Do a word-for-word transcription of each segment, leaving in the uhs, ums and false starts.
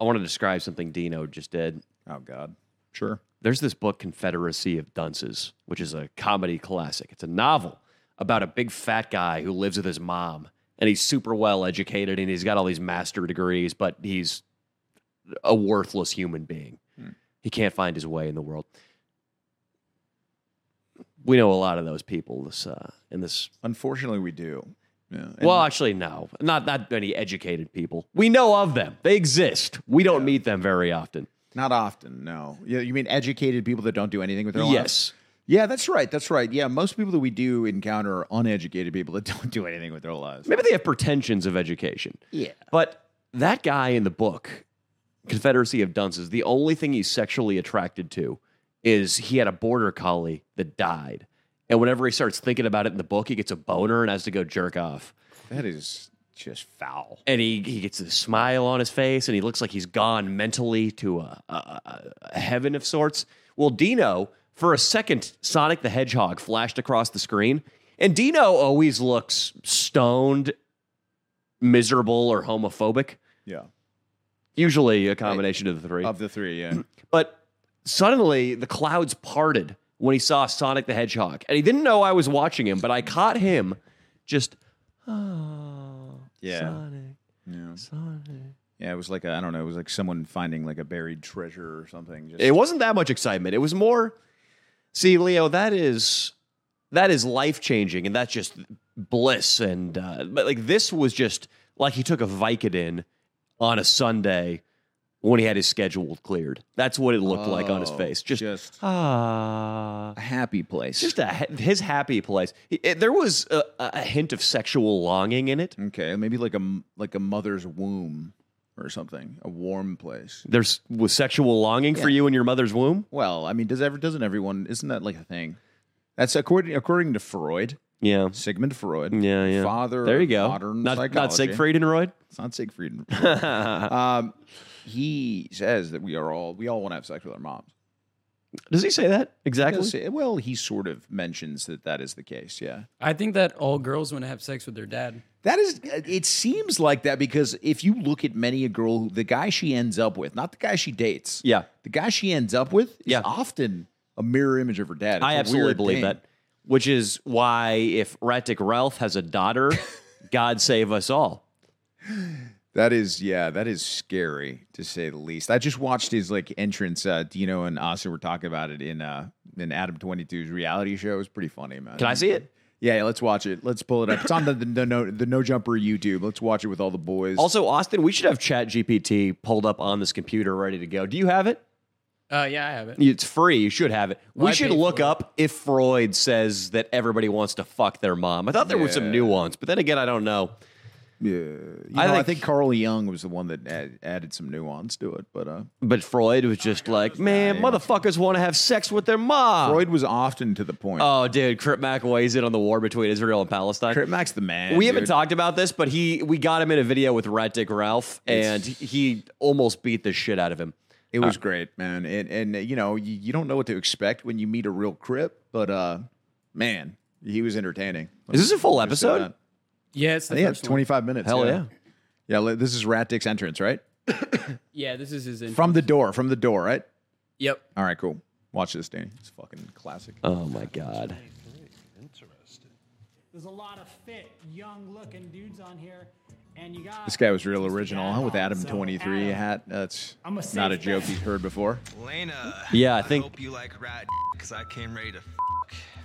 I want to describe something Dino just did. Oh, God. Sure. There's this book, Confederacy of Dunces, which is a comedy classic. It's a novel about a big fat guy who lives with his mom, and he's super well-educated, and he's got all these master degrees, but he's a worthless human being. Hmm. He can't find his way in the world. We know a lot of those people this, uh, in this. Unfortunately, we do. Yeah, well, actually, no. Not not any educated people. We know of them. They exist. We don't yeah. meet them very often. Not often, no. You mean educated people that don't do anything with their lives? Yes. Yeah, that's right. That's right. Yeah, most people that we do encounter are uneducated people that don't do anything with their lives. Maybe they have pretensions of education. Yeah. But that guy in the book, Confederacy of Dunces, the only thing he's sexually attracted to is he had a border collie that died. And whenever he starts thinking about it in the book, he gets a boner and has to go jerk off. That is just foul. And he, he gets a smile on his face, and he looks like he's gone mentally to a, a, a heaven of sorts. Well, Dino, for a second, Sonic the Hedgehog flashed across the screen, and Dino always looks stoned, miserable, or homophobic. Yeah. Usually a combination I, of the three. Of the three, yeah. But suddenly, the clouds parted when he saw Sonic the Hedgehog. And he didn't know I was watching him, but I caught him just, oh, yeah. Sonic, yeah. Sonic. Yeah, it was like, a, I don't know, it was like someone finding like a buried treasure or something. Just it wasn't that much excitement. It was more, see, Leo, that is that is life-changing, and that's just bliss. And uh, but like this was just like he took a Vicodin on a Sunday when he had his schedule cleared. That's what it looked oh, like on his face. Just, just uh, a happy place. Just a, his happy place. It, there was a, a hint of sexual longing in it. Okay, maybe like a, like a mother's womb or something, a warm place. There's was sexual longing yeah. for you in your mother's womb? Well, I mean, does ever, doesn't everyone, isn't that like a thing? That's according, according to Freud. Yeah. Sigmund Freud. Yeah, yeah. Father there you go. Modern not, psychology. Not Siegfried and Freud? It's not Siegfried and Freud. um... He says that we are all we all want to have sex with our moms. Does he say that exactly? He say, well, he sort of mentions that that is the case. Yeah, I think that all girls want to have sex with their dad. That is, it seems like that because if you look at many a girl, the guy she ends up with, not the guy she dates. Yeah, the guy she ends up with is yeah. often a mirror image of her dad. It's I absolutely believe thing. that, which is why if Rat Dick Ralph has a daughter, God save us all. That is, yeah, that is scary to say the least. I just watched his like entrance. Uh, Dino and Asa were talking about it in uh, in Adam twenty-two's reality show. It was pretty funny, man. Can I see it? Yeah, yeah, let's watch it. Let's pull it up. It's on the the, the, no, the No Jumper YouTube. Let's watch it with all the boys. Also, Austin, we should have Chat G P T pulled up on this computer ready to go. Do you have it? Uh, yeah, I have it. It's free. You should have it. Well, we I should look up if Freud says that everybody wants to fuck their mom. I thought there yeah. was some nuance, but then again, I don't know. Yeah, you know, I, think, I think Carl Jung was the one that ad- added some nuance to it, but uh, but Freud was just oh like, God, man, motherfuckers want to have sex with their mom. Freud was often to the point. Oh, dude, Kurt Mack weighs in on the war between Israel and Palestine. Kurt Mack's the man. We dude. haven't talked about this, but he we got him in a video with Rat Dick Ralph, and it's... he almost beat the shit out of him. It was uh, great, man, and and you know you, you don't know what to expect when you meet a real Crip, but uh, man, he was entertaining. Is this a full episode? That. Yeah, it's the I think first it's twenty-five one. Minutes. Hell yeah. yeah. Yeah, this is Rat Dick's entrance, right? yeah, this is his entrance. From the door, from the door, right? Yep. All right, cool. Watch this, Danny. It's fucking classic. Oh, my God. Interesting. There's a lot of fit, young-looking dudes on here, and you got... This guy was real original, huh? With Adam twenty-three hat. That's uh, not a joke he's heard before. Lena, yeah, I think... I hope you like Rat Dick, because I came ready to...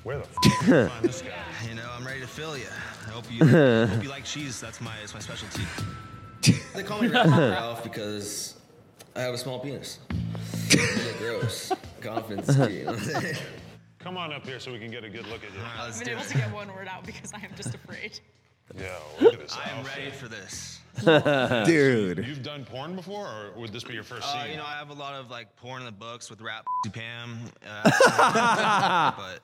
Where the f*** did I find this guy? You know, I'm ready to fill you. I hope you, hope you like cheese. That's my, it's my specialty. They call me Rat Dick Ralph because I have a small penis. It's gross. Confidence key. Come on up here so we can get a good look at you. Right, I've been able it. to get one word out because I am just afraid. Yo, look at this I am outfit. ready for this. Dude. You've done porn before, or would this be your first uh, scene? You know, I have a lot of, like, porn in the books with Rap Pam. Uh, but...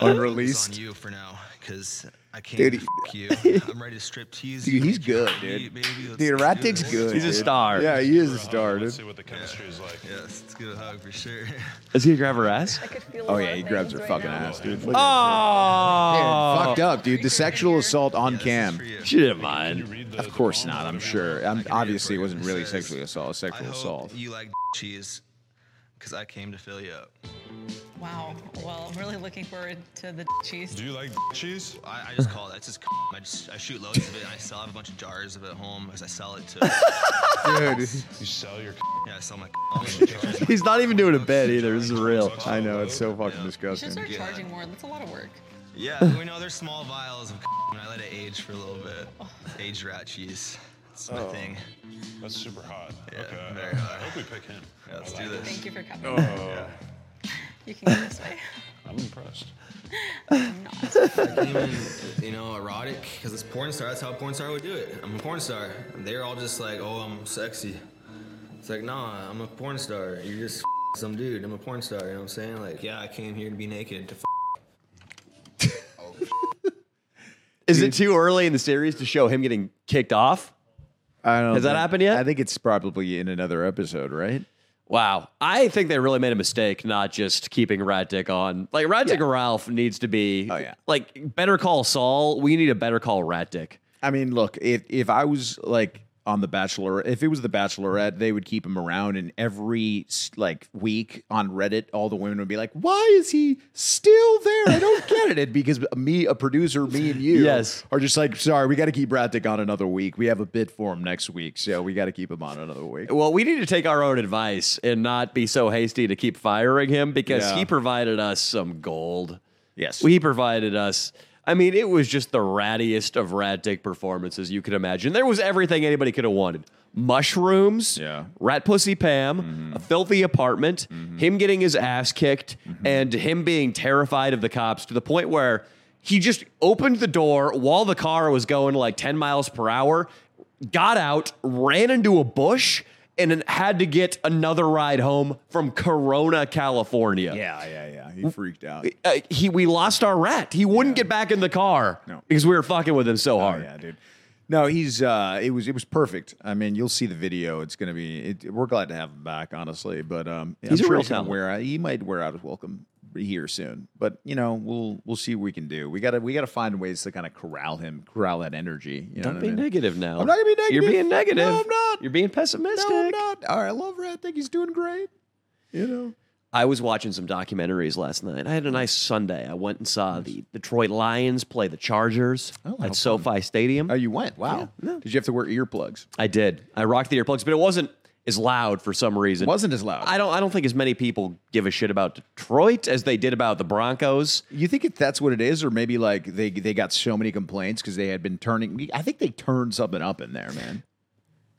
Unreleased. It's on you for now, because I I can't. Dude, he, you. I'm ready to strip tease. Dude, he's good, dude. Dude, Rat Dick's good. He's a star. Yeah, he is a star, dude. Let's see what the chemistry yeah. is like. Yeah, let's get a hug for sure. Is he gonna grab her ass? I could feel oh, yeah, he grabs her right fucking now. ass, dude. Look oh! Dude, fucked up, dude. The sexual assault on cam. She didn't mind. Of course not, I'm sure. I'm, obviously, it wasn't really sexual assault. It was sexual assault. You like cheese because I came to fill you up. Wow. Well, I'm really looking forward to the cheese. Do you like cheese? I, I just call it. That's just. I just I shoot loads of it. And I still have a bunch of jars of it at home because I sell it to. Dude, you sell your. Yeah, I sell my. He's not even doing a bed either. This is real. I know. It's so fucking yeah. disgusting. You should start charging more. That's a lot of work. Yeah, we know there's small vials of. And I let it age for a little bit. Aged rat cheese. That's my oh. thing. That's super hot. Yeah, okay. Very hot. I hope we pick him. Yeah, let's like do this. Thank you for coming. Oh. Yeah. You can go this way. I'm impressed. I'm not. Like even, you know, erotic, because it's porn star. That's how a porn star would do it. I'm a porn star. They're all just like, oh, I'm sexy. It's like, nah, I'm a porn star. You're just f- some dude. I'm a porn star. You know what I'm saying? Like, yeah, I came here to be naked to f- oh, f- Is dude. It too early in the series to show him getting kicked off? I don't know. Has that happened yet? I think it's probably in another episode, right? Wow. I think they really made a mistake not just keeping Rat Dick on. Like, Rat yeah. Dick Ralph needs to be, oh, yeah. like, Better Call Saul. We need a Better Call Rat Dick. I mean, look, if, if I was, like, on The Bachelor, if it was The Bachelorette, they would keep him around, and every, like, week on Reddit, all the women would be like, why is he still there? I don't get it. And because me, a producer, me and you yes. are just like, sorry, we got to keep Rat Dick on another week. We have a bit for him next week, so we got to keep him on another week. Well, we need to take our own advice and not be so hasty to keep firing him, because yeah. he provided us some gold. Yes. He provided us... I mean, it was just the rattiest of Rat Dick performances you could imagine. There was everything anybody could have wanted. Mushrooms, yeah. Rat Pussy Pam, mm-hmm. a filthy apartment, mm-hmm. him getting his ass kicked, mm-hmm. and him being terrified of the cops to the point where he just opened the door while the car was going like ten miles per hour, got out, ran into a bush, and then had to get another ride home from Corona, California. Yeah, yeah, yeah. He freaked out. Uh, he we lost our rat. He wouldn't yeah. get back in the car no. because we were fucking with him so oh, hard. Yeah, dude. No, he's uh, it was it was perfect. I mean, you'll see the video. It's gonna be. It, we're glad to have him back, honestly. But um, yeah, he's I'm a sure real talent. Wear out, he might wear out his welcome here soon. But you know, we'll we'll see what we can do. We gotta we gotta find ways to kind of corral him, corral that energy. You know Don't be I mean? negative now. I'm not gonna be negative. You're being negative. No, I'm not. You're being pessimistic. No, I'm not. All right, I love Rat. I think he's doing great. You know. I was watching some documentaries last night. I had a nice Sunday. I went and saw the Detroit Lions play the Chargers oh, at SoFi fun. Stadium. Oh, you went? Wow. Yeah. No. Did you have to wear earplugs? I did. I rocked the earplugs, but it wasn't is loud for some reason. Wasn't as loud. I don't I don't think as many people give a shit about Detroit as they did about the Broncos. You think if that's what it is, or maybe like they they got so many complaints because they had been turning... I think they turned something up in there, man.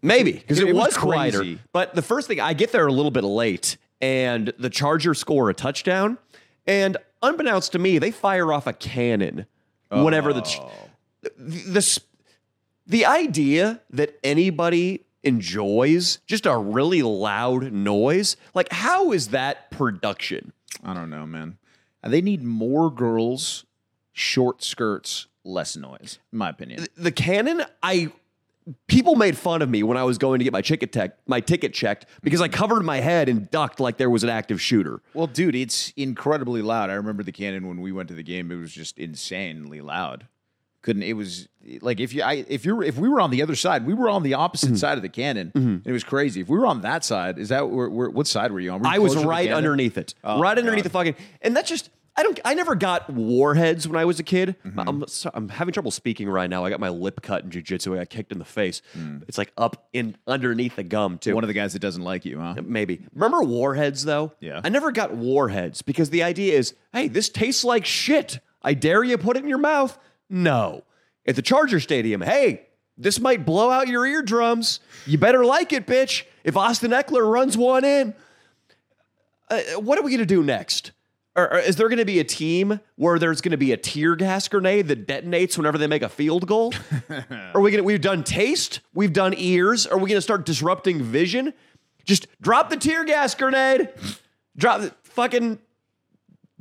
Maybe, because it, it was, was quieter. But the first thing, I get there a little bit late, and the Chargers score a touchdown, and unbeknownst to me, they fire off a cannon oh. whenever the, ch- the, the... The idea that anybody... enjoys just a really loud noise. Like, how is that production? I don't know, man. They need more girls, short skirts, less noise, in my opinion. The, the cannon, I people made fun of me when I was going to get my ticket tech, my ticket checked because I covered my head and ducked like there was an active shooter. Well, dude, it's incredibly loud. I remember the cannon when we went to the game. It was just insanely loud. Couldn't it was like if you I, if you if we were on the other side, we were on the opposite mm-hmm. side of the cannon. Mm-hmm. And it was crazy. If we were on that side, is that we're, we're, what side were you on? Were you I was right underneath it, oh, right underneath God. the fucking. And that's just I don't I never got warheads when I was a kid. Mm-hmm. I'm so, I'm having trouble speaking right now. I got my lip cut in jiu-jitsu. I got kicked in the face. Mm. It's like up in underneath the gum too. One of the guys that doesn't like you, huh? Maybe. Remember warheads though? Yeah. I never got warheads because the idea is, hey, this tastes like shit. I dare you put it in your mouth. No. At the Charger Stadium, hey, this might blow out your eardrums. You better like it, bitch. If Austin Eckler runs one in, uh, what are we going to do next? Or, or is there going to be a team where there's going to be a tear gas grenade that detonates whenever they make a field goal? Are we going to, we've done taste, we've done ears. Are we going to start disrupting vision? Just drop the tear gas grenade. Drop the fucking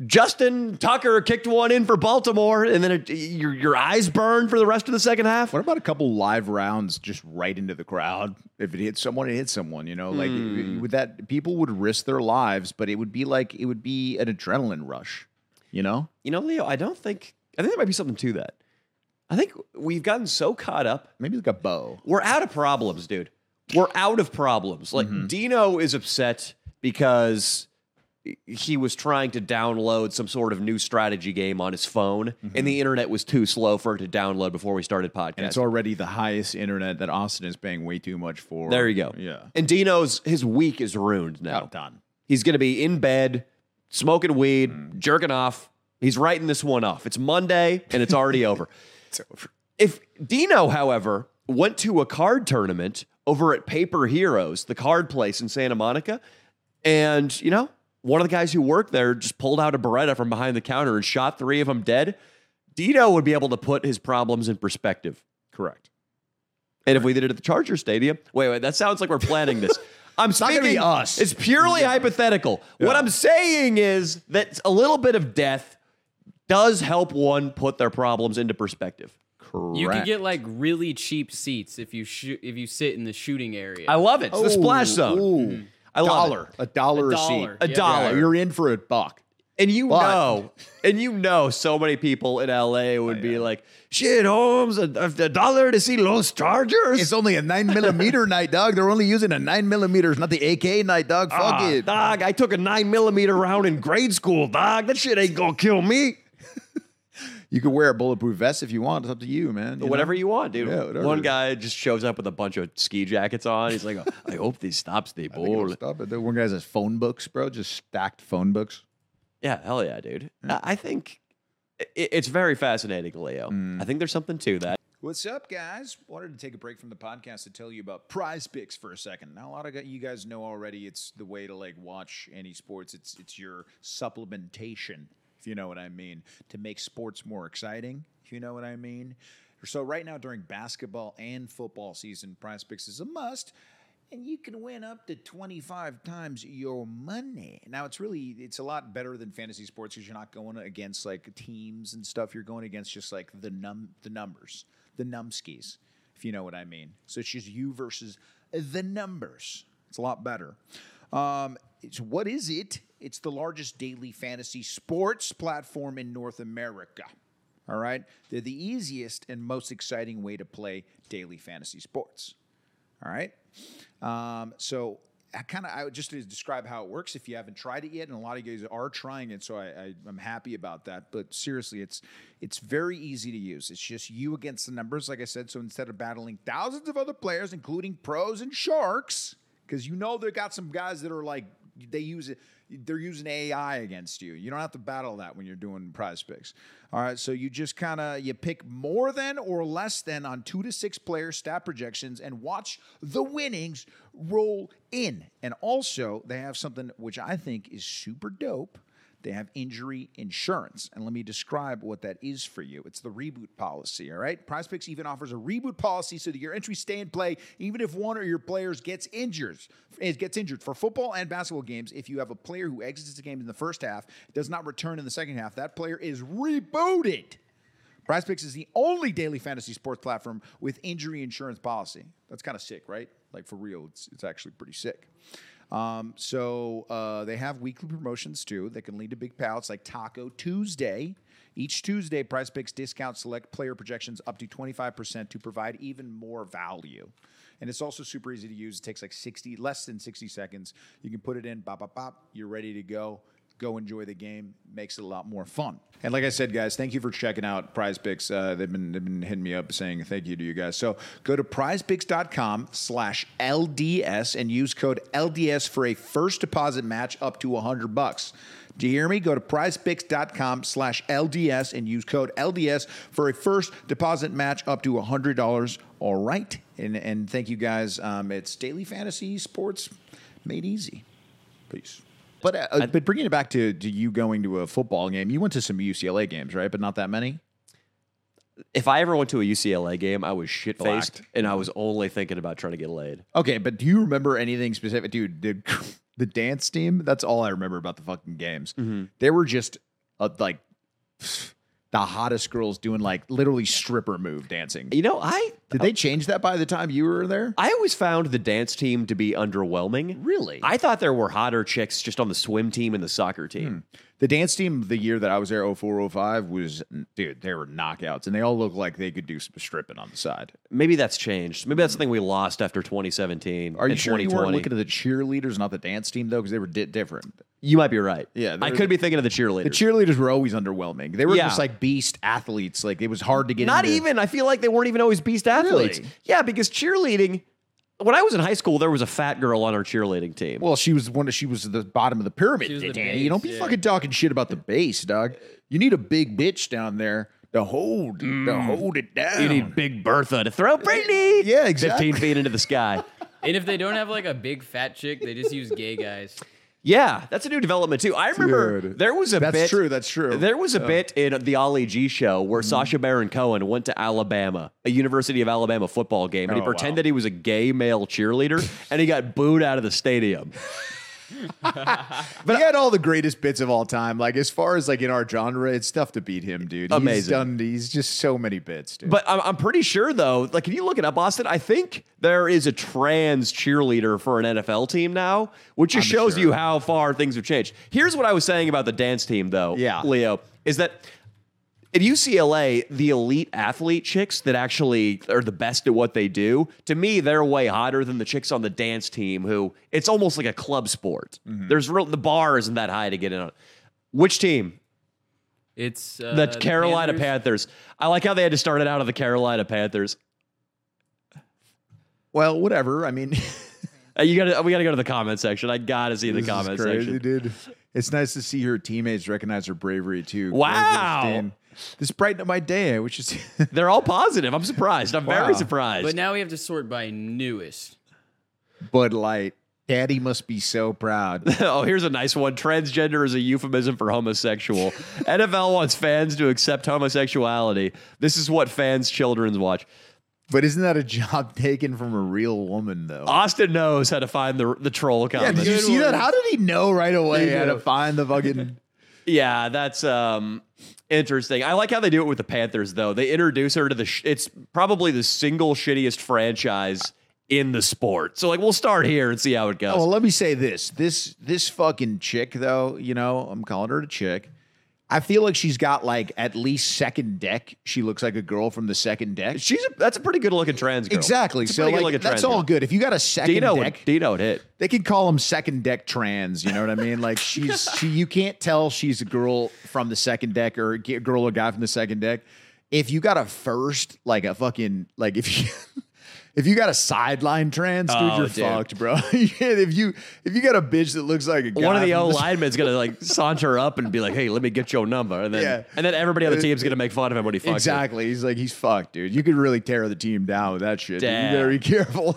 Justin Tucker kicked one in for Baltimore, and then it, your your eyes burn for the rest of the second half. What about a couple live rounds just right into the crowd? If it hit someone, it hit someone, you know, like mm. with that, people would risk their lives, but it would be like, it would be an adrenaline rush, you know? You know, Leo, I don't think, I think there might be something to that. I think we've gotten so caught up. Maybe like a bow. We're out of problems, dude. We're out of problems. Like mm-hmm. Dino is upset because he was trying to download some sort of new strategy game on his phone, mm-hmm. and the internet was too slow for it to download before we started podcasting. And it's already the highest internet that Austin is paying way too much for. There you go. Yeah. And Dino's, his week is ruined now. Got done. He's going to be in bed, smoking weed, mm. jerking off. He's writing this one off. It's Monday, and it's already over. It's over. If Dino, however, went to a card tournament over at Paper Heroes, the card place in Santa Monica, and, you know, one of the guys who worked there just pulled out a Beretta from behind the counter and shot three of them dead, Dino would be able to put his problems in perspective. Correct. And if we did it at the Charger Stadium... Wait, wait, that sounds like we're planning this. I'm it's speaking, not going to be us. It's purely yeah. hypothetical. Yeah. What I'm saying is that a little bit of death does help one put their problems into perspective. Correct. You can get like really cheap seats if you sh- if you sit in the shooting area. I love it. It's oh, the splash zone. Ooh. Mm-hmm. I dollar, love it. A dollar a, a dollar. seat. A yeah. dollar. Yeah. You're in for a buck. And you but. know, and you know so many people in L A would oh, yeah. be like, shit, Holmes, a, a dollar to see Los Chargers? It's only a nine millimeter night, dog. They're only using a nine millimeters, not the A K night, dog. Fuck ah, it. Dog, I took a nine millimeter round in grade school, dog. That shit ain't gonna kill me. You could wear a bulletproof vest if you want. It's up to you, man. You whatever know? you want, dude. Yeah, one guy just shows up with a bunch of ski jackets on. He's like, oh, I hope this stops the ball. Stop it. One guy has phone books, bro. Just stacked phone books. Yeah, hell yeah, dude. Yeah. I think it's very fascinating, Leo. Mm. I think there's something to that. What's up, guys? Wanted to take a break from the podcast to tell you about Prize Picks for a second. Now, a lot of you guys know already it's the way to like watch any sports. It's it's your supplementation, if you know what I mean, to make sports more exciting, if you know what I mean. So right now during basketball and football season, Prize Picks is a must, and you can win up to twenty-five times your money. Now, it's really, it's a lot better than fantasy sports because you're not going against like teams and stuff. You're going against just like the num the numbers, the numskies, if you know what I mean. So it's just you versus the numbers. It's a lot better. Um, it's, what is it? It's the largest daily fantasy sports platform in North America, all right? They're the easiest and most exciting way to play daily fantasy sports, all right? Um, so I kind of, I would just to describe how it works if you haven't tried it yet, and a lot of you guys are trying it, so I, I, I'm happy about that. But seriously, it's it's very easy to use. It's just you against the numbers, like I said. So instead of battling thousands of other players, including pros and sharks, because you know they've got some guys that are like, they use it. They're using A I against you. You don't have to battle that when you're doing Prize Picks. All right, so you just kind of, you pick more than or less than on two to six player stat projections and watch the winnings roll in. And also, they have something which I think is super dope. They have injury insurance. And let me describe what that is for you. It's the reboot policy, all right? Prize Picks even offers a reboot policy so that your entries stay in play even if one of your players gets injured. It gets injured for football and basketball games. If you have a player who exits the game in the first half, does not return in the second half, that player is rebooted. Prize Picks is the only daily fantasy sports platform with injury insurance policy. That's kind of sick, right? Like, for real, it's, it's actually pretty sick. Um, so uh, they have weekly promotions, too, that can lead to big payouts like Taco Tuesday. Each Tuesday, Prize Picks discounts select player projections up to twenty-five percent to provide even more value. And it's also super easy to use. It takes like sixty, less than sixty seconds. You can put it in, bop, bop, bop. You're ready to go. Go enjoy the game. Makes it a lot more fun. And like I said, guys, thank you for checking out Prize Picks. Uh, they've been they've been hitting me up saying thank you to you guys. So go to prize picks dot com slash L D S and use code L D S for a first deposit match up to one hundred bucks. Do you hear me? Go to prize picks dot com slash L D S and use code L D S for a first deposit match up to one hundred dollars. All right. And, and thank you, guys. Um, it's daily fantasy sports made easy. Peace. But uh, I, but bringing it back to, to you going to a football game, you went to some U C L A games, right? But not that many? If I ever went to a U C L A game, I was shit-faced, Blacked. and I was only thinking about trying to get laid. Okay, but do you remember anything specific? Dude, the, the dance team, that's all I remember about the fucking games. Mm-hmm. They were just uh, like pfft, the hottest girls doing like literally stripper move dancing. You know, I did uh, they change that by the time you were there? I always found the dance team to be underwhelming. Really? I thought there were hotter chicks just on the swim team and the soccer team. Hmm. The dance team the year that I was there, oh four oh five, was, dude, they were knockouts, and they all looked like they could do some stripping on the side. Maybe that's changed. Maybe that's something we lost after twenty seventeen. Are you sure you weren't looking at the cheerleaders, not the dance team, though? Because they were di- different. You might be right. Yeah, I could be thinking of the cheerleaders. The cheerleaders were always underwhelming. They were yeah. just like beast athletes. Like, it was hard to get Not into. even. I feel like they weren't even always beast athletes. Really? Yeah, because cheerleading... When I was in high school, there was a fat girl on our cheerleading team. Well, she was one of, she was at the bottom of the pyramid. Danny, base, you don't be yeah. fucking talking shit about the base, dog. You need a big bitch down there to hold mm. to hold it down. You need Big Bertha to throw Britney. Yeah, exactly. fifteen feet into the sky. And if they don't have like a big fat chick, they just use gay guys. Yeah, that's a new development too. I remember Dude. there was a that's bit. That's true. That's true. There was a yeah. bit in the Ollie G Show where mm. Sacha Baron Cohen went to Alabama, a University of Alabama football game, and oh, he pretended wow. that he was a gay male cheerleader, and he got booed out of the stadium. But he had all the greatest bits of all time. Like, as far as like in our genre, it's tough to beat him, dude. Amazing. He's done he's just so many bits, dude. But I'm, I'm pretty sure though, like if you look it up, Austin, I think there is a trans cheerleader for an N F L team now, which just I'm shows sure. you how far things have changed. Here's what I was saying about the dance team though, yeah. Leo, is that at U C L A, the elite athlete chicks that actually are the best at what they do, to me, they're way hotter than the chicks on the dance team who, it's almost like a club sport. Mm-hmm. There's real, the bar isn't that high to get in on. Which team? It's uh, the, the Carolina Panthers. Panthers. I like how they had to start it out of the Carolina Panthers. Well, whatever. I mean... You gotta, we got to go to the comment section. I got to see the comment section. Dude. It's nice to see her teammates recognize her bravery, too. Wow. This brightened up my day, which is... They're all positive. I'm surprised. I'm wow. very surprised. But now we have to sort by newest. Bud Light. Daddy must be so proud. Oh, here's a nice one. Transgender is a euphemism for homosexual. N F L wants fans to accept homosexuality. This is what fans' children watch. But isn't that a job taken from a real woman, though? Austin knows how to find the the troll comments. Yeah, did you see that? How did he know right away how to find the fucking... Yeah, that's um, interesting. I like how they do it with the Panthers, though. They introduce her to the... Sh- it's probably the single shittiest franchise in the sport. So, like, we'll start here and see how it goes. Oh, well, let me say this. This this fucking chick, though, you know, I'm calling her a chick. I feel like she's got, like, at least second deck. She looks like a girl from the second deck. She's a, that's a pretty good-looking trans girl. Exactly. It's so, like, that's all girl. Good. If you got a second Dino deck... Would, Dino would hit. They could call them second deck trans, you know what I mean? Like, she's she, you can't tell she's a girl from the second deck or a girl or guy from the second deck. If you got a first, like, a fucking... Like, if you... If you got a sideline trans, dude, oh, you're dude. fucked, bro. if you if you got a bitch that looks like a guy, one of the old linemen's gonna like saunter up and be like, "Hey, let me get your number," and then yeah. and then everybody on the team's gonna make fun of him when he fucks. Exactly. Him. He's like, he's fucked, dude. You could really tear the team down with that shit. Damn. You gotta be careful.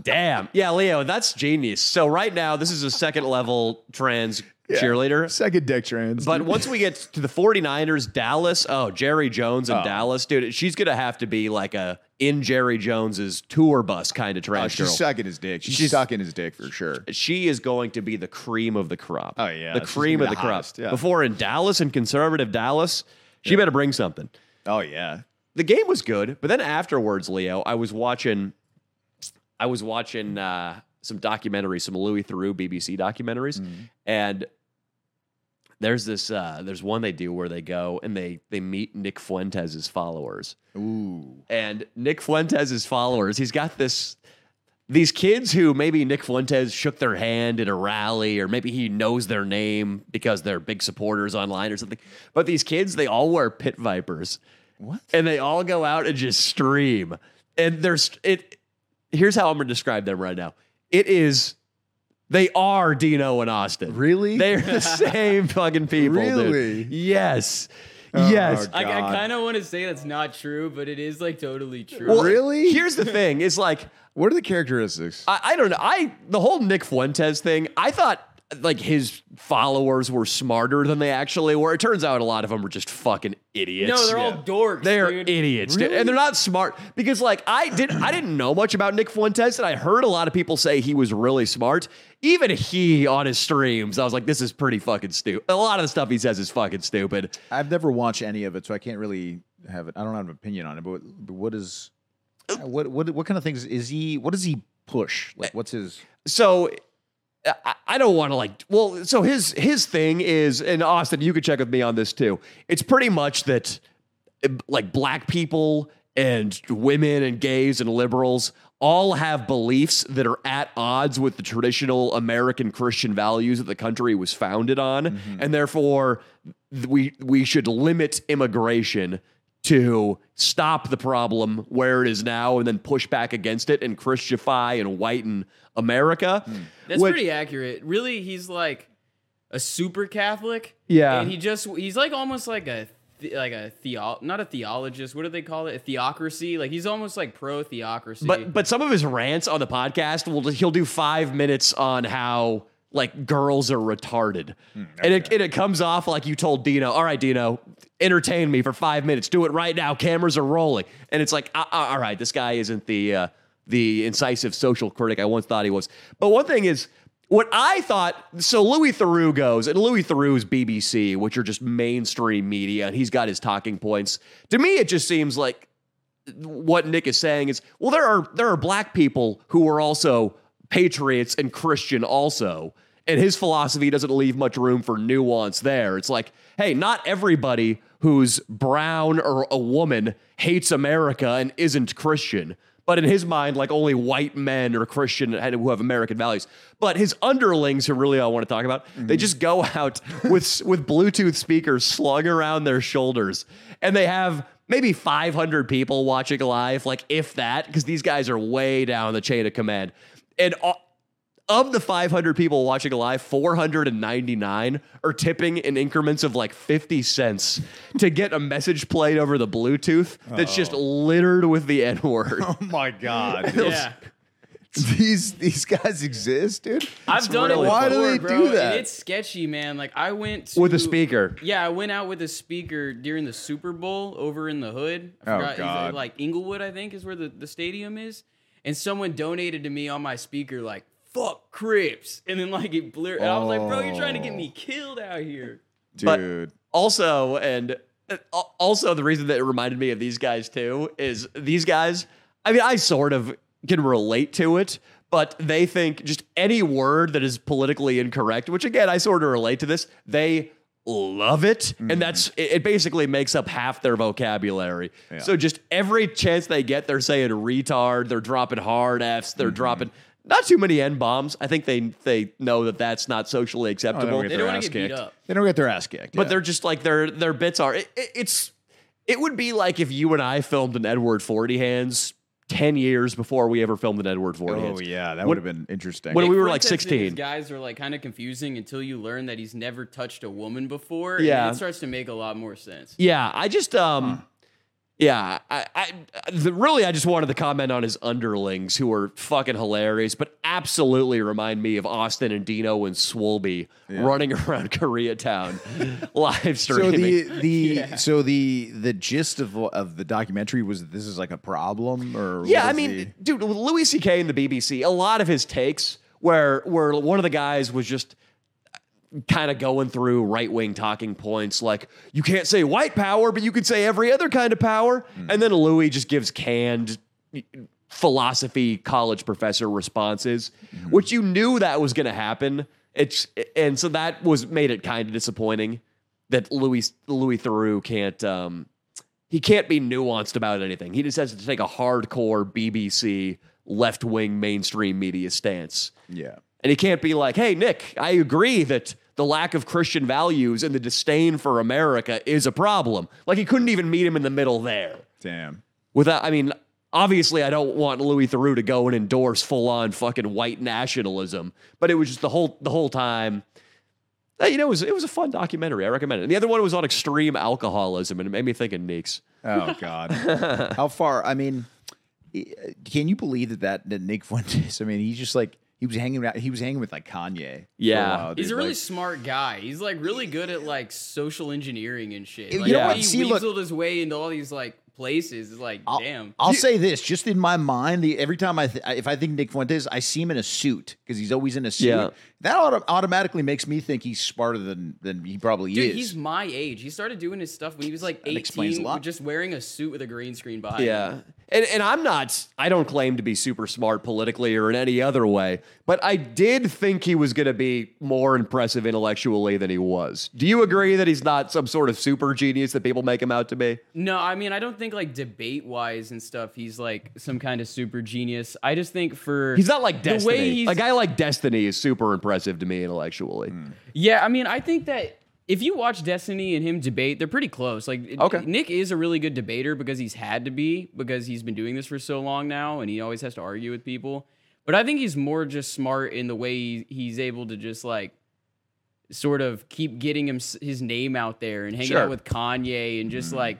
Damn. Yeah, Leo, that's genius. So right now, this is a second level trans. Yeah, cheerleader. Second deck trans. But once we get to the 49ers, Dallas, oh, Jerry Jones in oh. Dallas, dude, she's going to have to be like a in Jerry Jones's tour bus kind of trash oh, she's girl. She's sucking his dick. She's, she's sucking his dick for sure. She is going to be the cream of the crop. Oh, yeah. The cream of the, the crop. Yeah. Before in Dallas and conservative Dallas, she yeah. better bring something. Oh, yeah. The game was good. But then afterwards, Leo, I was watching, I was watching, uh, some documentaries, some Louis Theroux B B C documentaries. Mm-hmm. And there's this, uh, there's one they do where they go and they they meet Nick Fuentes' followers. Ooh. And Nick Fuentes' followers, he's got this, these kids who maybe Nick Fuentes shook their hand at a rally, or maybe he knows their name because they're big supporters online or something. But these kids, they all wear pit vipers. What? And they all go out and just stream. And there's, it. here's how I'm going to describe them right now. It is, they are Dino and Austin. Really? They're the same fucking people, really? Dude. Yes. Oh, yes. I, I kind of want to say that's not true, but it is like totally true. Well, really? Here's the thing. It's like. What are the characteristics? I, I don't know. I The whole Nick Fuentes thing, I thought like his followers were smarter than they actually were. It turns out a lot of them were just fucking idiots. No, they're yeah. all dorks. They're dude. idiots, really? dude. And they're not smart because, like, I didn't, I didn't know much about Nick Fuentes, and I heard a lot of people say he was really smart. Even he on his streams, I was like, this is pretty fucking stupid. A lot of the stuff he says is fucking stupid. I've never watched any of it, so I can't really have it. I don't have an opinion on it. But what, but what is, what, what, what kind of things is he? What does he push? Like, what's his? So. I don't want to like, well, so his his thing is, and Austin, you could check with me on this too. It's pretty much that like black people and women and gays and liberals all have beliefs that are at odds with the traditional American Christian values that the country was founded on. Mm-hmm. And therefore we we should limit immigration to stop the problem where it is now and then push back against it and Christify and whiten America. Mm. That's Which, pretty accurate. Really, he's like a super Catholic. Yeah. And he just, he's like almost like a, like a theo, not a theologist. What do they call it? A theocracy. Like he's almost like pro theocracy. But, but some of his rants on the podcast, will he'll do five minutes on how like girls are retarded. Mm, okay. And it, and it comes off like you told Dino, all right, Dino, entertain me for five minutes. Do it right now. Cameras are rolling. And it's like, uh, uh, all right, this guy isn't the uh, the incisive social critic I once thought he was. But one thing is, what I thought, so Louis Theroux goes, and Louis Theroux's B B C, which are just mainstream media, and he's got his talking points. To me, it just seems like what Nick is saying is, well, there are there are black people who are also patriots and Christian also. And his philosophy doesn't leave much room for nuance there. It's like, hey, not everybody who's brown or a woman hates America and isn't Christian. But in his mind, like only white men are Christian and who have American values. But his underlings, who really I want to talk about, mm-hmm. they just go out with with Bluetooth speakers slung around their shoulders. And they have maybe five hundred people watching live, like if that, because these guys are way down the chain of command. And all, of the five hundred people watching live, four hundred ninety-nine are tipping in increments of like fifty cents to get a message played over the Bluetooth that's oh. just littered with the N-word. Oh my God. Yeah. These these guys exist, dude. I've it's done really it. Why before, do they bro, do that? It's sketchy, man. Like I went to, with a speaker. Yeah, I went out with a speaker during the Super Bowl over in the hood. I forgot, oh God. Like Inglewood, I think, is where the, the stadium is. And someone donated to me on my speaker, like, fuck Crips. And then, like, it blurred. And I was like, bro, you're trying to get me killed out here. Dude. But also, and also the reason that it reminded me of these guys, too, is these guys, I mean, I sort of can relate to it, but they think just any word that is politically incorrect, which, again, I sort of relate to this, they love it. Mm. And that's, it basically makes up half their vocabulary. Yeah. So just every chance they get, they're saying retard, they're dropping hard Fs, they're mm-hmm. dropping... Not too many N-bombs. I think they they know that that's not socially acceptable. Oh, they don't want to get beat up. They don't get their ass kicked. But yeah. they're just like, their their bits are... It, it, it's It would be like if you and I filmed an Edward Forty Hands ten years before we ever filmed an Edward Forty Hands. Oh, yeah. That would have been interesting. When Nick we were like sixteen. These guys are like kind of confusing until you learn that he's never touched a woman before. Yeah. And it starts to make a lot more sense. Yeah. I just... um. Huh. Yeah, I, I the, really, I just wanted to comment on his underlings who are fucking hilarious, but absolutely remind me of Austin and Dino and Swolby yeah. running around Koreatown live streaming. So the, the yeah. so the the gist of of the documentary was that this is like a problem, or yeah, I mean, the... dude, with Louis C K and the B B C, a lot of his takes where where one of the guys was just kind of going through right-wing talking points like, you can't say white power, but you can say every other kind of power. Mm. And then Louis just gives canned philosophy college professor responses, mm. which you knew that was going to happen. It's And so that was made it kind of disappointing that Louis Louis Theroux can't... Um, he can't be nuanced about anything. He just has to take a hardcore B B C left-wing mainstream media stance. Yeah. And he can't be like, hey, Nick, I agree that the lack of Christian values and the disdain for America is a problem. Like, he couldn't even meet him in the middle there. Damn. Without, I mean, obviously, I don't want Louis Theroux to go and endorse full-on fucking white nationalism, but it was just the whole the whole time. You know, it was, it was a fun documentary. I recommend it. And the other one was on extreme alcoholism, and it made me think of Neeks. Oh, God. How far? I mean, can you believe that, that, that Nick Fuentes, I mean, he's just like, He was hanging out. He was hanging with like Kanye. Yeah, for a while, he's a really like, smart guy. He's like really good at like social engineering and shit. Like, you know what? He See, weaseled look, his way into all these like places. It's like, I'll, damn. I'll you, say this, just in my mind, the, every time I th- if I think Nick Fuentes, I see him in a suit because he's always in a suit. Yeah. That auto- automatically makes me think he's smarter than than he probably Dude, is. Dude, he's my age. He started doing his stuff when he was like eighteen, that explains a lot. Just wearing a suit with a green screen behind yeah. him. Yeah. And, and I'm not, I don't claim to be super smart politically or in any other way, but I did think he was going to be more impressive intellectually than he was. Do you agree that he's not some sort of super genius that people make him out to be? No, I mean, I don't think like debate-wise and stuff, he's like some kind of super genius. I just think for... He's not like Destiny. A guy like Destiny is super impressive to me intellectually. Mm. Yeah, I mean, I think that... If you watch Destiny and him debate, they're pretty close. Like, okay. Nick is a really good debater because he's had to be, because he's been doing this for so long now, and he always has to argue with people. But I think he's more just smart in the way he's able to just, like, sort of keep getting him, his name out there and hanging sure. out with Kanye and just, mm-hmm. like,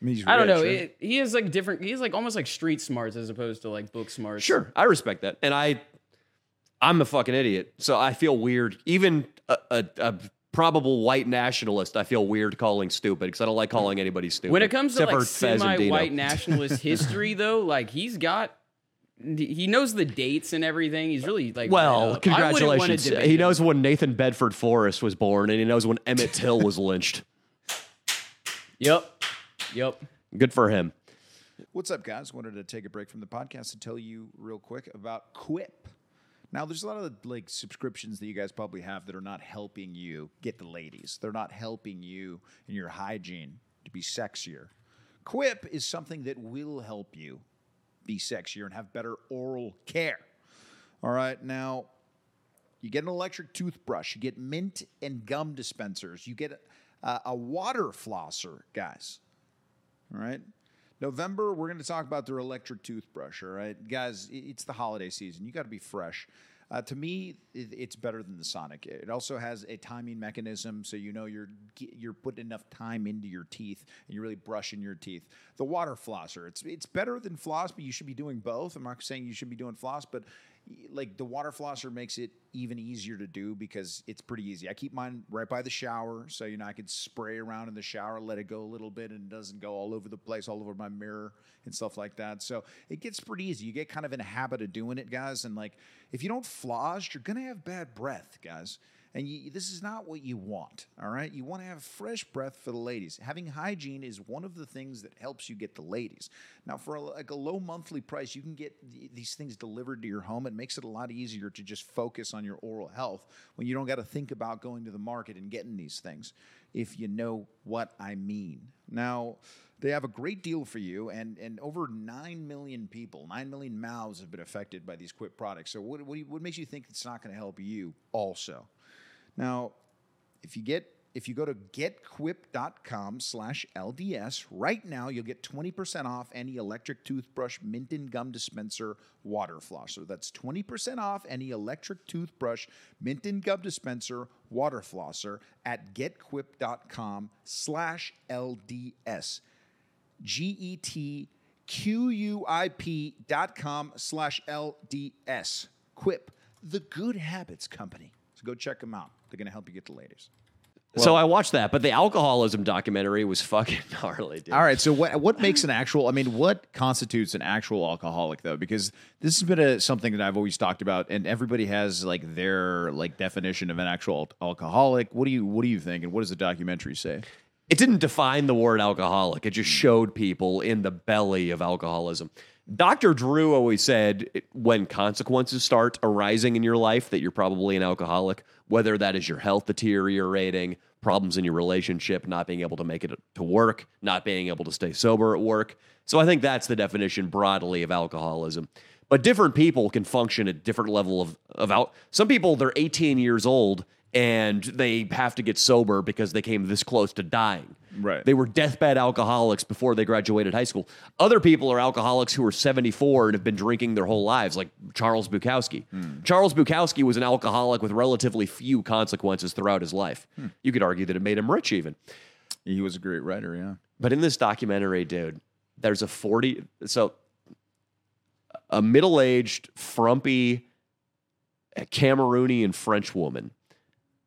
I, mean, I don't rich, know. Right? It, he is, like, different. He is, like, almost like street smarts as opposed to, like, book smarts. Sure. I respect that. And I, I'm a fucking idiot, so I feel weird. Even a... a, a probable white nationalist, I feel weird calling stupid because I don't like calling anybody stupid. When it comes to like semi-white nationalist history, though, like he's got, he knows the dates and everything. He's really like, well, congratulations. He knows when Nathan Bedford Forrest was born, and he knows when Emmett Till was lynched. Yep, yep. Good for him. What's up, guys? Wanted to take a break from the podcast and tell you real quick about Quip. Now, there's a lot of like subscriptions that you guys probably have that are not helping you get the ladies. They're not helping you in your hygiene to be sexier. Quip is something that will help you be sexier and have better oral care. All right, now, you get an electric toothbrush. You get mint and gum dispensers. You get a, a water flosser, guys. All right? November, we're going to talk about their electric toothbrush, all right? Guys, it's the holiday season. You got to be fresh. Uh, to me, it's better than the Sonic. It also has a timing mechanism, so you know you're you're putting enough time into your teeth and you're really brushing your teeth. The water flosser, it's it's better than floss, but you should be doing both. I'm not saying you should be doing floss, but like the water flosser makes it even easier to do because it's pretty easy. I keep mine right by the shower, so you know I can spray around in the shower, let it go a little bit, and it doesn't go all over the place, all over my mirror and stuff like that. So it gets pretty easy. You get kind of in a habit of doing it, guys. And like if you don't floss, you're gonna have bad breath, guys. And you, this is not what you want, all right? You want to have fresh breath for the ladies. Having hygiene is one of the things that helps you get the ladies. Now, for a, like a low monthly price, you can get th- these things delivered to your home. It makes it a lot easier to just focus on your oral health when you don't got to think about going to the market and getting these things, if you know what I mean. Now, they have a great deal for you, and, and over nine million people, nine million mouths have been affected by these Quip products. So what what, do you, what makes you think it's not going to help you also? Now, if you get if you go to get quip dot com slash L D S right now, you'll get twenty percent off any electric toothbrush, mint and gum dispenser, water flosser. That's twenty percent off any electric toothbrush, mint and gum dispenser, water flosser at get quip dot com slash L D S. G E T Q U I P dot com slash L D S. Quip, the good habits company. Go check them out. They're going to help you get the ladies. Well, so I watched that, but the alcoholism documentary was fucking gnarly, dude. All right, so what what makes an actual, I mean, what constitutes an actual alcoholic, though? Because this has been a, something that I've always talked about, and everybody has, like, their, like, definition of an actual alcoholic. What do you, what do you think, and what does the documentary say? It didn't define the word alcoholic. It just showed people in the belly of alcoholism. Doctor Drew always said when consequences start arising in your life that you're probably an alcoholic, whether that is your health deteriorating, problems in your relationship, not being able to make it to work, not being able to stay sober at work. So I think that's the definition broadly of alcoholism. But different people can function at different level of, of out. Some people, they're eighteen years old and they have to get sober because they came this close to dying. Right. They were deathbed alcoholics before they graduated high school. Other people are alcoholics who are seventy-four and have been drinking their whole lives, like Charles Bukowski. Hmm. Charles Bukowski was an alcoholic with relatively few consequences throughout his life. Hmm. You could argue that it made him rich even. He was a great writer, yeah. But in this documentary, dude, there's a forty... So a middle-aged, frumpy a Cameroonian French woman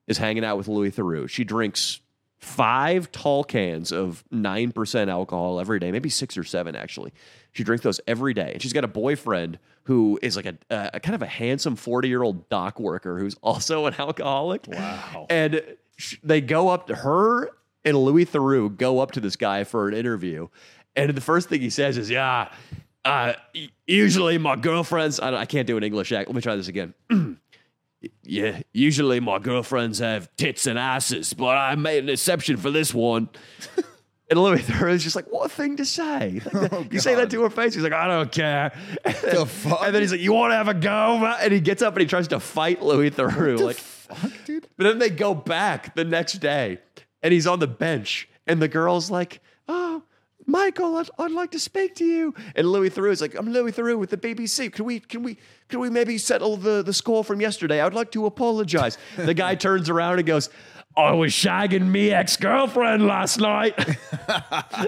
is hanging out with Louis Theroux. She drinks five tall cans of nine percent alcohol every day, maybe six or seven, actually. She drinks those every day. And she's got a boyfriend who is like a, a, a kind of a handsome forty-year-old dock worker who's also an alcoholic. Wow. And sh- they go up to her and Louis Theroux go up to this guy for an interview. And the first thing he says is, yeah, uh, usually my girlfriends... I, don't, I can't do an English accent. Let me try this again. Yeah, usually my girlfriends have tits and asses, but I made an exception for this one. And Louis Theroux is just like, what a thing to say. Like, oh, you God. Say that to her face. He's like, I don't care. And then, the fuck? And then he's like, you want to have a go? And he gets up and he tries to fight Louis Theroux. Like, fuck, dude? But then they go back the next day and he's on the bench and the girl's like, oh, Michael, I'd, I'd like to speak to you. And Louis Theroux is like, I'm Louis Theroux with the B B C. Can we can we, can we maybe settle the, the score from yesterday? I would like to apologize. The guy turns around and goes, I was shagging me ex-girlfriend last night.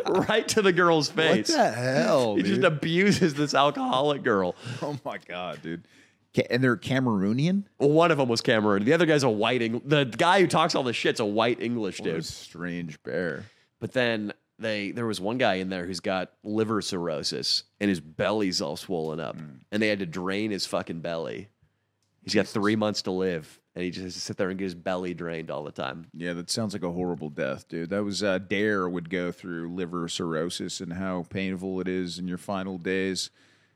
Right to the girl's face. What the hell, He dude? Just abuses this alcoholic girl. Oh, my God, dude. And they're Cameroonian? One of them was Cameroon. The other guy's a white Eng- The guy who talks all this shit's a white English dude. What a strange bear. But then... They there was one guy in there who's got liver cirrhosis and his belly's all swollen up, mm. and they had to drain his fucking belly. He's got three months to live, and he just has to sit there and get his belly drained all the time. Yeah, that sounds like a horrible death, dude. That was uh, Dare would go through liver cirrhosis and how painful it is in your final days.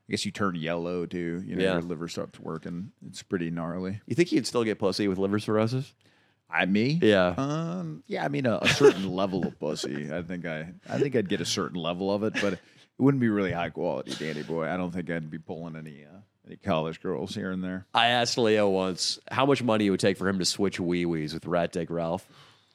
I guess you turn yellow too. You know, yeah. Your liver stops working. It's pretty gnarly. You think you'd still get pussy with liver cirrhosis? I me yeah um, yeah I mean a, a certain level of pussy I think I I think I'd get a certain level of it, but it wouldn't be really high quality, Danny boy. I don't think I'd be pulling any uh, any college girls here and there. I asked Leo once how much money it would take for him to switch wee wees with Rat Dick Ralph.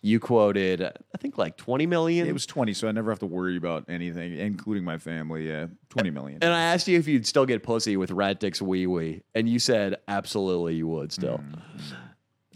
You quoted I think like twenty million. It was twenty, so I never have to worry about anything, including my family. Yeah, twenty million. And I asked you if you'd still get pussy with Rat Dick's wee wee, and you said absolutely you would still. Mm.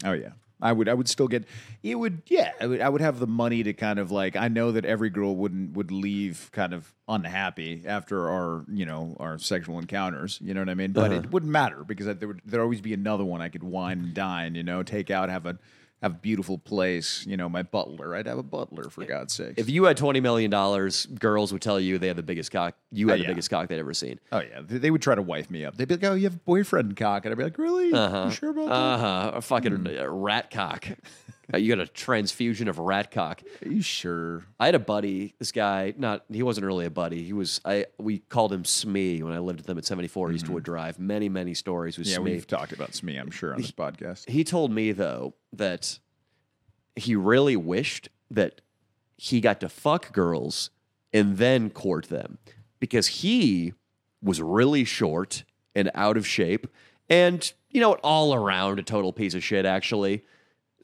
Oh yeah. I would, I would still get. It would, yeah. I would, I would have the money to kind of like. I know that every girl wouldn't would leave kind of unhappy after our, you know, our sexual encounters. You know what I mean? But uh-huh. It wouldn't matter because I, there would there'd always be another one I could wine and dine. You know, take out, have a have a beautiful place. You know, my butler. I'd have a butler for God's sake. If you had twenty million dollars, girls would tell you they had the biggest cock. You had oh, yeah. the biggest cock they'd ever seen. Oh yeah, they, they would try to wife me up. They'd be like, "Oh, you have a boyfriend cock," and I'd be like, "Really? Uh-huh. You sure about that?" Uh huh. A fucking mm. rat cock. Uh, you got a transfusion of rat cock. Are you sure? I had a buddy, this guy, not he wasn't really a buddy. He was I we called him Smee when I lived with them at seventy-four mm-hmm. Eastwood Drive. Many, many stories with yeah, Smee. Yeah, we've talked about Smee, I'm sure, on he, this podcast. He told me though that he really wished that he got to fuck girls and then court them because he was really short and out of shape and, you know, all around a total piece of shit actually.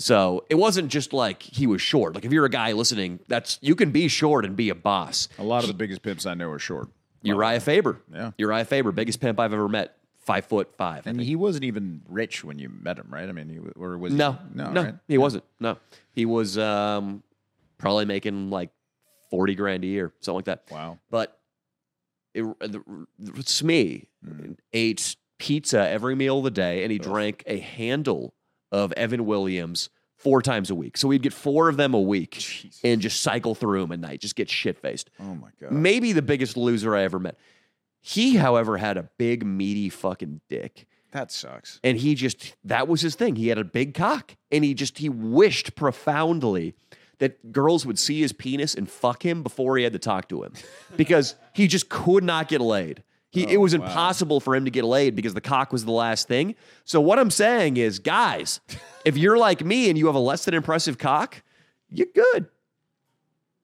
So it wasn't just like he was short. Like if you're a guy listening, that's you can be short and be a boss. A lot of the biggest pimps I know are short. Uriah Faber. Yeah. Uriah Faber, biggest pimp I've ever met. Five foot five. And he wasn't even rich when you met him, right? I mean, he or was no, he? No, no, right? He yeah. wasn't. No, he was um, probably making like forty grand a year, something like that. Wow. But it, the, the, it's me. Mm. Ate pizza every meal of the day, and he Oof. drank a handle of Evan Williams four times a week. So we'd get four of them a week Jesus. and just cycle through them at night, just get shit-faced. Oh, my God. Maybe the biggest loser I ever met. He, however, had a big, meaty fucking dick. That sucks. And he just, that was his thing. He had a big cock, and he just, he wished profoundly that girls would see his penis and fuck him before he had to talk to him because he just could not get laid. He, oh, it was impossible wow. for him to get laid because the cock was the last thing. So what I'm saying is, guys, if you're like me and you have a less than impressive cock, you're good.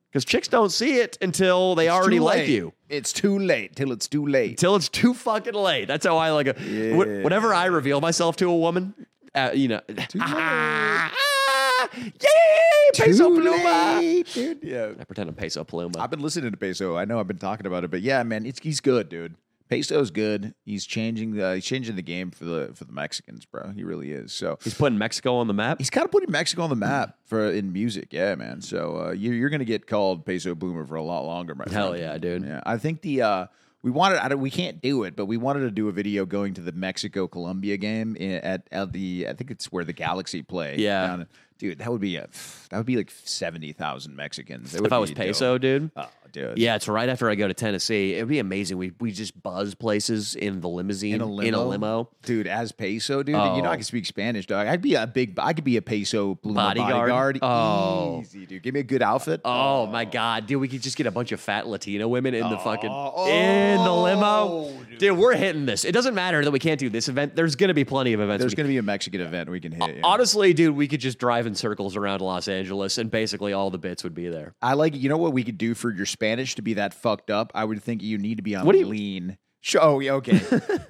Because chicks don't see it until they it's already like you. It's too late. Till it's too late. Till it's too fucking late. That's how I like it. Yeah. Wh- whenever I reveal myself to a woman, uh, you know, too ah, ah, yeah. Peso Pluma. Late, dude. Yeah. I pretend I'm Peso Pluma. I've been listening to Peso. I know I've been talking about it, but yeah, man, it's he's good, dude. Peso's good. He's changing the he's changing the game for the for the Mexicans, bro. He really is. So he's putting Mexico on the map. He's kind of putting Mexico on the map for in music, yeah, man. So uh, you, you're going to get called Peso Bloomer for a lot longer, my friend. Hell yeah, dude. Yeah, I think the uh, we wanted, I don't, we can't do it, but we wanted to do a video going to the Mexico Colombia game in, at, at the, I think it's where the Galaxy play. Yeah. Down, dude, that would be a, that would be like seventy thousand Mexicans. That if I was Peso, dope. dude. Oh, dude. Yeah, it's right after I go to Tennessee. It'd be amazing. We we just buzz places in the limousine, in a limo. In a limo. Dude, as Peso, dude, oh. you know I can speak Spanish, dog. I'd be a big, I could be a Peso Pluma bodyguard. bodyguard. Oh. Easy, dude. Give me a good outfit. Oh, oh, my God. Dude, we could just get a bunch of fat Latino women in oh. the fucking, oh. in the limo. Dude. dude, we're hitting this. It doesn't matter that we can't do this event. There's going to be plenty of events. There's going to be a Mexican event we can hit. Yeah. Honestly, dude, we could just drive in circles around Los Angeles, and basically all the bits would be there. I like, you know what we could do for your Spanish to be that fucked up? I would think you need to be on what lean. You... Oh, yeah, okay.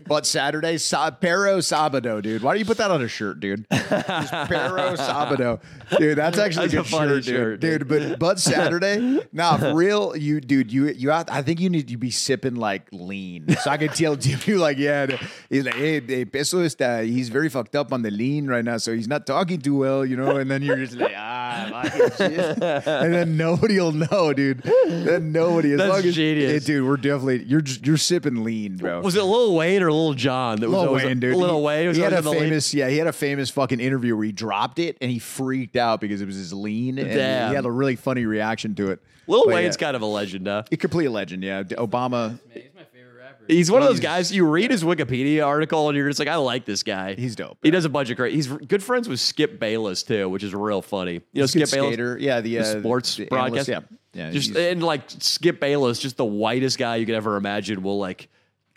But Saturday, sa- Pero Sabado, dude. Why don't you put that on a shirt, dude? Just Pero Sabado. Dude, that's actually that's a, good a funny shirt, shirt dude. dude. But but Saturday, nah, for real, you, dude, you, you. I think you need to be sipping, like, lean. So I could tell Jimmy, like, yeah, dude. He's like, hey, hey, Peso, está, he's very fucked up on the lean right now, so he's not talking too well, you know? And then you're just like, ah, shit. And then nobody will know, dude. Then nobody. As that's long as, genius. Hey, dude, we're definitely, you're you're sipping lean. Bro. Was it Lil Wayne or Lil John? That was Lil Wayne, dude. Lil Wayne. Was he had a famous, lean? yeah, he had a famous fucking interview where he dropped it and he freaked out because it was his lean. Damn. And he had a really funny reaction to it. Lil but Wayne's yeah. kind of a legend, huh? A complete legend, yeah. Obama. He's my favorite rapper. He's one of those guys. You read his Wikipedia article and you're just like, I like this guy. He's dope. He does a bunch of great. He's good friends with Skip Bayless too, which is real funny. You know, Skip Bayless, yeah, the, uh, the sports the broadcast, analyst, yeah, yeah. Just and like Skip Bayless, just the whitest guy you could ever imagine. Will like.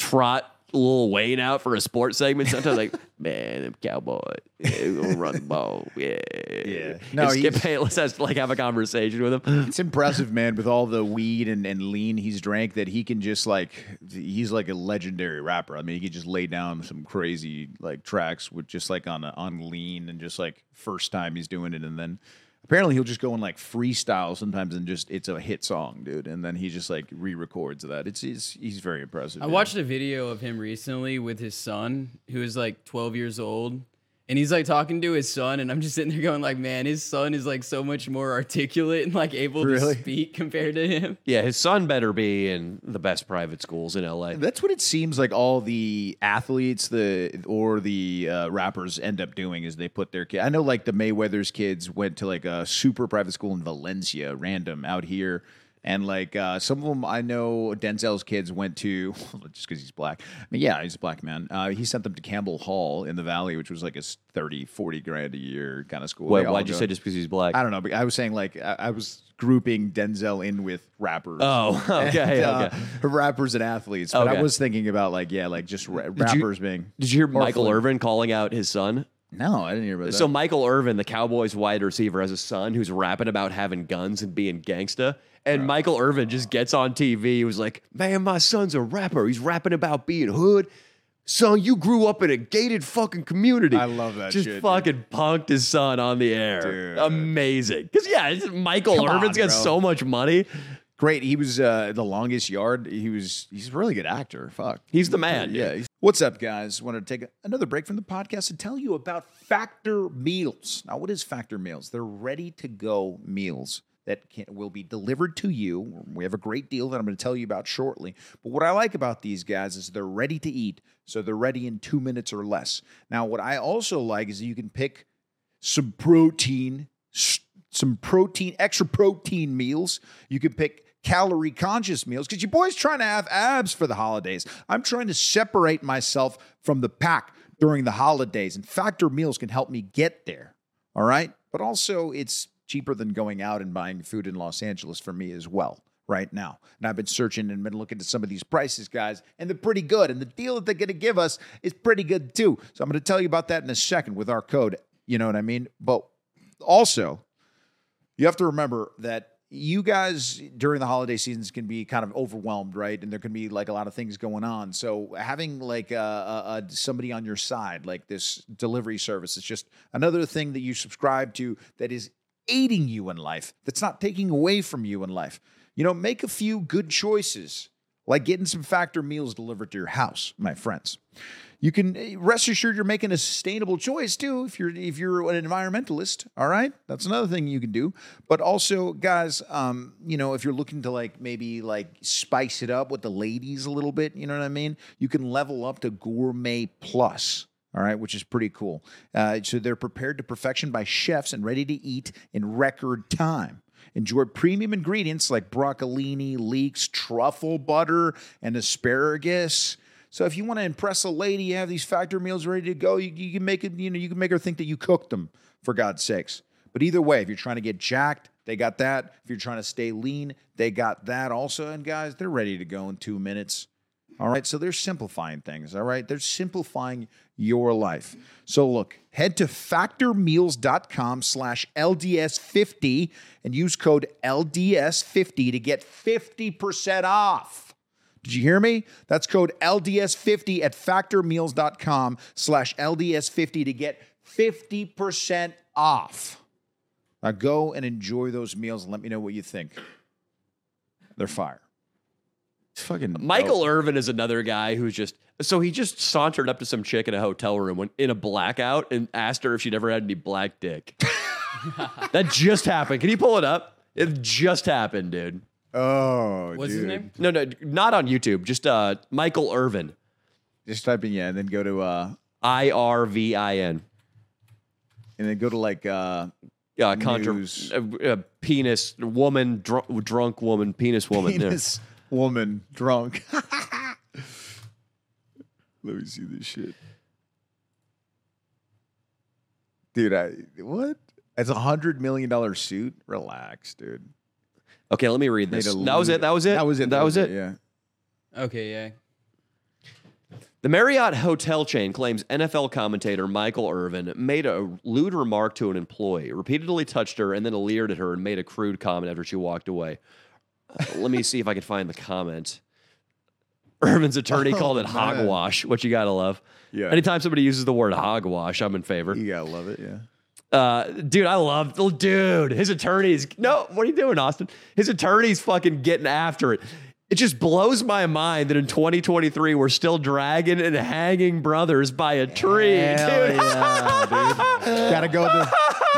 Trot Lil Wayne out for a sports segment. Sometimes like, man, them Cowboys, yeah, we're gonna run the ball. Yeah. Yeah. No, Skip Bayless has to like have a conversation with him. It's impressive, man, with all the weed and, and lean he's drank that he can just like he's like a legendary rapper. I mean, he could just lay down some crazy like tracks with just like on a, on lean and just like first time he's doing it, and then apparently he'll just go in like freestyle sometimes and just it's a hit song, dude. And then he just like re-records that. It's he's he's very impressive. I dude. watched a video of him recently with his son, who is like twelve years old, and he's like talking to his son, and I'm just sitting there going like, man, his son is like so much more articulate and like able really? to speak compared to him. Yeah, his son better be in the best private schools in L A. That's what it seems like all the athletes the or the uh, rappers end up doing is they put their kids. I know like the Mayweather's kids went to like a super private school in Valencia, random out here. And like uh, some of them, I know Denzel's kids went to just because he's black. I mean, yeah, he's a black man. Uh, he sent them to Campbell Hall in the Valley, which was like a thirty, forty grand a year kind of school. Wait, why'd you say just because he's black? I don't know. But I was saying like I, I was grouping Denzel in with rappers. Oh, okay, and, uh, okay. Rappers and athletes. But okay. I was thinking about like yeah, like just ra- rappers did you, being. Did you hear Michael Irvin calling out his son? No, I didn't hear about that. So Michael Irvin, the Cowboys wide receiver, has a son who's rapping about having guns and being gangsta. And Michael Irvin just gets on T V. He was like, man, my son's a rapper. He's rapping about being hood. Son, you grew up in a gated fucking community. I love that just shit. Just fucking dude. punked his son on the air. Dude. Amazing. Because, yeah, it's Michael Come Irvin's on, got bro. so much money. Great. He was uh, the longest yard. He was. He's a really good actor. Fuck. He's the man. Yeah. He's- What's up, guys? Wanted to take another break from the podcast and tell you about Factor Meals. Now, what is Factor Meals? They're ready-to-go meals that can, will be delivered to you. We have a great deal that I'm going to tell you about shortly. But what I like about these guys is they're ready to eat, so they're ready in two minutes or less. Now, what I also like is that you can pick some protein, some protein, extra protein meals. You can pick calorie-conscious meals because your boy's trying to have abs for the holidays. I'm trying to separate myself from the pack during the holidays, and Factor Meals can help me get there, all right? But also, it's cheaper than going out and buying food in Los Angeles for me as well right now. And I've been searching and been looking at some of these prices, guys, and they're pretty good. And the deal that they're going to give us is pretty good too. So I'm going to tell you about that in a second with our code. You know what I mean? But also, you have to remember that you guys during the holiday seasons can be kind of overwhelmed, right? And there can be like a lot of things going on. So having like a, a, a somebody on your side, like this delivery service, it's just another thing that you subscribe to that is aiding you in life, that's not taking away from you in life. You know, make a few good choices like getting some factor meals delivered to your house, my friends. You can rest assured you're making a sustainable choice too if you're if you're an environmentalist, all right? That's another thing you can do. But also, guys, um, you know, if you're looking to like maybe like spice it up with the ladies a little bit, you know what I mean? You can level up to Gourmet Plus. All right, which is pretty cool. Uh, so they're prepared to perfection by chefs and ready to eat in record time. Enjoy premium ingredients like broccolini, leeks, truffle butter, and asparagus. So if you want to impress a lady, you have these factor meals ready to go. You, you can make it, you know, you can make her think that you cooked them, for God's sakes. But either way, if you're trying to get jacked, they got that. If you're trying to stay lean, they got that also. And guys, they're ready to go in two minutes. All right, so they're simplifying things, all right? They're simplifying your life. So look, head to factormeals.com slash L D S fifty and use code L D S fifty to get fifty percent off. Did you hear me? That's code L D S fifty at factormeals.com slash L D S fifty to get fifty percent off. Now go and enjoy those meals and let me know what you think. They're fire. Fucking Michael dope. Irvin is another guy who's just so he just sauntered up to some chick in a hotel room when, in a blackout and asked her if she'd ever had any black dick. That just happened. Can you pull it up? It just happened, dude. Oh, what's dude. His name? No, no, not on YouTube. Just uh, Michael Irvin. Just type in yeah, and then go to uh, I R V I N, and then go to like uh, yeah, contra- uh, uh, penis woman, dr- drunk woman, penis woman. Penis. Woman drunk. Let me see this shit, dude. I what? That's a hundred million dollar suit. Relax, dude. Okay, let me read this. That was it. That was it. That was it. That was it. Yeah. Okay. Yeah. The Marriott hotel chain claims N F L commentator Michael Irvin made a lewd remark to an employee, repeatedly touched her, and then leered at her and made a crude comment after she walked away. Uh, let me see if I can find the comment. Irvin's attorney oh, called it man. hogwash, which you gotta love. Yeah. Anytime somebody uses the word hogwash, I'm in favor. You gotta love it, yeah. Uh, dude, I love the dude. His attorney's no. What are you doing, Austin? His attorney's fucking getting after it. It just blows my mind that in twenty twenty-three we're still dragging and hanging brothers by a tree. Hell dude. Yeah, dude. Gotta go. The-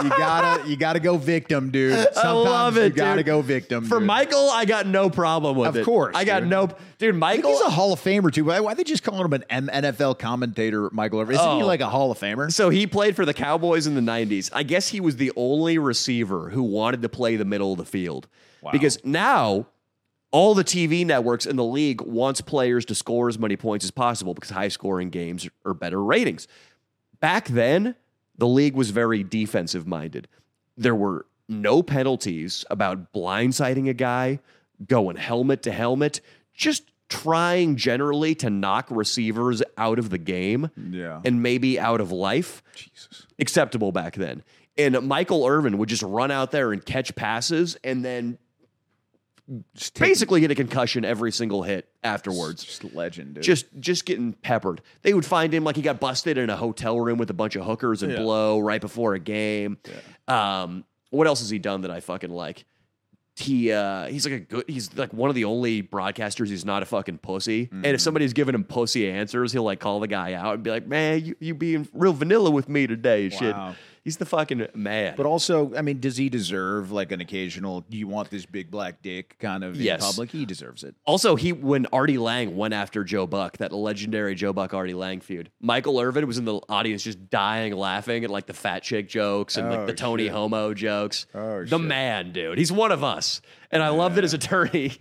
You gotta, you gotta go victim, dude. Sometimes I love it, you gotta dude. go victim. For dude. Michael, I got no problem with of it. Of course, I got dude. no, dude. Michael, he's a Hall of Famer too. Why are they just calling him an N F L commentator, Michael Irvin? Isn't oh. he like a Hall of Famer? So he played for the Cowboys in the nineties. I guess he was the only receiver who wanted to play the middle of the field wow. because now all the T V networks in the league wants players to score as many points as possible because high scoring games are better ratings. Back then, the league was very defensive-minded. There were no penalties about blindsiding a guy, going helmet to helmet, just trying generally to knock receivers out of the game yeah. and maybe out of life. Jesus. Acceptable back then. And Michael Irvin would just run out there and catch passes and then just basically get a concussion every single hit afterwards. Just legend, dude. Just, just getting peppered. They would find him like he got busted in a hotel room with a bunch of hookers and yeah. blow right before a game. Yeah. Um, what else has he done that I fucking like? He uh, he's like a good. He's like one of the only broadcasters who's not a fucking pussy. Mm-hmm. And if somebody's giving him pussy answers, he'll like call the guy out and be like, "Man, you you being real vanilla with me today, wow. shit." He's the fucking man. But also, I mean, does he deserve like an occasional, do you want this big black dick kind of yes. in public? He deserves it. Also, he when Artie Lang went after Joe Buck, that legendary Joe Buck-Artie Lang feud, Michael Irvin was in the audience just dying laughing at like the fat chick jokes and oh, like the Tony shit. Homo jokes. Oh, the shit. man, dude. He's one of us. And I yeah. love that his attorney...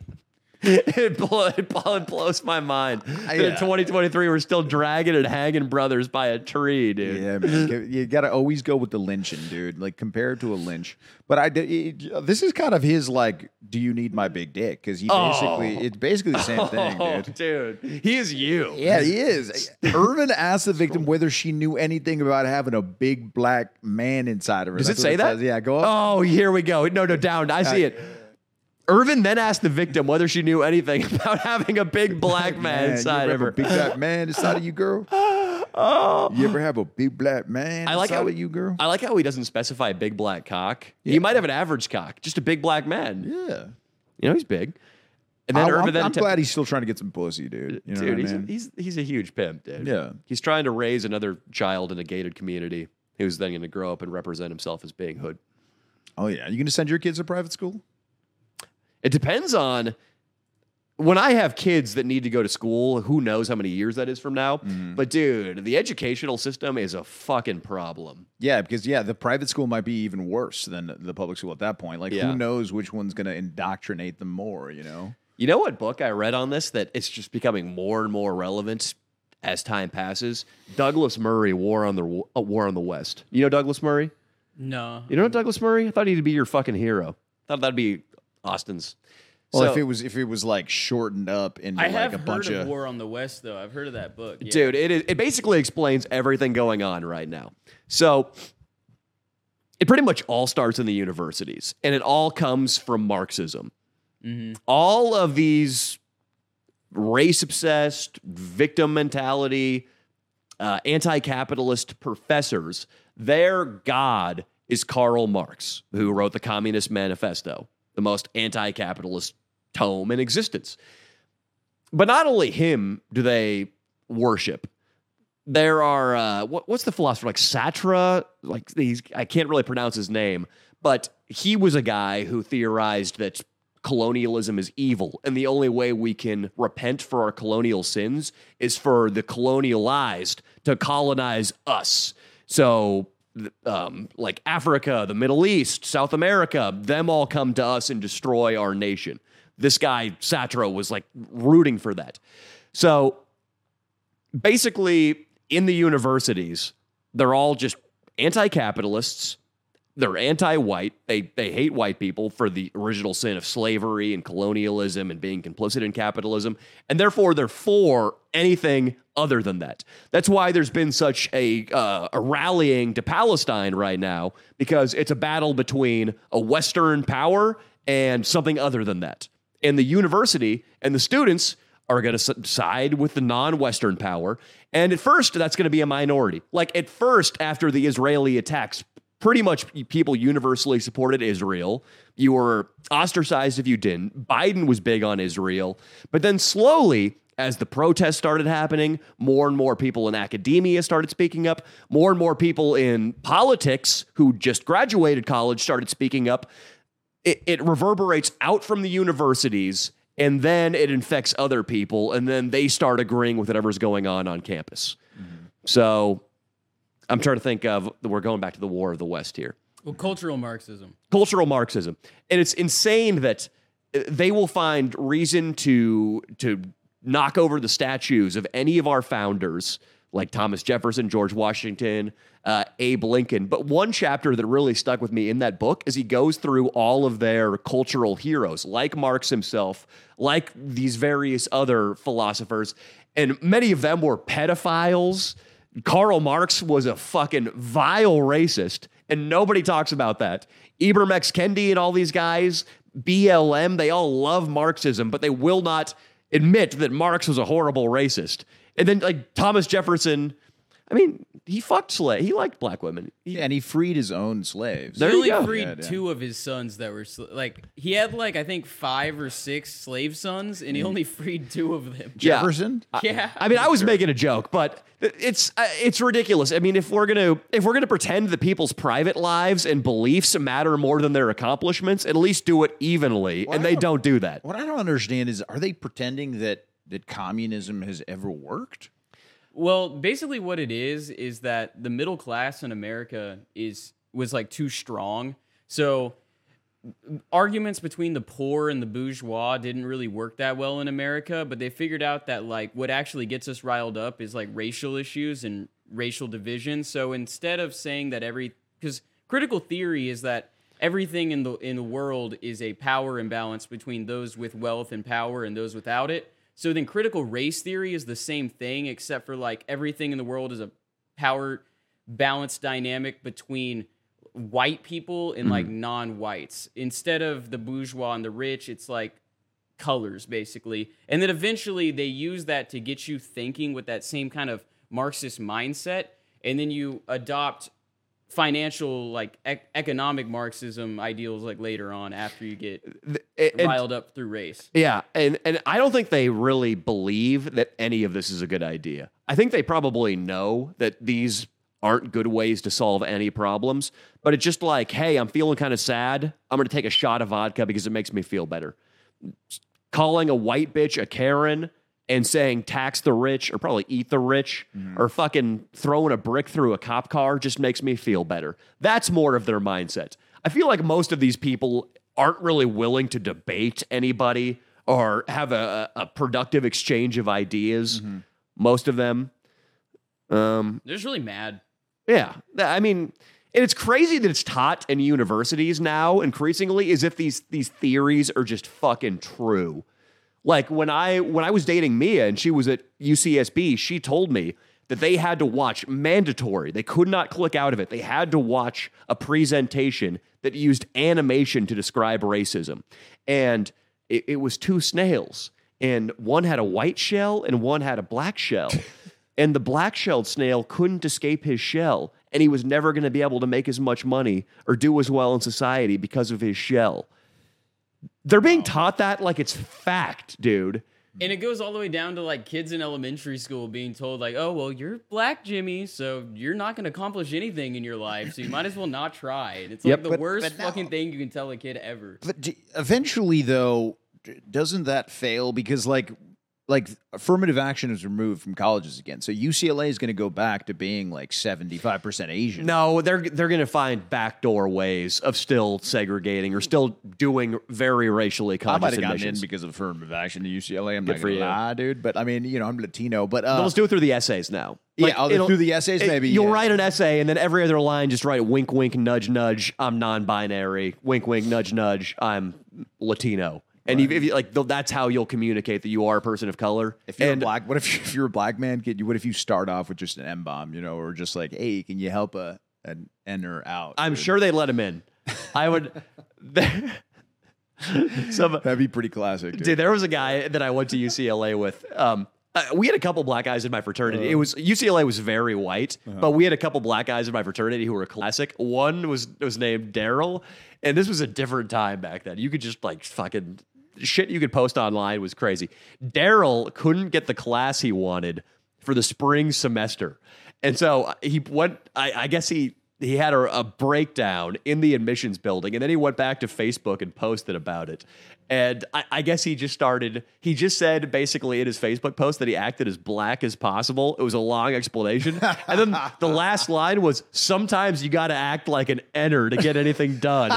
It, blow, it, blow, it blows my mind that yeah. in twenty twenty-three we're still dragging and hanging brothers by a tree, dude. Yeah, man. You gotta always go with the lynching, dude. Like compared to a lynch, but I it, this is kind of his like, do you need my big dick? Because he basically oh. it's basically the same oh, thing, dude. Dude, he is you. Yeah, he is. Irvin asked the victim whether she knew anything about having a big black man inside of her. Does That's it say it that? Says. Yeah, go up. Oh, here we go. No, no, down. I see I, it. Irvin then asked the victim whether she knew anything about having a big black man, man inside of her. A big black man inside of you, girl? Oh. You ever have a big black man I like inside how, of you, girl? I like how he doesn't specify big black cock. Yeah. He might have an average cock, just a big black man. Yeah. You know, he's big. And then I, Irvin. I'm, then I'm glad he's still trying to get some pussy, dude. You know dude, he's, I mean? a, he's he's a huge pimp, dude. Yeah, he's trying to raise another child in a gated community who's then going to grow up and represent himself as being hood. Oh yeah, are you going to send your kids to private school? It depends on when I have kids that need to go to school. Who knows how many years that is from now? Mm-hmm. But dude, the educational system is a fucking problem. Yeah, because yeah, the private school might be even worse than the public school at that point. Like, yeah. Who knows which one's going to indoctrinate them more? You know. You know what book I read on this that it's just becoming more and more relevant as time passes? Douglas Murray, War on the uh, War on the West. You know Douglas Murray? No. You know what Douglas Murray? I thought he'd be your fucking hero. I thought that'd be Austin's. Well, so, if it was if it was like shortened up into I like a bunch of I have heard of War on the West though. I've heard of that book. Yeah. Dude, it is, it basically explains everything going on right now. So it pretty much all starts in the universities and it all comes from Marxism. Mm-hmm. All of these race-obsessed, victim mentality, uh, anti-capitalist professors, their god is Karl Marx, who wrote the Communist Manifesto, the most anti-capitalist tome in existence. But not only him do they worship. There are, uh, what, what's the philosopher, like Sartre? Like he's, I can't really pronounce his name, but he was a guy who theorized that colonialism is evil, and the only way we can repent for our colonial sins is for the colonialized to colonize us. So, um, like Africa, the Middle East, South America, them all come to us and destroy our nation. This guy, Sartre, was like rooting for that. So, basically, in the universities, they're all just anti-capitalists. They're anti-white. They they hate white people for the original sin of slavery and colonialism and being complicit in capitalism. And therefore, they're for anything other than that. That's why there's been such a, uh, a rallying to Palestine right now, because it's a battle between a Western power and something other than that. And the university and the students are going to side with the non-Western power. And at first, that's going to be a minority. Like at first, after the Israeli attacks, pretty much people universally supported Israel. You were ostracized if you didn't. Biden was big on Israel. But then slowly, as the protests started happening, more and more people in academia started speaking up. More and more people in politics who just graduated college started speaking up. It, it reverberates out from the universities, and then it infects other people, and then they start agreeing with whatever's going on on campus. Mm-hmm. So I'm trying to think of, we're going back to the War of the West here. Well, cultural Marxism. Cultural Marxism. And it's insane that they will find reason to to knock over the statues of any of our founders, like Thomas Jefferson, George Washington, uh, Abe Lincoln. But one chapter that really stuck with me in that book is he goes through all of their cultural heroes, like Marx himself, like these various other philosophers. And many of them were pedophiles. Karl Marx was a fucking vile racist, and nobody talks about that. Ibram X. Kendi and all these guys, B L M, they all love Marxism, but they will not admit that Marx was a horrible racist. And then, like, Thomas Jefferson, I mean, he fucked slaves. He liked black women. He, yeah, and he freed his own slaves. He only freed yeah, yeah. two of his sons that were, sl- like, he had, like, I think five or six slave sons, and he only freed two of them. Jefferson? Yeah. I, yeah. I mean, I was making a joke, but it's it's ridiculous. I mean, if we're going to if we're going to pretend that people's private lives and beliefs matter more than their accomplishments, at least do it evenly, what and I they don't, don't do that. What I don't understand is, are they pretending that that communism has ever worked? Well, basically what it is, is that the middle class in America is was like too strong. So arguments between the poor and the bourgeois didn't really work that well in America, but they figured out that like what actually gets us riled up is like racial issues and racial division. So instead of saying that every, because critical theory is that everything in the in the world is a power imbalance between those with wealth and power and those without it. So then critical race theory is the same thing, except for like everything in the world is a power balance dynamic between white people and like mm-hmm. non-whites. Instead of the bourgeois and the rich, it's like colors basically. And then eventually they use that to get you thinking with that same kind of Marxist mindset. And then you adopt financial, like ec- economic Marxism ideals, like later on after you get it, it, riled up through race. Yeah. And, and I don't think they really believe that any of this is a good idea. I think they probably know that these aren't good ways to solve any problems, but it's just like, hey, I'm feeling kind of sad. I'm going to take a shot of vodka because it makes me feel better. Calling a white bitch a Karen and saying tax the rich or probably eat the rich mm. or fucking throwing a brick through a cop car just makes me feel better. That's more of their mindset. I feel like most of these people aren't really willing to debate anybody or have a, a productive exchange of ideas. Mm-hmm. Most of them. Um, They're just really mad. Yeah. I mean, and it's crazy that it's taught in universities now increasingly as if these these theories are just fucking true. Like when I when I was dating Mia and she was at U C S B, she told me that they had to watch mandatory. They could not click out of it. They had to watch a presentation that used animation to describe racism. And it, it was two snails. And one had a white shell and one had a black shell. And the black-shelled snail couldn't escape his shell. And he was never going to be able to make as much money or do as well in society because of his shell. They're being taught that like it's fact, dude. And it goes all the way down to like kids in elementary school being told like, oh, well, you're black, Jimmy, so you're not going to accomplish anything in your life, so you might as well not try. And it's yep, like the but, worst but now, fucking thing you can tell a kid ever. But d- eventually, though, d- doesn't that fail? Because like like affirmative action is removed from colleges again. So U C L A is going to go back to being like seventy-five percent Asian. No, they're they're going to find backdoor ways of still segregating or still doing very racially conscious I might have gotten admissions. In because of affirmative action to U C L A. I'm Good not going to lie, dude. But I mean, you know, I'm Latino. But uh, let's do it through the essays now. Like, yeah, I'll do the essays, it, maybe. You'll yeah. write an essay, and then every other line, just write wink, wink, nudge, nudge. I'm non-binary. Wink, wink, nudge, nudge. I'm Latino. And right. if you, like that's how you'll communicate that you are a person of color. If you're and, a black, what if, you, if you're a black man? Could you, what if you start off with just an M bomb, you know, or just like, hey, can you help a an N or out? I'm dude. sure they let him in. I would. some, That'd be pretty classic, dude. dude. There was a guy that I went to U C L A with. Um, uh, we had a couple black guys in my fraternity. Uh, it was U C L A was very white, uh-huh. but we had a couple black guys in my fraternity who were classic. One was was named Daryl, and this was a different time back then. You could just like fucking. Shit you could post online was crazy. Daryl couldn't get the class he wanted for the spring semester. And so he went, I, I guess he, he had a, a breakdown in the admissions building, and then he went back to Facebook and posted about it. And I, I guess he just started, he just said basically in his Facebook post that he acted as black as possible. It was a long explanation. And then the last line was, sometimes you got to act like an N-er to get anything done.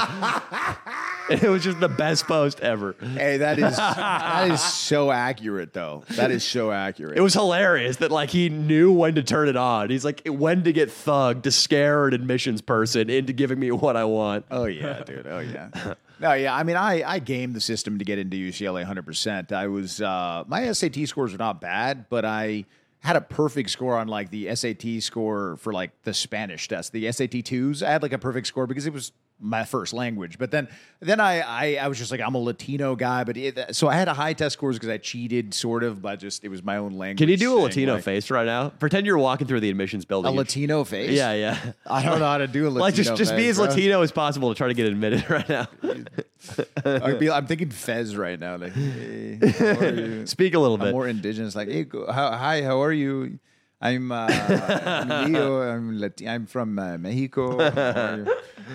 It was just the best post ever. Hey, that is that is so accurate, though. That is so accurate. It was hilarious that like he knew when to turn it on. He's like when to get thugged to scare an admissions person into giving me what I want. Oh yeah, dude. Oh yeah. No, yeah. I mean, I I gamed the system to get into U C L A one hundred percent. I was uh, my S A T scores were not bad, but I had a perfect score on like the S A T score for like the Spanish test, the S A T twos. I had like a perfect score because it was my first language. But then then I, I, I was just like, I'm a Latino guy. But it, so I had a high test scores because I cheated sort of, but just it was my own language. Can you do a Latino like, face right now? Pretend you're walking through the admissions building. A Latino face? Yeah, yeah. I don't know how to do a Latino like just, face. Just be as bro. Latino as possible to try to get admitted right now. I'd be, I'm thinking Fez right now. Like, hey, how are you? Speak a little bit. I'm more indigenous. Like, hey, how, hi, how are you? I'm, uh, I'm Leo. I'm Latino. I'm from uh, Mexico.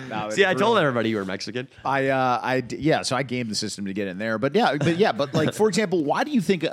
No, see, I really, told everybody you were Mexican. I, uh, I, yeah. So I gamed the system to get in there. But yeah, but yeah, but like for example, why do you think a,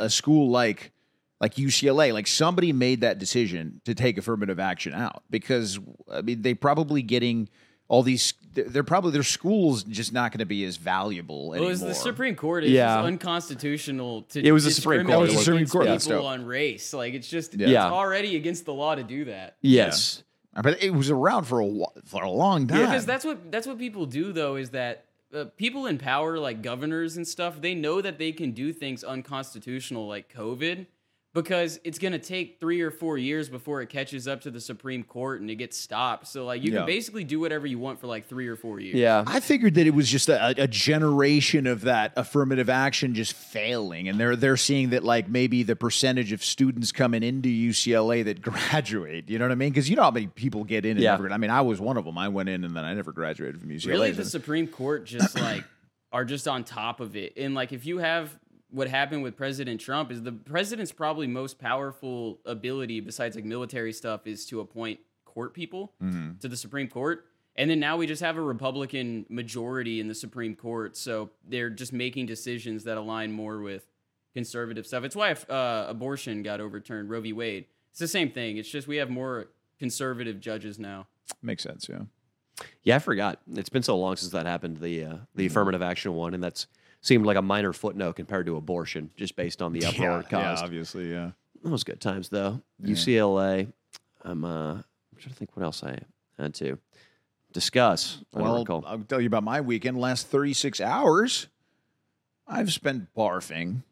a, a school like like U C L A, like somebody made that decision to take affirmative action out? Because I mean, they probably getting. All these, they're probably, their school's just not going to be as valuable anymore. Well, it was the Supreme Court. It yeah. was unconstitutional to it was discriminate the Supreme Court. It was the Supreme Court. People yeah. on race. Like, it's just, yeah. it's already against the law to do that. Yes. Yeah. But it was around for a, for a long time. Yeah, because that's what, that's what people do, though, is that uh, people in power, like governors and stuff, they know that they can do things unconstitutional, like COVID. because it's going to take three or four years before it catches up to the Supreme Court and it gets stopped. So, like, you yeah. can basically do whatever you want for, like, three or four years. Yeah. I figured that it was just a, a generation of that affirmative action just failing. And they're they're seeing that, like, maybe the percentage of students coming into U C L A that graduate, you know what I mean? Because you know how many people get in and yeah. never. I mean, I was one of them. I went in and then I never graduated from U C L A. Really, the Supreme Court just, like, are just on top of it. And, like, if you have... what happened with President Trump is the president's probably most powerful ability besides like military stuff is to appoint court people mm-hmm. to the Supreme Court. And then now we just have a Republican majority in the Supreme Court. So they're just making decisions that align more with conservative stuff. It's why uh, abortion got overturned, Roe v. Wade. It's the same thing. It's just we have more conservative judges now. Makes sense, yeah. Yeah, I forgot. It's been so long since that happened, the uh, the affirmative action one, and that's seemed like a minor footnote compared to abortion, just based on the uproar it caused. Yeah, obviously, yeah. Those good times, though. Yeah. U C L A. I'm, uh, I'm trying to think what else I had to discuss. Well, I'll tell you about my weekend. Last thirty-six hours, I've spent barfing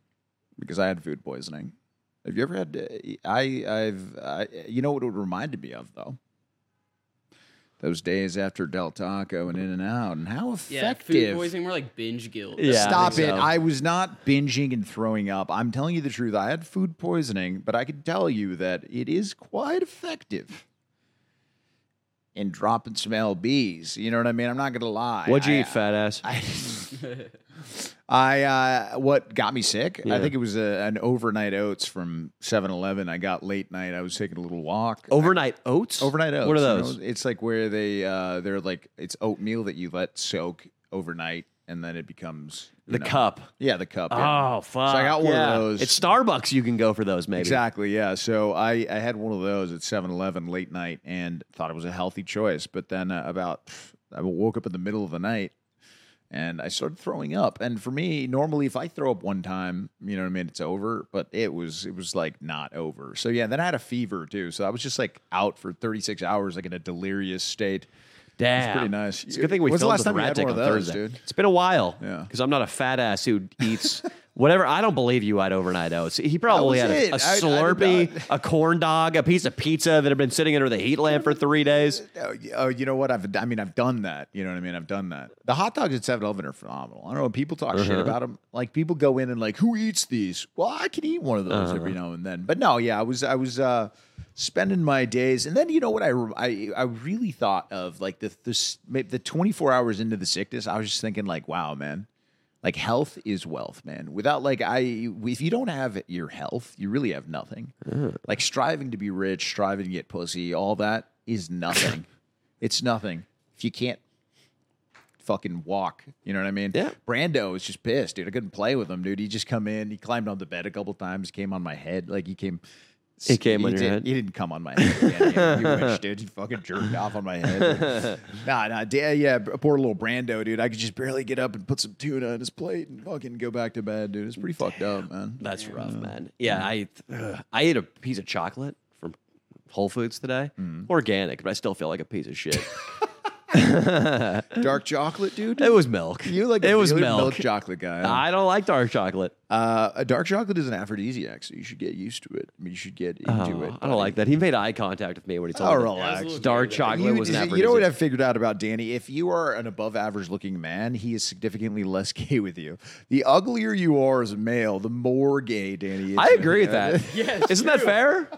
because I had food poisoning. Have you ever had... To, I, I've... I, you know what it reminded me of, though? Those days after Del Taco and In-N-Out, and how effective. Yeah, food poisoning, we're like binge guilt. Yeah, Stop I so. it. I was not binging and throwing up. I'm telling you the truth. I had food poisoning, but I can tell you that it is quite effective in dropping some L Bs. You know what I mean? I'm not going to lie. What'd you I, eat, fat ass? I, I uh, what got me sick? Yeah. I think it was a, an overnight oats from seven eleven. I got late night. I was taking a little walk. Overnight I, oats? Overnight oats. What are those? You know, it's like where they, uh, they're like, it's oatmeal that you let soak overnight, and then it becomes... The know. cup. Yeah, the cup. Yeah. Oh, fuck. So I got one yeah. of those. At Starbucks, you can go for those, maybe. Exactly, yeah. So I, I had one of those at seven eleven late night and thought it was a healthy choice. But then uh, about... Pff, I woke up in the middle of the night, and I started throwing up. And for me, normally if I throw up one time, you know what I mean, it's over. But it was it was like not over. So yeah, then I had a fever too. So I was just like out for thirty-six hours, like in a delirious state. Damn, it's pretty nice. It's a good thing we When's filmed the last with time Rat Dick on Thursday. Those, dude? It's been a while. Yeah, because I'm not a fat ass who eats whatever. I don't believe you had overnight oats. He probably had a, a Slurpee, I, I a corn dog, a piece of pizza that had been sitting under the heat lamp for three days. Oh, you know what? I've I mean, I've done that. You know what I mean? I've done that. The hot dogs at seven eleven are phenomenal. I don't know when people talk uh-huh. shit about them. Like people go in and like, who eats these? Well, I can eat one of those uh-huh. every now and then. But no, yeah, I was I was. Uh, Spending my days, and then you know what I, I, I really thought of like the the the twenty-four hours into the sickness. I was just thinking like, wow, man, like health is wealth, man. Without like I, if you don't have your health, you really have nothing. Mm. Like striving to be rich, striving to get pussy, all that is nothing. It's nothing if you can't fucking walk. You know what I mean? Yeah. Brando was just pissed, dude. I couldn't play with him, dude. He just come in, he climbed on the bed a couple times, came on my head, like he came. It came he on your did, head? He didn't come on my head. Yeah, you wish, dude. He fucking jerked off on my head. Nah, nah. Yeah, yeah, poor little Brando, dude. I could just barely get up and put some tuna on his plate and fucking go back to bed, dude. It's pretty Damn, fucked up, man. That's yeah. rough, man. Yeah, I ugh. I ate a piece of chocolate from Whole Foods today. Mm. Organic, but I still feel like a piece of shit. Dark chocolate, dude? It was milk. You like it a was milk. milk chocolate guy. Huh? I don't like dark chocolate. Uh, a dark chocolate is an aphrodisiac, so you should get used to it. I mean, you should get into oh, it. I don't like that. He made eye contact with me when he told oh, me relax. dark chocolate you, was an aphrodisiac. You know what I've figured out about Danny? If you are an above-average-looking man, he is significantly less gay with you. The uglier you are as a male, the more gay Danny is. I agree with that. Yes, Isn't true. that fair?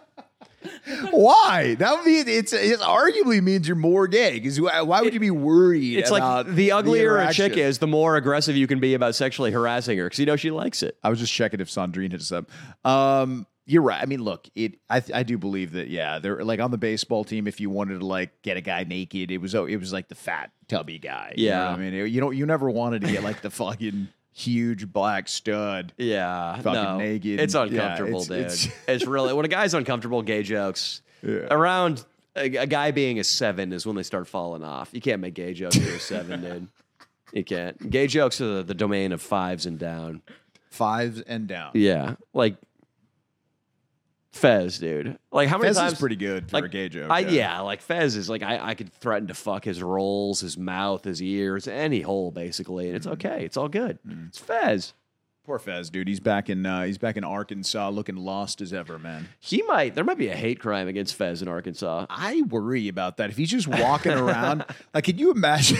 Why? That would be it's it arguably means you're more gay because why would you be worried? It's about like the uglier the a chick is, the more aggressive you can be about sexually harassing her because you know she likes it. I was just checking if Sandrine hit us up. Um, you're right. I mean, look, it. I I do believe that. Yeah, they're like on the baseball team. If you wanted to like get a guy naked, it was it was like the fat tubby guy. Yeah, you know what I mean, you don't you never wanted to get like the fucking. Huge black stud. Yeah. Fucking no. naked. It's uncomfortable, yeah, it's, dude. It's, it's really... When a guy's uncomfortable, gay jokes. Yeah. Around a, a guy being a seven is when they start falling off. You can't make gay jokes for a seven, dude. You can't. Gay jokes are the, the domain of fives and down. Fives and down. Yeah. Like... Fez, dude. Like how many Fez times? Fez is pretty good for like, a gay joke. I, yeah. yeah, like Fez is like I, I could threaten to fuck his rolls, his mouth, his ears, any hole basically, and it's okay. It's all good. Mm. It's Fez. Poor Fez, dude. He's back in uh, he's back in Arkansas, looking lost as ever, man. He might there might be a hate crime against Fez in Arkansas. I worry about that. If he's just walking around, like, can you imagine?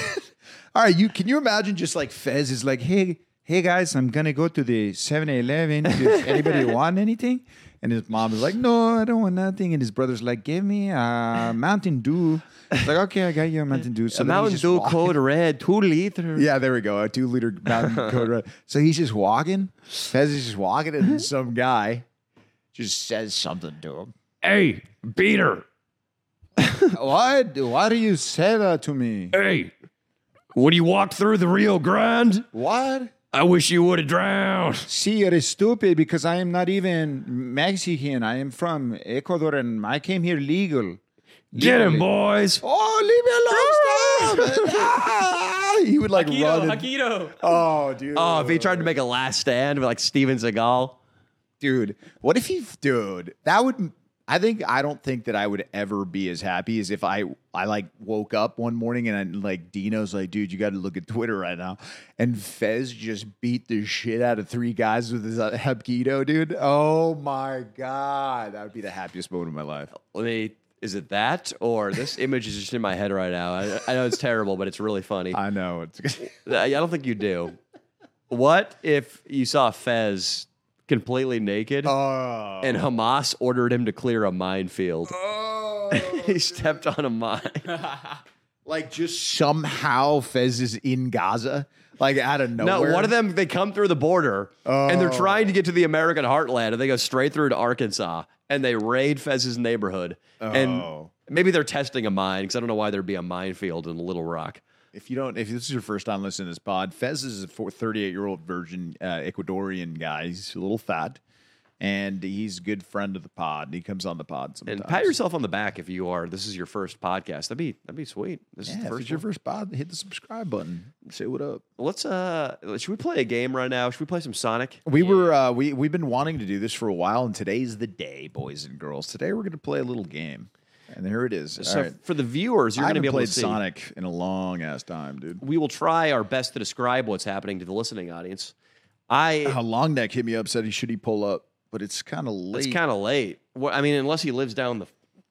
All right, you can you imagine just like Fez is like, hey, hey guys, I'm gonna go to the seven eleven. Does anybody want anything? And his mom is like, no, I don't want nothing. And his brother's like, give me a Mountain Dew. It's like, okay, I got you a Mountain Dew. So a Mountain Dew walking. Code Red, two liter. Yeah, there we go. A two liter Mountain Code Red. So he's just walking. Fez is just walking, and some guy just says something to him. Hey, beater. why, why do you say that to me? Hey, when you walk through the Rio Grande. What? I wish you would have drowned. See, you're stupid because I am not even Mexican. I am from Ecuador, and I came here legal. Get him, boys. Oh, leave me alone. Stop. Ah, he would like Akito, run. Akito. And... Oh, dude. Oh, if he tried to make a last stand with like Steven Seagal. Dude, what if he, dude, that would, I think, I don't think that I would ever be as happy as if I, I like woke up one morning and I, like Dino's like, dude, you got to look at Twitter right now. And Fez just beat the shit out of three guys with his uh, Hepkido, dude. Oh my God. That would be the happiest moment of my life. Let me. Is it that or this image is just in my head right now? I, I know it's terrible, but it's really funny. I know. It's I don't think you do. What if you saw Fez completely naked oh. and Hamas ordered him to clear a minefield? Oh, he stepped on a mine. Like just somehow Fez is in Gaza. Like out of nowhere. No, one of them, they come through the border oh. and they're trying to get to the American heartland and they go straight through to Arkansas. And they raid Fez's neighborhood. Oh. And maybe they're testing a mine, because I don't know why there'd be a minefield in Little Rock. If you don't, if this is your first time listening to this pod, Fez is a thirty-eight-year-old virgin uh, Ecuadorian guy. He's a little fat, and he's a good friend of the pod. He comes on the pod sometimes. And pat yourself on the back if you are. This is your first podcast. That'd be that'd be sweet. This yeah, is the first if it's your first pod. Hit the subscribe button. Say what up. Let's uh, should we play a game right now? Should we play some Sonic? We yeah. were uh, we we've been wanting to do this for a while, and today's the day, boys and girls. Today we're gonna play a little game. And there it is. So right. For the viewers, you're going to be able to see. I haven't played Sonic in a long ass time, dude. We will try our best to describe what's happening to the listening audience. I how long that kid me up said he should he pull up, but it's kind of late. It's kind of late. Well, I mean, unless he lives down the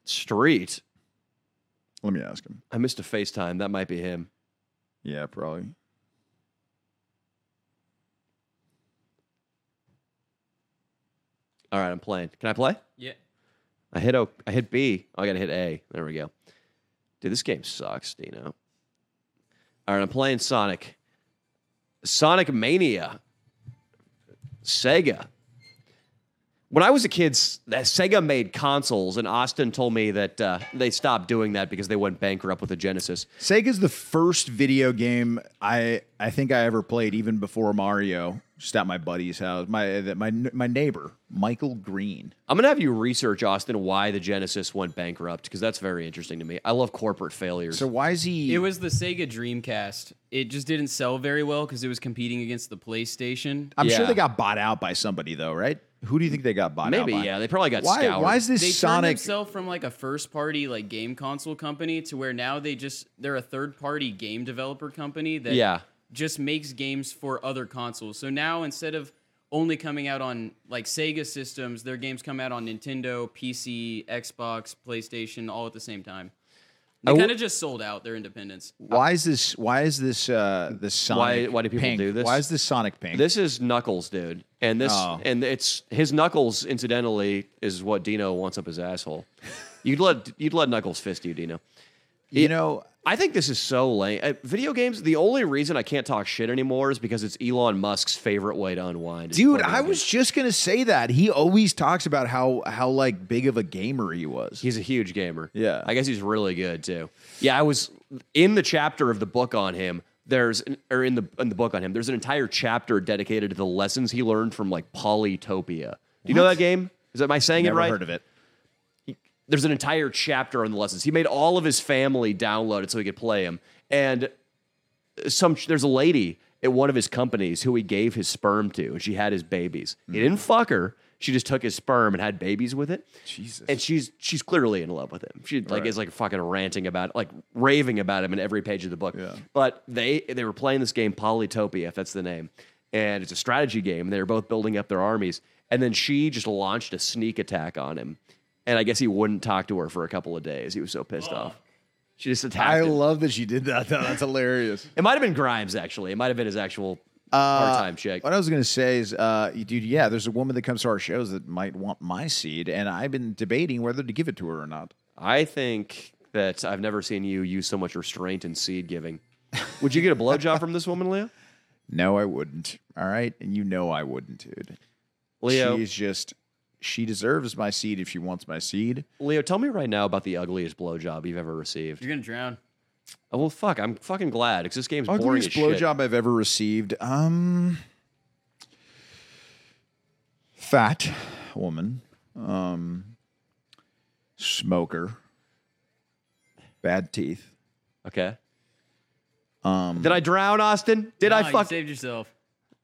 street. Let me ask him. I missed a FaceTime. That might be him. Yeah, probably. All right, I'm playing. Can I play? Yeah. I hit O. I hit B. Oh, I got to hit A. There we go. Dude, this game sucks, Dino. All right, I'm playing Sonic. Sonic Mania. Sega. When I was a kid, Sega made consoles, and Austin told me that uh, they stopped doing that because they went bankrupt with the Genesis. Sega's the first video game I I think I ever played, even before Mario. Just at my buddy's house, my my my neighbor, Michael Green. I'm going to have you research, Austin, why the Genesis went bankrupt, because that's very interesting to me. I love corporate failures. So why is he... It was the Sega Dreamcast. It just didn't sell very well because it was competing against the PlayStation. I'm yeah. sure they got bought out by somebody, though, right? Who do you think they got bought Maybe, out by? Maybe, yeah. They probably got why, scoured. Why is this they Sonic... They turned themselves from like a first-party like game console company to where now they just, they're a third-party game developer company that... Yeah. just makes games for other consoles. So now instead of only coming out on like Sega systems, their games come out on Nintendo, P C, Xbox, PlayStation, all at the same time. They kind of just sold out their independence. Why is this? Why is this? Uh, this Sonic. Why, why do people pink? do this? Why is this Sonic pink? This is Knuckles, dude, and this oh. and it's his Knuckles. Incidentally, is what Dino wants up his asshole. you'd let you'd let Knuckles fist you, Dino. You know, I think this is so lame. Uh, video games, the only reason I can't talk shit anymore is because it's Elon Musk's favorite way to unwind. Dude, I was just going to say that. He always talks about how, how like, big of a gamer he was. He's a huge gamer. Yeah. I guess he's really good, too. Yeah, I was in the chapter of the book on him. There's, or in the in the book on him, there's an entire chapter dedicated to the lessons he learned from, like, Polytopia. What? Do you know that game? Is that, am I saying Never it right? Never heard of it. There's an entire chapter on the lessons. He made all of his family download it so he could play him. And some there's a lady at one of his companies who he gave his sperm to, and she had his babies. Mm. He didn't fuck her. She just took his sperm and had babies with it. Jesus. And she's she's clearly in love with him. She like right. is like fucking ranting about, like raving about him in every page of the book. Yeah. But they they were playing this game, Polytopia, if that's the name. and it's a strategy game. They're both building up their armies, and then she just launched a sneak attack on him, and I guess he wouldn't talk to her for a couple of days. He was so pissed oh. off. She just attacked I him. Love that she did that. That's hilarious. It might have been Grimes, actually. It might have been his actual uh, part-time chick. What I was going to say is, uh, dude, yeah, there's a woman that comes to our shows that might want my seed, and I've been debating whether to give it to her or not. I think that I've never seen you use so much restraint in seed giving. Would you get a blowjob from this woman, Leo? No, I wouldn't. All right? And you know I wouldn't, dude. Leo. She's just... She deserves my seed if she wants my seed. Leo, tell me right now about the ugliest blowjob you've ever received. You're going to drown. Oh, well, fuck. I'm fucking glad, because this game's ugliest boring as shit. Ugliest blowjob I've ever received. Um, fat woman. Um, smoker. Bad teeth. Okay. Um, Did I drown, Austin? Did no, I fuck? You saved yourself.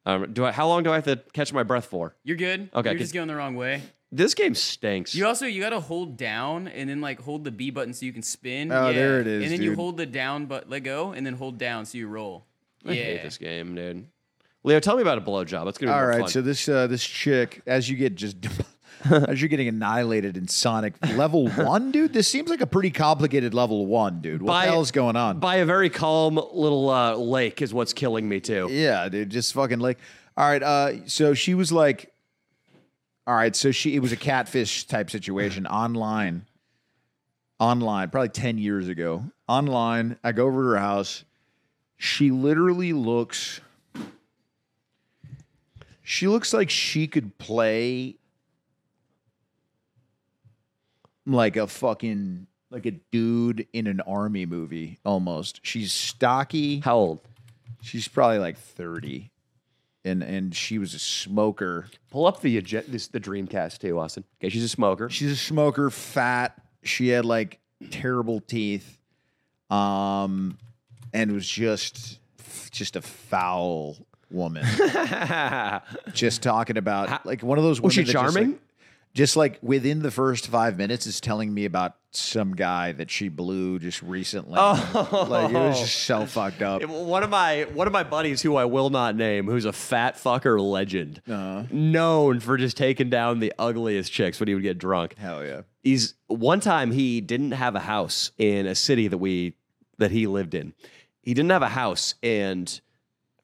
Um, do I? How long do I have to catch my breath for? You're good. Okay, you're just going the wrong way. This game stinks. You also you got to hold down and then like hold the B button so you can spin. Oh, yeah. There it is. And then dude. You hold the down but let go and then hold down so you roll. I yeah. hate this game, dude. Leo, tell me about a blowjob. It's gonna be all right. Fun. So this uh, this chick, as you get just as you're getting annihilated in Sonic level one, dude. This seems like a pretty complicated level one, dude. What by, the hell's going on? By a very calm little uh, lake is what's killing me too. Yeah, dude, just fucking lake. All right, uh, so she was like, all right, so she it was a catfish type situation online, online, probably ten years ago. Online, I go over to her house. She literally looks, she looks like she could play. Like a fucking, like a dude in an army movie, almost. She's stocky. How old? She's probably like thirty. And and she was a smoker. Pull up the this, the Dreamcast too, Austin. Okay, she's a smoker. She's a smoker, fat. She had like terrible teeth. Um, and was just, just a foul woman. Just talking about, How, like one of those women. Was she charming? Just, like, Just like within the first five minutes is telling me about some guy that she blew just recently. Oh. Like it was just so fucked up. One of my one of my buddies who I will not name, who's a fat fucker legend, uh-huh. known for just taking down the ugliest chicks when he would get drunk. Hell yeah. He's one time he didn't have a house in a city that we that he lived in. He didn't have a house and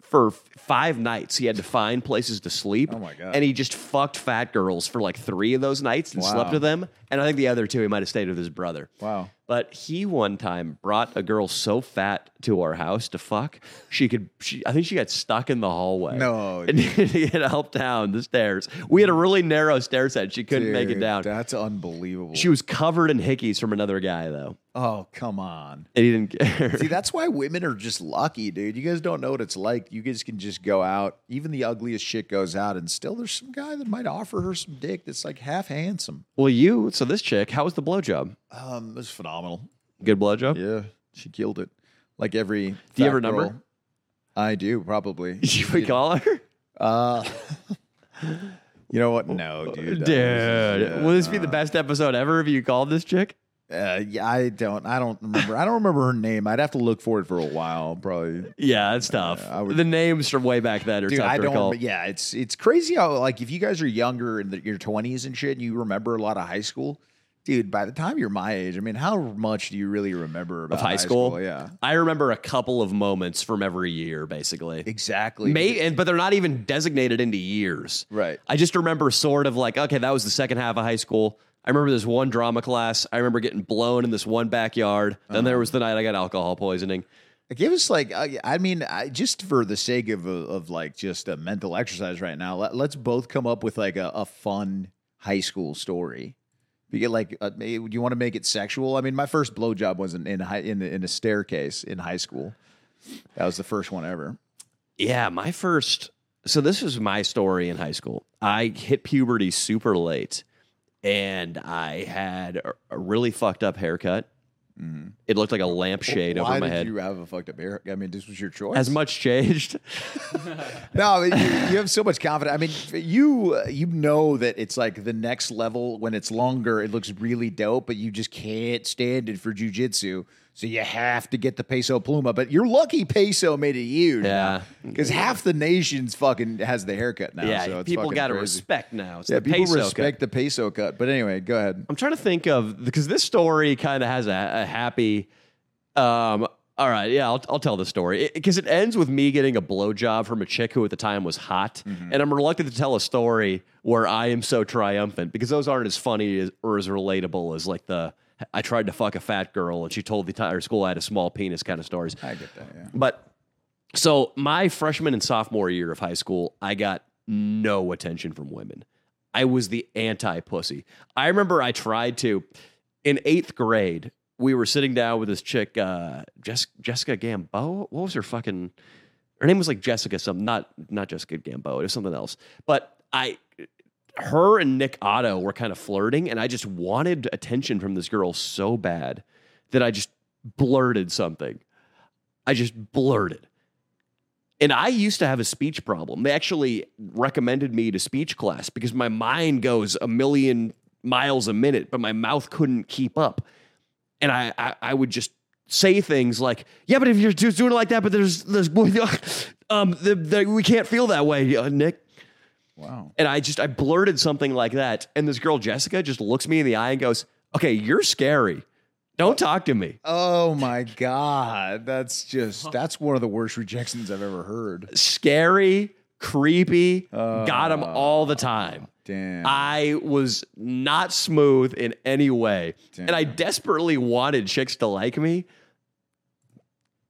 for five nights, he had to find places to sleep. Oh, my God. And he just fucked fat girls for like three of those nights and wow. slept with them. And I think the other two, he might have stayed with his brother. Wow. But he one time brought a girl so fat to our house to fuck. She could, she, I think she got stuck in the hallway. No. And he had to help down the stairs. We had a really narrow stair set. She couldn't Dude, make it down. That's unbelievable. She was covered in hickeys from another guy, though. Oh, come on. And he didn't care. See, that's why women are just lucky, dude. You guys don't know what it's like. You guys can just go out. Even the ugliest shit goes out, and still there's some guy that might offer her some dick that's like half handsome. Well, you, so this chick, how was the blowjob? Um, it was phenomenal. Good blowjob? Yeah, she killed it. Like every Do you have her girl, number? I do, probably. You would call her? Uh... You know what? No, dude. Dude, yeah, will this be the best episode ever if you called this chick? Uh, yeah, I don't. I don't remember. I don't remember her name. I'd have to look for it for a while, probably. Yeah, it's tough. Uh, I would, the names from way back then are dude, tough I to don't, recall. Yeah, it's it's crazy how like if you guys are younger in the, your twenties and shit, and you remember a lot of high school, dude. By the time you're my age, I mean, how much do you really remember about of high, high school? school? Yeah, I remember a couple of moments from every year, basically. Exactly. May, and but they're not even designated into years. Right. I just remember sort of like, okay, that was the second half of high school. I remember this one drama class. I remember getting blown in this one backyard. Then uh-huh. there was the night I got alcohol poisoning. Give us like, I mean, I, just for the sake of, of like just a mental exercise right now, let, let's both come up with like a, a fun high school story. You get like, uh, do you want to make it sexual? I mean, my first blowjob wasn't in high, in in a staircase in high school. That was the first one ever. Yeah, my first. So this is my story in high school. I hit puberty super late. And I had a really fucked up haircut. Mm-hmm. It looked like a lampshade well, over my head. Why did you have a fucked up haircut? I mean, this was your choice. Has much changed? No, you, you have so much confidence. I mean, you you know that it's like the next level. When it's longer, it looks really dope, but you just can't stand it for jujitsu. So you have to get the Peso Pluma. But you're lucky Peso made it huge. Yeah. Because half the nation's fucking has the haircut now. Yeah, so it's people got to respect now. It's yeah, the people peso respect cut. the Peso cut. But anyway, go ahead. I'm trying to think of, because this story kind of has a, a happy, um, all right, yeah, I'll, I'll tell the story. Because it, it ends with me getting a blowjob from a chick who at the time was hot. Mm-hmm. And I'm reluctant to tell a story where I am so triumphant, because those aren't as funny as, or as relatable as like the... I tried to fuck a fat girl and she told the entire school I had a small penis kind of stories. I get that, yeah. But so my freshman and sophomore year of high school, I got no attention from women. I was the anti-pussy. I remember I tried to, in eighth grade, we were sitting down with this chick, uh, Jess, Jessica Gamboa. What was her fucking, her name was like Jessica something, not, not Jessica Gamboa, it was something else. But I... her and Nick Otto were kind of flirting, and I just wanted attention from this girl so bad that I just blurted something. I just blurted. And I used to have a speech problem. They actually recommended me to speech class because my mind goes a million miles a minute, but my mouth couldn't keep up. And I, I, I would just say things like, yeah, but if you're just doing it like that, but there's, there's um, the, the, we can't feel that way, uh, Nick. Wow. And I just, I blurted something like that. And this girl, Jessica, just looks me in the eye and goes, okay, you're scary. Don't talk to me. Oh my God. That's just, that's one of the worst rejections I've ever heard. Scary, creepy, uh, got them all the time. Damn. I was not smooth in any way. Damn. And I desperately wanted chicks to like me.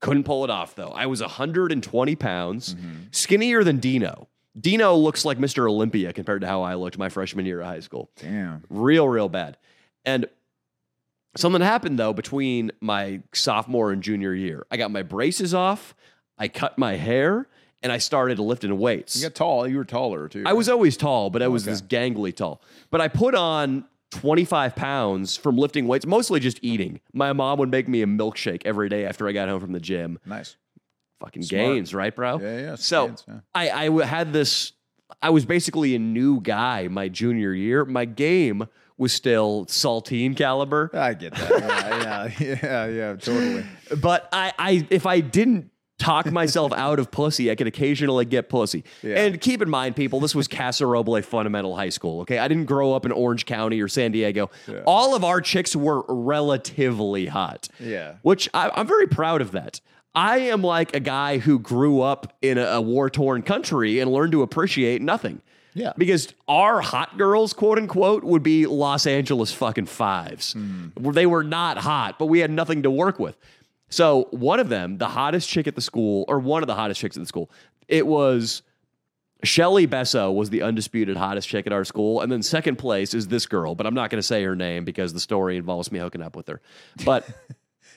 Couldn't pull it off though. I was one hundred twenty pounds, mm-hmm. skinnier than Dino. Dino looks like Mister Olympia compared to how I looked my freshman year of high school. Damn. Real, real bad. And something happened, though, between my sophomore and junior year. I got my braces off, I cut my hair, and I started lifting weights. You got tall. You were taller, too. I was always tall, but I was okay. this gangly tall. But I put on twenty-five pounds from lifting weights, mostly just eating. My mom would make me a milkshake every day after I got home from the gym. Nice. Fucking Smart. gains, right, bro? Yeah, yeah. So gains, yeah. I, I had this, I was basically a new guy my junior year. My game was still saltine caliber. I get that. yeah, yeah, yeah, yeah, totally. But I, I, if I didn't talk myself out of pussy, I could occasionally get pussy. Yeah. And keep in mind, people, this was Casa Roble Fundamental High School, okay? I didn't grow up in Orange County or San Diego. Yeah. All of our chicks were relatively hot. Yeah. Which I, I'm very proud of that. I am like a guy who grew up in a, a war-torn country and learned to appreciate nothing. Yeah. Because our hot girls, quote unquote, would be Los Angeles fucking fives. Mm. They were not hot, but we had nothing to work with. So one of them, the hottest chick at the school, or one of the hottest chicks at the school, it was Shelly Besso was the undisputed hottest chick at our school. And then second place is this girl, but I'm not going to say her name because the story involves me hooking up with her. But...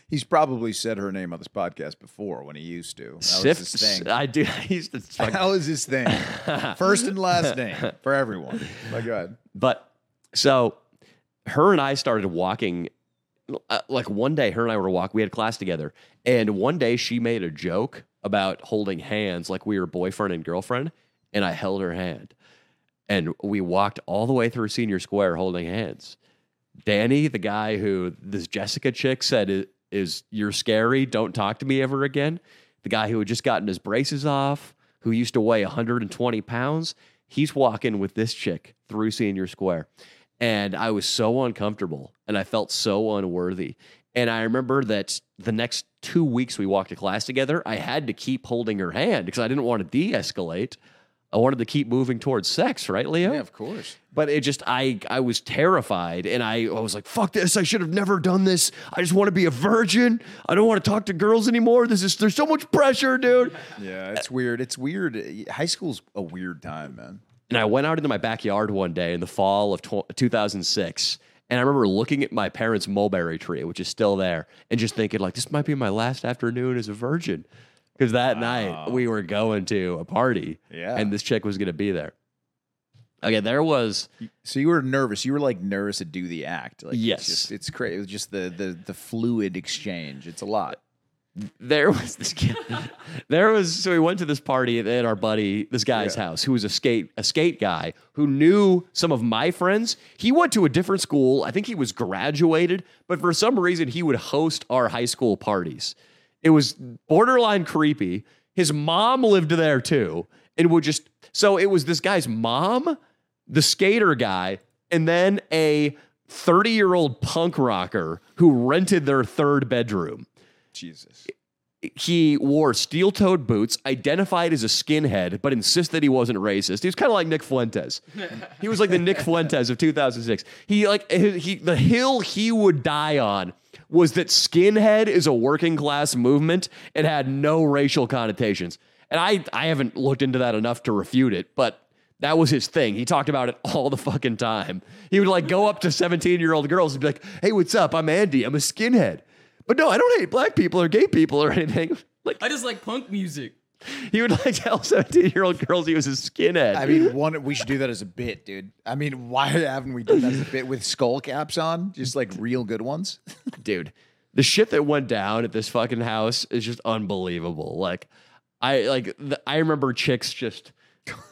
he's probably said her name on this podcast before when he used to. That was Sip, his thing. I do. I used to. Fucking... that was his thing. First and last name for everyone. My God. But so her and I started walking. Uh, like one day, her and I were walking. We had class together. And one day she made a joke about holding hands like we were boyfriend and girlfriend. And I held her hand. And we walked all the way through Senior Square holding hands. Danny, the guy who this Jessica chick said is, is you're scary, don't talk to me ever again. The guy who had just gotten his braces off, who used to weigh one hundred twenty pounds, he's walking with this chick through Senior Square. And I was so uncomfortable, and I felt so unworthy. And I remember that the next two weeks we walked to class together, I had to keep holding her hand because I didn't want to de-escalate. I wanted to keep moving towards sex, right, Leo? Yeah, of course. But it just, I I was terrified, and I, I was like, fuck this, I should have never done this. I just want to be a virgin. I don't want to talk to girls anymore. This is, there's so much pressure, dude. Yeah, it's weird. It's weird. High school's a weird time, man. And I went out into my backyard one day in the fall of two thousand six, and I remember looking at my parents' mulberry tree, which is still there, and just thinking, like, this might be my last afternoon as a virgin. Because that wow. night we were going to a party, yeah. and this chick was going to be there. Okay, there was. So you were nervous. You were like nervous to do the act. Like, yes, it's, it's crazy. It was just the the the fluid exchange. It's a lot. There was this kid. There was so we went to this party at our buddy, this guy's yeah. house, who was a skate a skate guy who knew some of my friends. He went to a different school. I think he was graduated, but for some reason he would host our high school parties. It was borderline creepy. His mom lived there too, and would just so it was this guy's mom, the skater guy, and then a thirty-year-old punk rocker who rented their third bedroom. Jesus. He wore steel-toed boots, identified as a skinhead, but insisted that he wasn't racist. He was kind of like Nick Fuentes. He was like the Nick Fuentes of two thousand six. He like he the hill he would die on was that skinhead is a working-class movement and had no racial connotations. And I, I haven't looked into that enough to refute it, but that was his thing. He talked about it all the fucking time. He would like go up to seventeen-year-old girls and be like, "Hey, what's up? I'm Andy. I'm a skinhead. But no, I don't hate black people or gay people or anything. Like I just like punk music." He would like tell seventeen-year-old girls he was a skinhead. I mean, one we should do that as a bit, dude. I mean, why haven't we done that as a bit with skull caps on? Just like real good ones. Dude, the shit that went down at this fucking house is just unbelievable. Like I like the, I remember chicks just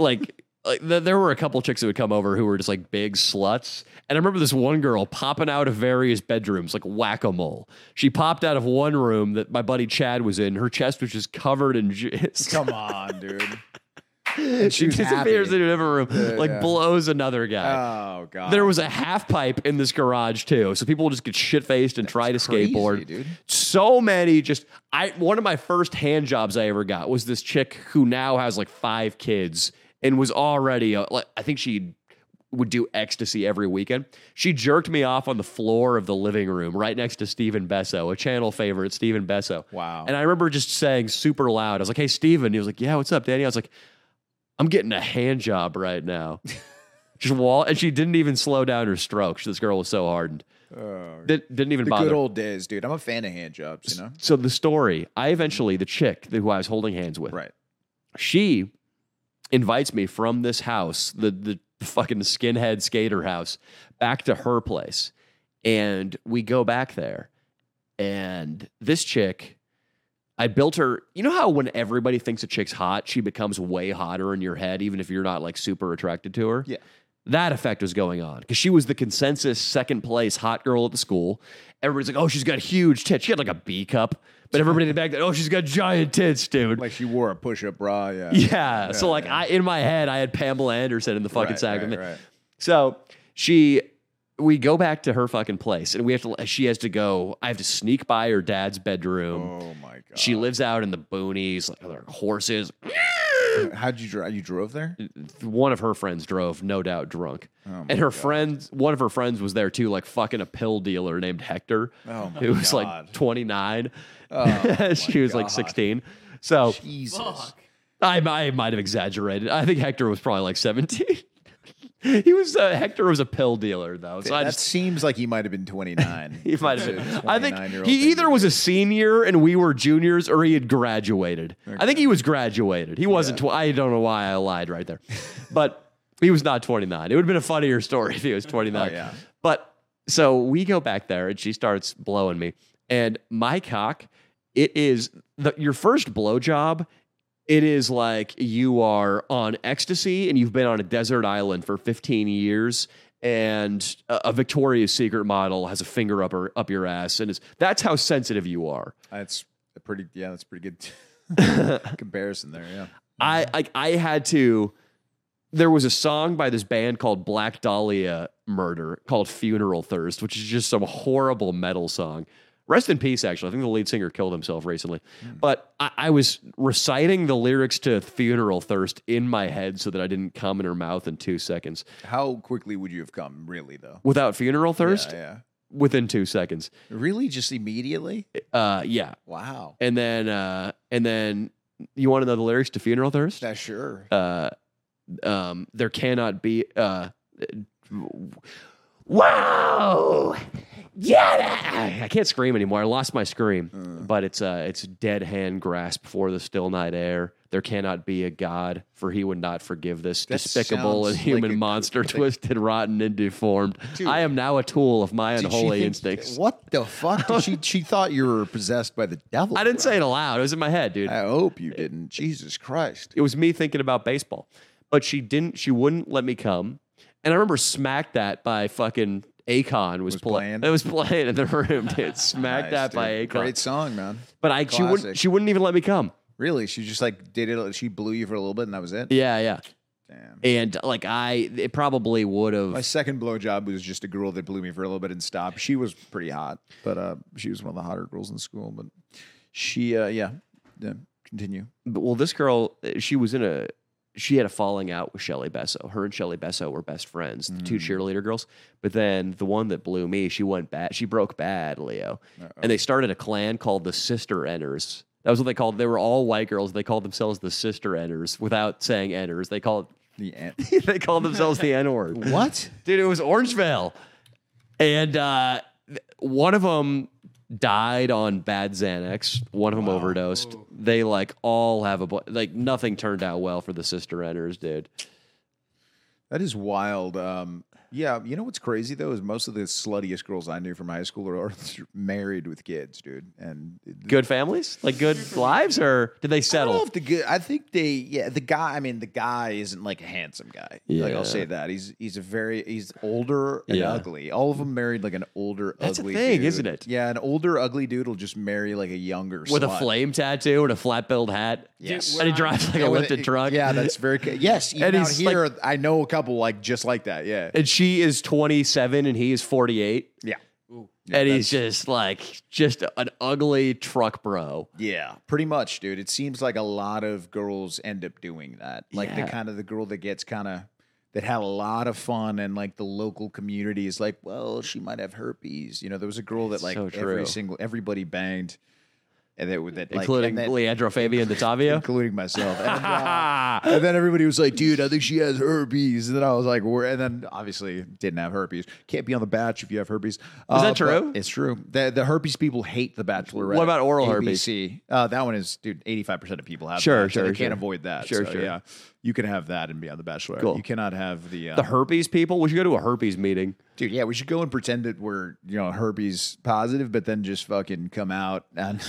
like like the, there were a couple chicks that would come over who were just like big sluts. And I remember this one girl popping out of various bedrooms, like whack-a-mole. She popped out of one room that my buddy Chad was in. Her chest was just covered in jizz. Come on, dude. She, she disappears happy. in a different room, yeah, like yeah. blows another guy. Oh, God. There was a half pipe in this garage, too. So people would just get shit-faced and That's try to crazy, skateboard. Dude. So many just... I One of my first hand jobs I ever got was this chick who now has like five kids and was already... Uh, like I think she... would do ecstasy every weekend. She jerked me off on the floor of the living room right next to Steven Besso, a channel favorite, Steven Besso. Wow. And I remember just saying super loud, I was like, "Hey, Steven." He was like, "Yeah, what's up, Danny?" I was like, "I'm getting a hand job right now." Just wall. And she didn't even slow down her strokes. This girl was so hardened. Oh, Did, didn't even the bother. Good old days, dude. I'm a fan of hand jobs, you know? So the story, I eventually, the chick who I was holding hands with, right? She invites me from this house, the, the, fucking skinhead skater house, back to her place, and we go back there, and this chick, I built her, you know how when everybody thinks a chick's hot, she becomes way hotter in your head even if you're not like super attracted to her? Yeah, that effect was going on because she was the consensus second place hot girl at the school. Everybody's like, "Oh, she's got huge tits." She had like a B cup, but everybody in the back, "Oh, she's got giant tits, dude." Like she wore a push-up bra, yeah. Yeah, yeah so like yeah. I, in my head, I had Pamela Anderson in the fucking right, sack of right, me. Right. So she, we go back to her fucking place, and we have to. She has to go. I have to sneak by her dad's bedroom. Oh my God. She lives out in the boonies, like there are horses. How'd you drive? You drove there? One of her friends drove, no doubt drunk. Oh and her God. friend, one of her friends was there too, like fucking a pill dealer named Hector. Oh my Who was God. like twenty-nine. Oh she was God. like sixteen. So Jesus. I, I might have exaggerated. I think Hector was probably like seventeen. He was uh, Hector was a pill dealer though, so that I just, seems like he might have been twenty-nine. He might have been. I think he either was a senior and we were juniors, or he had graduated. Okay. I think he was graduated. He wasn't. Yeah. Tw- I don't know why I lied right there, but he was not twenty-nine. It would have been a funnier story if he was twenty-nine. Oh, yeah. But so we go back there and she starts blowing me, and my cock. It is the, your first blowjob. It is like you are on ecstasy and you've been on a desert island for fifteen years and a, a Victoria's Secret model has a finger up, her, up your ass. And it's, that's how sensitive you are. That's a pretty, yeah, that's a pretty good comparison there, yeah. I, I I had to, there was a song by this band called Black Dahlia Murder called Funeral Thirst, which is just some horrible metal song. Rest in peace, actually. I think the lead singer killed himself recently. Mm. But I, I was reciting the lyrics to Funeral Thirst in my head so that I didn't come in her mouth in two seconds. How quickly would you have come, really, though? Without Funeral Thirst? Yeah, yeah. Within two seconds. Really? Just immediately? Uh, yeah. Wow. And then, uh, and then you want to know the lyrics to Funeral Thirst? Yeah, sure. Uh, um, there cannot be... Uh, wow! yeah, I can't scream anymore. I lost my scream, mm. but it's uh, it's dead hand grasp for the still night air. There cannot be a God, for he would not forgive this that despicable and human like monster, thing. Twisted, rotten, and deformed. Dude, I am now a tool of my unholy think, instincts. What the fuck? Did she she thought you were possessed by the devil. I didn't right? say it aloud. It was in my head, dude. I hope you didn't. It, Jesus Christ. It was me thinking about baseball, but she didn't. She wouldn't let me come. And I remember smacked that by fucking Akon was, was play- playing. It was playing in the room, dude. Smacked nice, that dude. By Akon. Great song, man. But I Classic. she wouldn't. She wouldn't even let me come. Really? She just like did it. She blew you for a little bit and that was it? Yeah, yeah. Damn. And like I, it probably would have. My second blowjob was just a girl that blew me for a little bit and stopped. She was pretty hot, but uh, she was one of the hotter girls in school. But she, uh, yeah, yeah, continue. But, well, this girl, she was in a, she had a falling out with Shelly Besso. Her and Shelly Besso were best friends, the mm. two cheerleader girls. But then the one that blew me, she went bad. She broke bad, Leo. Uh-oh. And they started a clan called the Sister Enners. That was what they called. They were all white girls. They called themselves the Sister Enners without saying Enners. They called the en- they called themselves the N word. What, dude? It was Orangevale, and uh, one of them died on bad Xanax. One of them wow. overdosed. They like all have a bo- like nothing turned out well for the Sister Enners, dude. That is wild. Um, yeah, you know what's crazy though is most of the sluttiest girls I knew from high school are, are married with kids, dude. And good families, like good lives, or did they settle? I don't know if the I think they, yeah, the guy. I mean, the guy isn't like a handsome guy. Yeah. Like I'll say that he's he's a very he's older and yeah. ugly. All of them married like an older That's ugly. That's a thing, dude. Isn't it? Yeah, an older ugly dude will just marry like a younger with slut. A flame tattoo and a flat billed hat. Yes, dude, and he drives like yeah, a lifted it, truck. Yeah, that's very yes. Even and out here, like, I know a couple like just like that. Yeah, and she. He is twenty-seven and he is forty-eight. Yeah. Ooh. Yeah, and he's just like, just an ugly truck bro. Yeah, pretty much, dude. It seems like a lot of girls end up doing that. Like yeah. the kind of the girl that gets kind of, that had a lot of fun and like the local community is like, well, she might have herpes. You know, there was a girl that like so every single, everybody banged. And that would that including like, Leandro Fabian and Tavio, including myself. And, uh, and then everybody was like, "Dude, I think she has herpes." And then I was like, "Where?" And then obviously didn't have herpes. Can't be on The Batch if you have herpes. Is uh, that true? It's true. The, the herpes people hate The Bachelorette. What about oral A B C? Herpes? Uh, that one is, dude. Eighty-five percent of people have. Sure, that, sure. So they sure. can't avoid that. Sure, so, sure. Yeah, you can have that and be on The Bachelorette. Cool. You cannot have the uh, the herpes people. We should go to a herpes meeting. Dude, yeah, we should go and pretend that we're, you know, herpes positive, but then just fucking come out and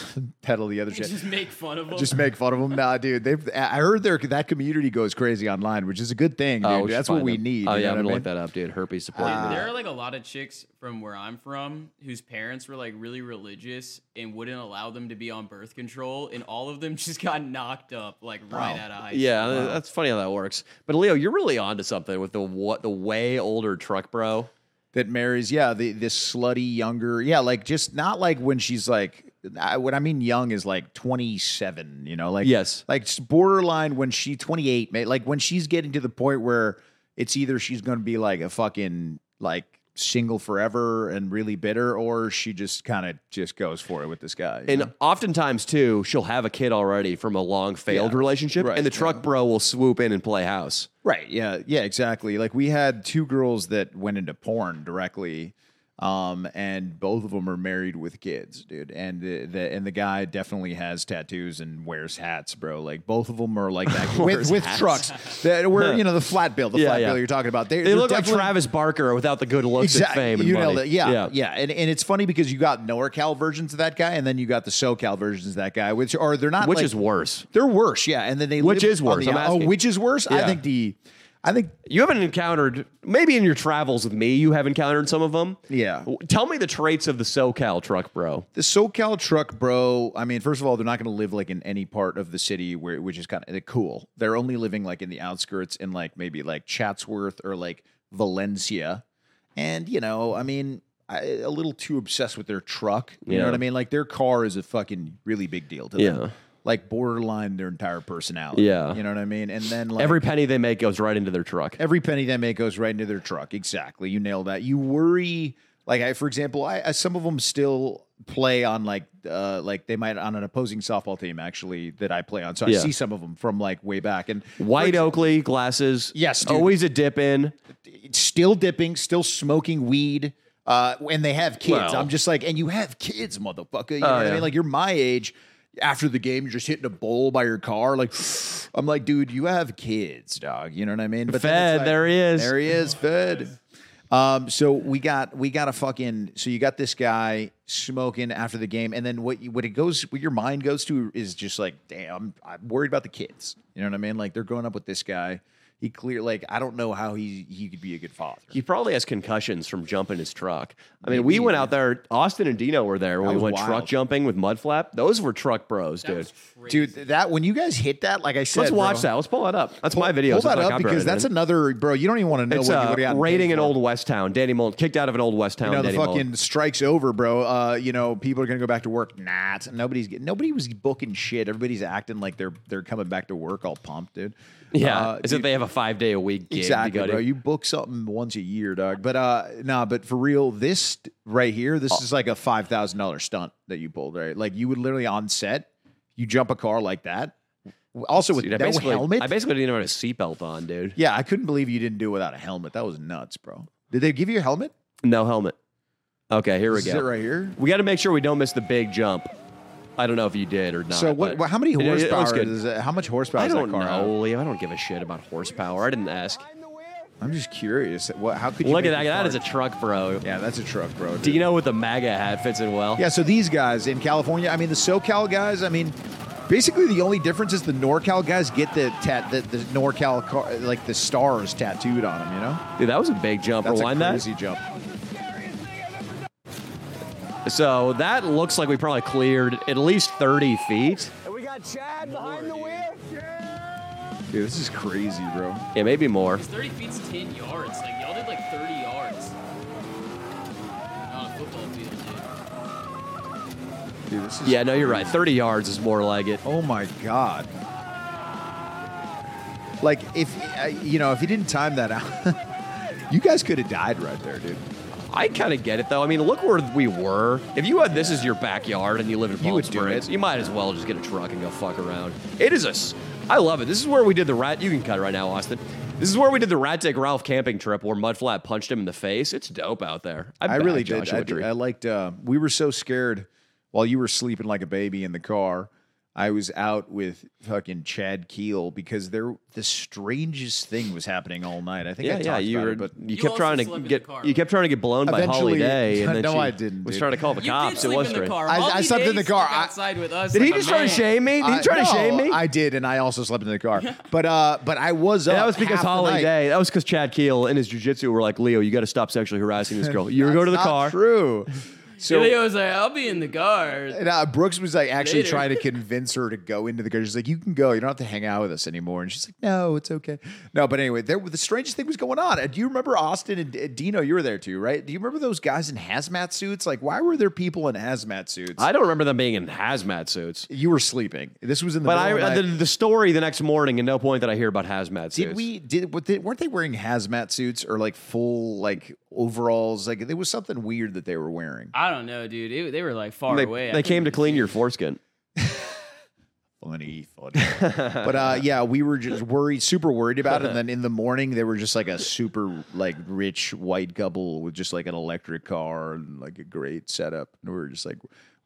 peddle the other shit. Just make fun of them. Just make fun of them. Nah, dude, they've, I heard their, that community goes crazy online, which is a good thing, dude. Oh, that's what them. We need. Oh, yeah, I'm going to look that up, dude. Herpes support. Uh, there are, like, a lot of chicks from where I'm from whose parents were, like, really religious and wouldn't allow them to be on birth control, and all of them just got knocked up, like, right oh, out of high school. Yeah, wow. That's funny how that works. But, Leo, you're really onto something with the what, the way older truck bro. That marries, yeah, the this slutty younger, yeah, like just not like when she's like, I, what I mean young is like twenty-seven, you know, like yes, like borderline when she twenty-eight, like when she's getting to the point where it's either she's going to be like a fucking like single forever and really bitter, or she just kind of just goes for it with this guy. And know? Oftentimes too, she'll have a kid already from a long failed yeah. relationship, right. and the truck yeah. bro will swoop in and play house. Right, yeah, yeah, exactly. Like, we had two girls that went into porn directly, um, and both of them are married with kids, dude. And the, the and the guy definitely has tattoos and wears hats, bro. Like, both of them are like that. with with hats. Trucks. That were, you know, the flat bill, the yeah, flat yeah. bill you're talking about. They, they look like Travis Barker without the good looks exactly, and fame. You know, that, yeah, yeah. yeah. And, and it's funny because you got NorCal versions of that guy, and then you got the SoCal versions of that guy, which are, they're not Which like, is worse. They're worse, yeah. And then they Which live is worse, the, I'm asking. Oh, which is worse? Yeah. I think the... I think you haven't encountered, maybe in your travels with me, you have encountered some of them. Yeah. Tell me the traits of the SoCal truck bro. The SoCal truck bro, I mean, first of all, they're not going to live like in any part of the city where, which is kind of cool. They're only living like in the outskirts in like maybe like Chatsworth or like Valencia. And, you know, I mean, I, a little too obsessed with their truck. You yeah. know what I mean? Like their car is a fucking really big deal to them. Yeah. Like borderline their entire personality. Yeah. You know what I mean? And then like every penny they make goes right into their truck. Every penny they make goes right into their truck. Exactly. You nailed that. You worry. Like I, for example, I, I some of them still play on like, uh, like they might on an opposing softball team actually that I play on. So yeah. I see some of them from like way back and white example, Oakley glasses. Yes. Dude. Always a dip in. Still dipping, still smoking weed. uh, and they have kids. Well, I'm just like, and you have kids, motherfucker. You know uh, what yeah. I mean? Like, you're my age. After the game, you're just hitting a bowl by your car. Like, I'm like, dude, you have kids, dog. You know what I mean? But Fed, like, there he is. There he is, oh, Fed. Um, so we got we got a fucking. So you got this guy smoking after the game, and then what? You, what it goes? What your mind goes to is just like, damn, I'm worried about the kids. You know what I mean? Like, they're growing up with this guy. He clear like I don't know how he he could be a good father. He probably has concussions from jumping his truck. I mean, Maybe, we went yeah. out there. Austin and Dino were there when that we went wild. truck jumping with Mudflap. Those were truck bros, that dude. Dude, that when you guys hit that, like I said, let's watch bro, that. Let's pull that up. That's pull, my video. Pull that up because that's another bro. You don't even want to know it's, what uh, you would have gotten. Raiding an old West town. Danny Mullen kicked out of an old West town. You know, Danny the fucking Mullen. strike's over, bro. Uh, you know, people are gonna go back to work. Nah, it's, nobody's nobody was booking shit. Everybody's acting like they're they're coming back to work all pumped, dude. Yeah, uh, is it they have a five day a week gig? Exactly, to go bro. To. You book something once a year, dog. But uh, nah, but for real, this right here, this oh. is like a five thousand dollar stunt that you pulled, right? Like you would literally on set, you jump a car like that. Also with dude, no helmet, I basically didn't have a seatbelt on, dude. Yeah, I couldn't believe you didn't do it without a helmet. That was nuts, bro. Did they give you a helmet? No helmet. Okay, here we this go. Is it right here? We got to make sure we don't miss the big jump. I don't know if you did or not. So what? How many horsepower is that? How much horsepower is that car? I don't know, Leo. I don't give a shit about horsepower. I didn't ask. I'm just curious. What? How could you look at that? That is a truck, bro. Yeah, that's a truck, bro. Dino with the MAGA hat fits in well. Yeah. So these guys in California, I mean, the SoCal guys, I mean, basically the only difference is the NorCal guys get the tat, the, the NorCal car, like the stars tattooed on them. You know? Dude, that was a big jump. Rewind that. That's a crazy jump. So that looks like we probably cleared at least thirty feet. And we got Chad behind the wheel. Dude, this is crazy, bro. Yeah, maybe more. thirty feet's ten yards. Like, y'all did like thirty yards on a football field, dude. Dude, this is yeah, no, you're right. thirty yards is more like it. Oh, my God. Like, if, you know, if you didn't time that out, you guys could have died right there, dude. I kind of get it, though. I mean, look where we were. If you had this as your backyard and you live in Palm Springs, you might as well just get a truck and go fuck around. It is a... I love it. This is where we did the rat... You can cut it right now, Austin. This is where we did the Rat Dick Ralph camping trip where Mudflap punched him in the face. It's dope out there. I, I really did. I, did. I liked... Uh, we were so scared while you were sleeping like a baby in the car. I was out with fucking Chad Keel because there the strangest thing was happening all night. I think yeah, I talked yeah, you about were, it, but you, you kept trying to get car, you kept trying to get blown by Holly Day, and then no, she I didn't. Was dude. trying to call the you cops. Did it was in the car. I, I slept in the car. Outside I, with us. Did like he just try to shame me? Did he try I, to no, shame me? I did, and I also slept in the car. But uh, but I was. Up that was because Holly Day. That was because Chad Keel and his jiu-jitsu were like, Leo, you got to stop sexually harassing this girl. You go to the car. True. So Leo was like, I'll be in the car. And uh, Brooks was like actually Later. trying to convince her to go into the car. She's like, you can go. You don't have to hang out with us anymore. And she's like, no, it's okay. No, but anyway, there the strangest thing was going on. And do you remember Austin and, and Dino? You were there too, right? Do you remember those guys in hazmat suits? Like, why were there people in hazmat suits? I don't remember them being in hazmat suits. You were sleeping. This was in the. But I, I the, the story the next morning, and no point that I hear about hazmat suits. Did we? Did weren't they wearing hazmat suits or like full like overalls? Like there was something weird that they were wearing. I I don't know, dude. It, they were like far they, away. They came to clean your foreskin. funny, funny. But uh, yeah, we were just worried, super worried about it. And then in the morning, they were just like a super like rich white couple with just like an electric car and like a great setup. And we were just like,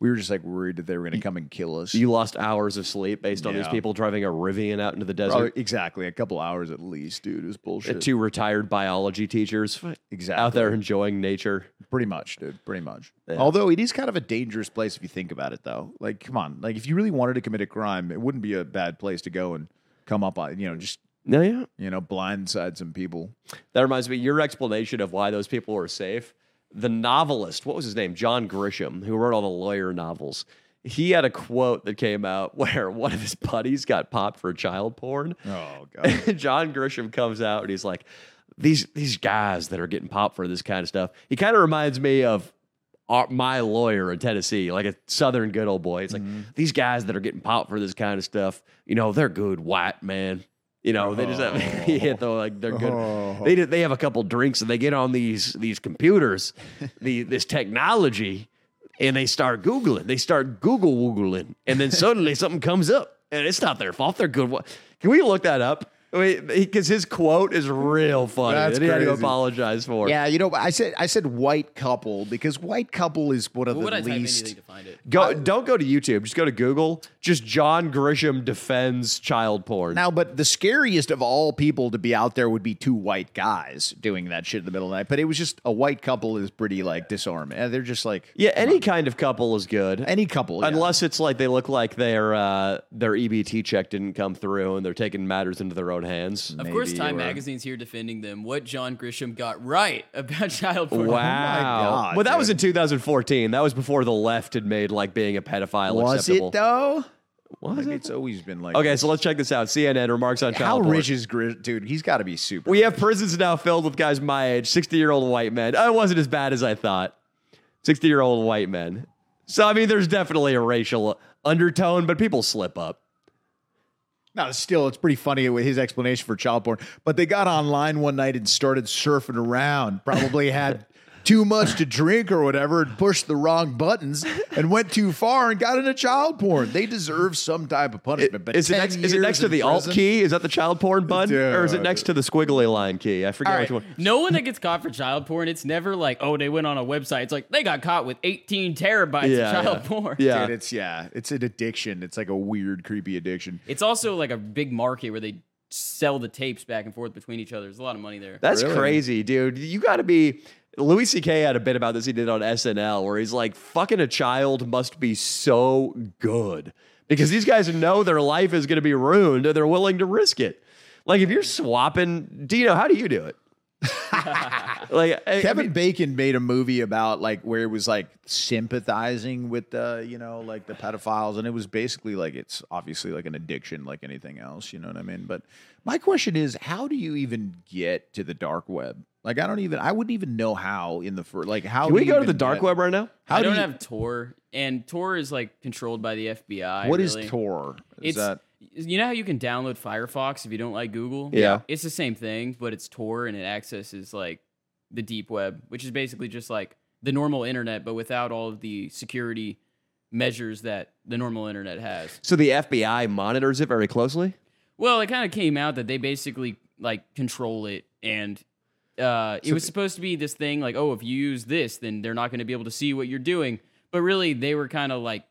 we were just like worried that they were going to come and kill us. You lost hours of sleep based on yeah. these people driving a Rivian out into the desert. Probably, exactly, a couple hours at least, dude. It was bullshit. The two retired biology teachers, exactly, out there enjoying nature. Pretty much, dude. Pretty much. Yeah. Although it is kind of a dangerous place if you think about it, though. Like, come on. Like, if you really wanted to commit a crime, it wouldn't be a bad place to go and come up on. You know, just no, yeah. You know, blindside some people. That reminds me, your explanation of why those people were safe. The novelist, what was his name? John Grisham, who wrote all the lawyer novels. He had a quote that came out where one of his buddies got popped for child porn. Oh, God. John Grisham comes out and he's like, these these guys that are getting popped for this kind of stuff. He kind of reminds me of our, my lawyer in Tennessee, like a Southern good old boy. It's like, mm-hmm. these guys that are getting popped for this kind of stuff, you know, they're good white men. You know, they just have, he hit the, like they're good. Oh. They they have a couple drinks and they get on these these computers, the this technology, and they start googling. They start Google woogling, and then suddenly something comes up, and it's not their fault. They're good. Can we look that up? Because his quote is real funny. That's and he crazy. Had to apologize for it. Yeah, you know, I said I said white couple because white couple is one of what the least. To find it? Go, I, don't go to YouTube. Just go to Google. Just John Grisham defends child porn. Now, but the scariest of all people to be out there would be two white guys doing that shit in the middle of the night. But it was just a white couple is pretty like disarming. They're just like yeah, any on. kind of couple is good. Any couple, yeah. Unless it's like they look like their uh, their E B T check didn't come through and they're taking matters into their own hands. Of Maybe course, Time or... Magazine's here defending them. What John Grisham got right about child porn. Wow. Oh God, well, that dude. was in two thousand fourteen. That was before the left had made like being a pedophile was acceptable. Was it though? Was like, it? It's always been like Okay, this. So let's check this out. C N N remarks on child porn. How rich is Grish? Dude, he's got to be super. We rich. Have prisons now filled with guys my age, sixty-year-old white men. Oh, it wasn't as bad as I thought. sixty-year-old white men. So, I mean, there's definitely a racial undertone, but people slip up. No, still, it's pretty funny with his explanation for child porn. But they got online one night and started surfing around. Probably had too much to drink or whatever and pushed the wrong buttons and went too far and got into child porn. They deserve some type of punishment. It, but is it next, is it next to the prison? Alt key? Is that the child porn button? Dude. Or is it next to the squiggly line key? I forget All which right. one. No one that gets caught for child porn, it's never like, oh, they went on a website. It's like, they got caught with eighteen terabytes yeah, of child yeah. porn. Yeah. Dude, it's, yeah, it's an addiction. It's like a weird, creepy addiction. It's also like a big market where they sell the tapes back and forth between each other. There's a lot of money there. That's really? crazy, dude. You got to be... Louis C K had a bit about this he did on S N L where he's like, fucking a child must be so good because these guys know their life is going to be ruined and they're willing to risk it. Like if you're swapping, Dino, how do you do it? like I, Kevin I mean, Bacon made a movie about like where it was like sympathizing with the, you know, like the pedophiles. And it was basically like, it's obviously like an addiction, like anything else. You know what I mean? But my question is, how do you even get to the dark web? Like, I don't even, I wouldn't even know how in the first, like how Can we go to the dark web right now? How I do don't you, have Tor, and Tor is like controlled by the F B I. What really. is Tor? Is it's, that? You know how you can download Firefox if you don't like Google? Yeah. It's the same thing, but it's Tor and it accesses like the deep web, which is basically just like the normal internet, but without all of the security measures that the normal internet has. So the F B I monitors it very closely? Well, it kind of came out that they basically like control it and... Uh, it was supposed to be this thing like, oh, if you use this, then they're not going to be able to see what you're doing. But really, they were kind of like,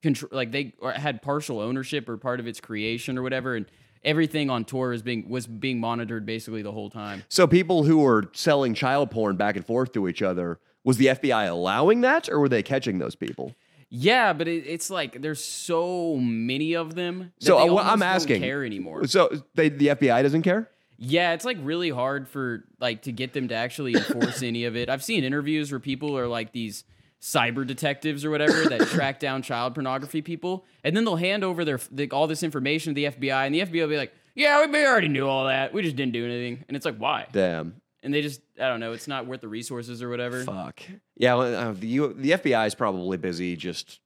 contr- like they had partial ownership or part of its creation or whatever, and everything on Tor was being was being monitored basically the whole time. So people who were selling child porn back and forth to each other, was the F B I allowing that, or were they catching those people? Yeah, but it, it's like there's so many of them. That so they uh, well, I'm don't asking, care anymore? So they, the F B I doesn't care. Yeah, it's like really hard for like to get them to actually enforce any of it. I've seen interviews where people are like these cyber detectives or whatever that track down child pornography people, and then they'll hand over their like, all this information to the F B I, and the F B I will be like, "Yeah, we already knew all that. We just didn't do anything." And it's like, why? Damn. And they just, I don't know, it's not worth the resources or whatever. Fuck. Yeah, well, uh, the U- the F B I is probably busy just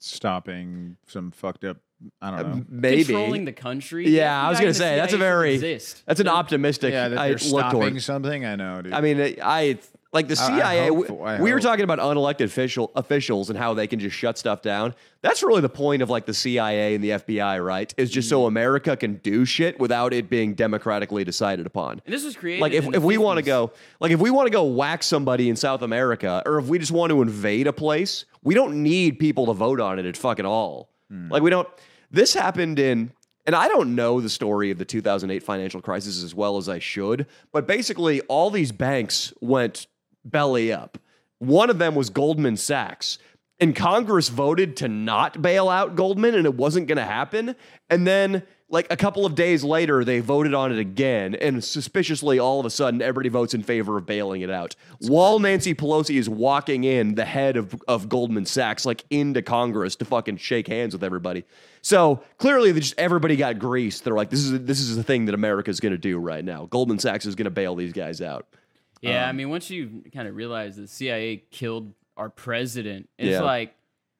stopping some fucked up. I don't know. Uh, maybe controlling the country. Yeah, yeah I was gonna say that's a very exist. that's an optimistic. Yeah, that they're I, stopping look something. I know. Dude. I mean, I like the C I A. I, I hope, we, we were talking about unelected official officials and how they can just shut stuff down. That's really the point of like the C I A and the F B I, right? Is just so America can do shit without it being democratically decided upon. And this was created. Like if, if we want to go, like if we want to go whack somebody in South America, or if we just want to invade a place, we don't need people to vote on it at fucking all. Like we don't, this happened in, and I don't know the story of the two thousand eight financial crisis as well as I should, but basically all these banks went belly up. One of them was Goldman Sachs, and Congress voted to not bail out Goldman, and it wasn't going to happen. And then like a couple of days later, they voted on it again, and suspiciously, all of a sudden, everybody votes in favor of bailing it out. While Nancy Pelosi is walking in, the head of, of Goldman Sachs, like into Congress to fucking shake hands with everybody. So clearly, they just everybody got greased. They're like, this is this is the thing that America is going to do right now. Goldman Sachs is going to bail these guys out. Yeah, um, I mean, once you kind of realize the C I A killed our president, it's yeah. like.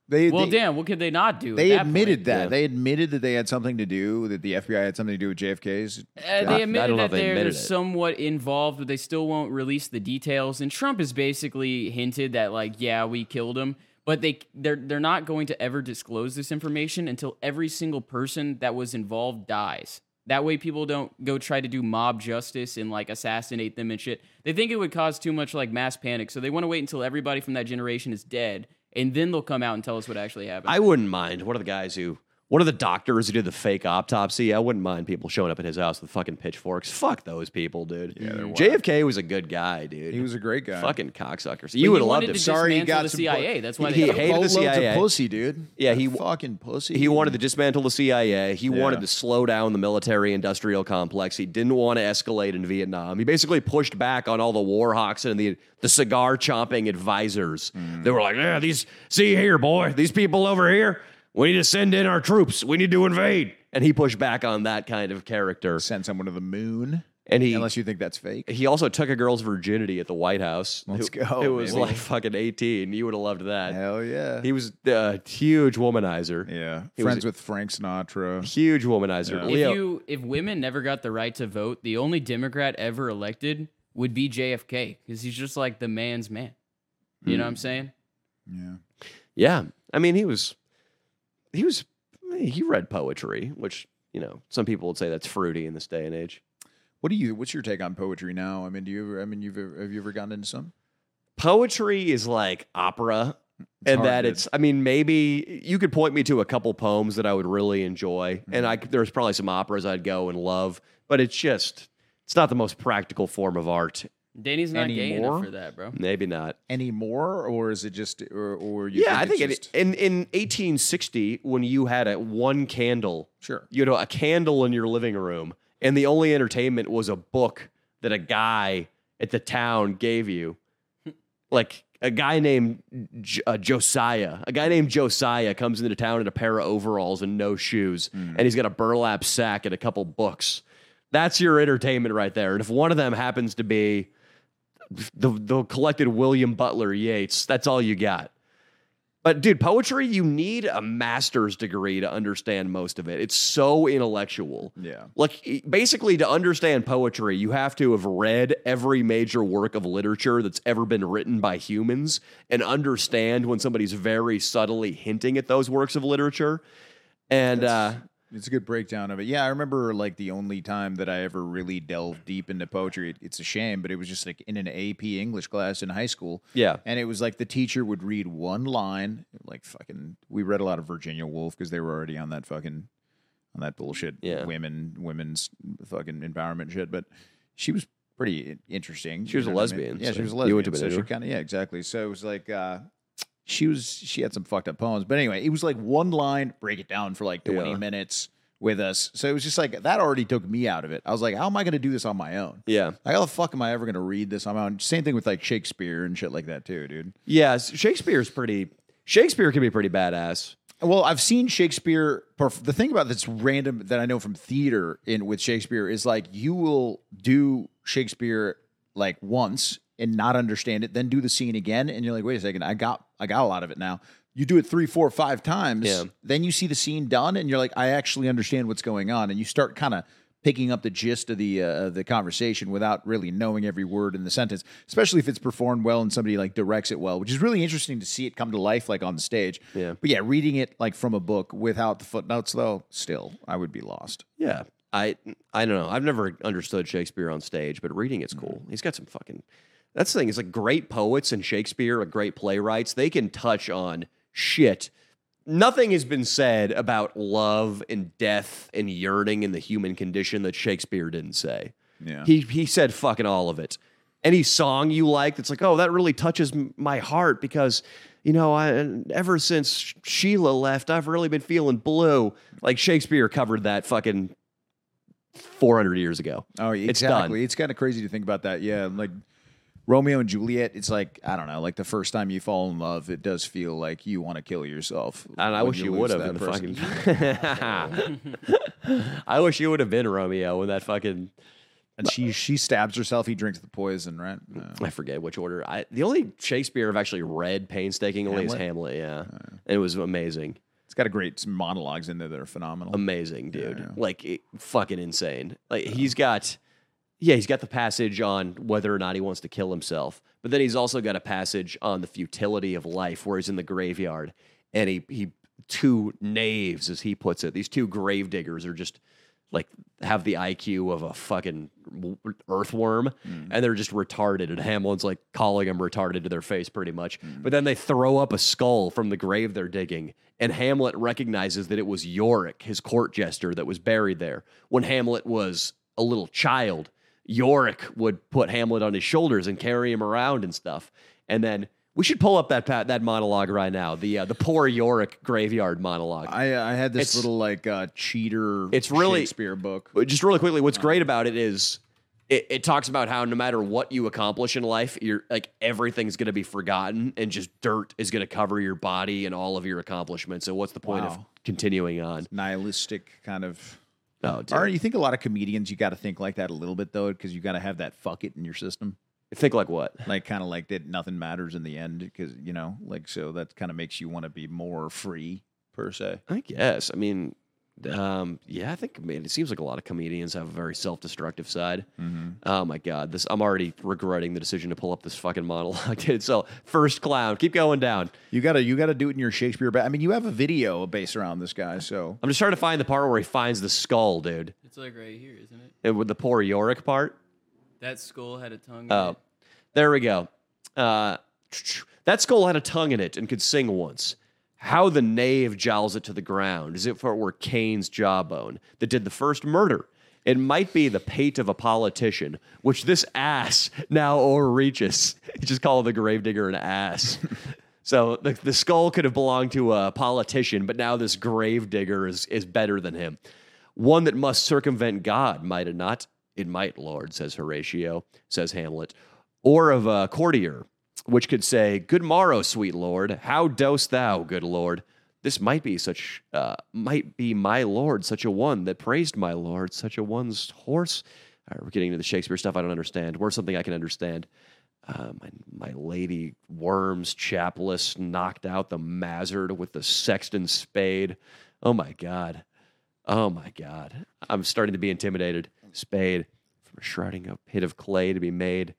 They, well, they, damn, what could they not do? They at that admitted point? that. Yeah. They admitted that they had something to do, that the F B I had something to do with J F K's. Uh, they admitted that they they're somewhat involved, but they still won't release the details. And Trump has basically hinted that, like, yeah, we killed him. But they, they're, they're not going to ever disclose this information until every single person that was involved dies. That way people don't go try to do mob justice and, like, assassinate them and shit. They think it would cause too much, like, mass panic, so they want to wait until everybody from that generation is dead, and then they'll come out and tell us what actually happened. I wouldn't mind. One of the guys who... One of the doctors who did the fake autopsy, I wouldn't mind people showing up at his house with fucking pitchforks. Fuck those people, dude. Yeah, J F K was a good guy, dude. He was a great guy. Fucking cocksucker. So you would have loved him. Sorry, he got the C I A. That's why he hated the C I A. Pussy, dude. Yeah, he fucking pussy. He wanted to dismantle the C I A. He yeah. wanted to slow down the military-industrial complex. He didn't want to escalate in Vietnam. He basically pushed back on all the war hawks and the the cigar-chomping advisors. Mm. They were like, "Yeah, these see here, boy. These people over here. We need to send in our troops. We need to invade." And he pushed back on that kind of character. Send someone to the moon. And he, unless you think that's fake. He also took a girl's virginity at the White House. Let's who, go. It was baby. Like fucking eighteen. You would have loved that. Hell yeah. He was a huge womanizer. Yeah. He Friends with Frank Sinatra. Huge womanizer. Yeah. Leo. If, you, if women never got the right to vote, the only Democrat ever elected would be J F K because he's just like the man's man. You mm. know what I'm saying? Yeah. Yeah. I mean, he was... He was, he read poetry, which, you know, some people would say that's fruity in this day and age. What do you, what's your take on poetry now? I mean, do you ever, I mean, you've ever, have you ever gotten into some? Poetry is like opera and that to... it's, I mean, maybe you could point me to a couple poems that I would really enjoy. Mm-hmm. And I, there's probably some operas I'd go and love, but it's just, it's not the most practical form of art. Danny's not Anymore? gay enough for that, bro. Maybe not. Anymore, or is it just... or, or you Yeah, think I think it's it, in, in eighteen sixty, when you had a, one candle, sure, you know, a candle in your living room, and the only entertainment was a book that a guy at the town gave you. Like, a guy named J- uh, Josiah. A guy named Josiah comes into town in a pair of overalls and no shoes, mm. and he's got a burlap sack and a couple books. That's your entertainment right there. And if one of them happens to be... The, the collected William Butler Yeats. That's all you got. But, dude, poetry, you need a master's degree to understand most of it. It's so intellectual. Yeah. Like, basically, to understand poetry, you have to have read every major work of literature that's ever been written by humans and understand when somebody's very subtly hinting at those works of literature. And... That's- uh It's a good breakdown of it. Yeah, I remember, like, the only time that I ever really delved deep into poetry, it, it's a shame, but it was just, like, in an A P English class in high school. Yeah. And it was, like, the teacher would read one line, like, fucking, we read a lot of Virginia Woolf because they were already on that fucking, on that bullshit yeah. women, women's fucking empowerment shit, but she was pretty interesting. She was a lesbian. I mean? Yeah, so she was a lesbian. You went to so she kinda, yeah, exactly. So it was, like... uh She was she had some fucked up poems, but anyway, it was like one line, break it down for like twenty yeah. minutes with us. So it was just like that already took me out of it. I was like, how am I going to do this on my own? Yeah, like how the fuck am I ever going to read this on my own? Same thing with like Shakespeare and shit like that too, dude. Yeah, Shakespeare's pretty. Shakespeare can be pretty badass. Well, I've seen Shakespeare. Perf- the thing about that's random that I know from theater in with Shakespeare is like you will do Shakespeare like once and not understand it, then do the scene again, and you're like, wait a second, I got I got a lot of it now. You do it three, four, five times, yeah. then you see the scene done, and you're like, I actually understand what's going on, and you start kind of picking up the gist of the uh, the conversation without really knowing every word in the sentence, especially if it's performed well and somebody like directs it well, which is really interesting to see it come to life like on the stage. Yeah. But yeah, reading it like from a book without the footnotes, though, still, I would be lost. Yeah. I I don't know. I've never understood Shakespeare on stage, but reading it's cool. Mm-hmm. He's got some fucking... That's the thing, is like great poets and Shakespeare, like great playwrights, they can touch on shit. Nothing has been said about love and death and yearning and the human condition that Shakespeare didn't say. Yeah. He he said fucking all of it. Any song you like that's like, oh, that really touches my heart because, you know, I, ever since Sheila left, I've really been feeling blue. Like Shakespeare covered that fucking four hundred years ago. Oh, exactly. It's done. It's kind of crazy to think about that. Yeah, like... Romeo and Juliet, it's like, I don't know, like the first time you fall in love, it does feel like you want to kill yourself. And I wish you, you would have been fucking... I wish you would have been Romeo when that fucking... And she she stabs herself, he drinks the poison, right? No. I forget which order. I The only Shakespeare I've actually read painstakingly Hamlet? is Hamlet, yeah. Right. It was amazing. It's got a great monologues in there that are phenomenal. Amazing, dude. Yeah, like, it, fucking insane. Like, yeah. he's got... Yeah, he's got the passage on whether or not he wants to kill himself. But then he's also got a passage on the futility of life where he's in the graveyard. And he, he two knaves, as he puts it, these two gravediggers are just like have the I Q of a fucking earthworm, mm. and they're just retarded. And Hamlin's like calling them retarded to their face pretty much. Mm. But then they throw up a skull from the grave they're digging, and Hamlet recognizes that it was Yorick, his court jester, that was buried there. When Hamlet was a little child, Yorick would put Hamlet on his shoulders and carry him around and stuff. And then we should pull up that that monologue right now. The uh, the poor Yorick graveyard monologue. I, I had this it's, little like uh, cheater it's really, Shakespeare book. Just really quickly, what's great about it is it, it talks about how no matter what you accomplish in life, you're like everything's going to be forgotten and just dirt is going to cover your body and all of your accomplishments. So what's the point wow. of continuing on? It's nihilistic kind of. Oh, Are you think a lot of comedians, you got to think like that a little bit though, because you got to have that fuck it in your system. Think like what? Like kind of like that nothing matters in the end because, you know, like so that kind of makes you want to be more free per se. I guess. I mean, um, yeah, I think I mean, it seems like a lot of comedians have a very self-destructive side. Mm-hmm. Oh, my God. this I'm already regretting the decision to pull up this fucking monologue. Dude. So first clown. Keep going down. You got to you gotta do it in your Shakespeare. Ba- I mean, you have a video based around this guy. So I'm just trying to find the part where he finds the skull, dude. It's like right here, isn't it? And with the poor Yorick part. That skull had a tongue in oh, it. There we go. Uh, that skull had a tongue in it and could sing once. How the knave jowls it to the ground, as if it were Cain's jawbone that did the first murder. It might be the pate of a politician, which this ass now o'erreaches. Just call the gravedigger an ass. So the, the skull could have belonged to a politician, but now this gravedigger is, is better than him. One that must circumvent God, might it not? It might, Lord, says Horatio, says Hamlet, or of a courtier, which could say, good morrow, sweet Lord, how dost thou, good Lord? This might be such, uh, might be my Lord, such a one that praised my Lord, such a one's horse. All right, we're getting into the Shakespeare stuff I don't understand. Or something I can understand. Uh, my, my lady worms, chapless, knocked out the mazzard with the sexton spade. Oh, my God. Oh, my God. I'm starting to be intimidated. Spade from shrouding a pit of clay to be made.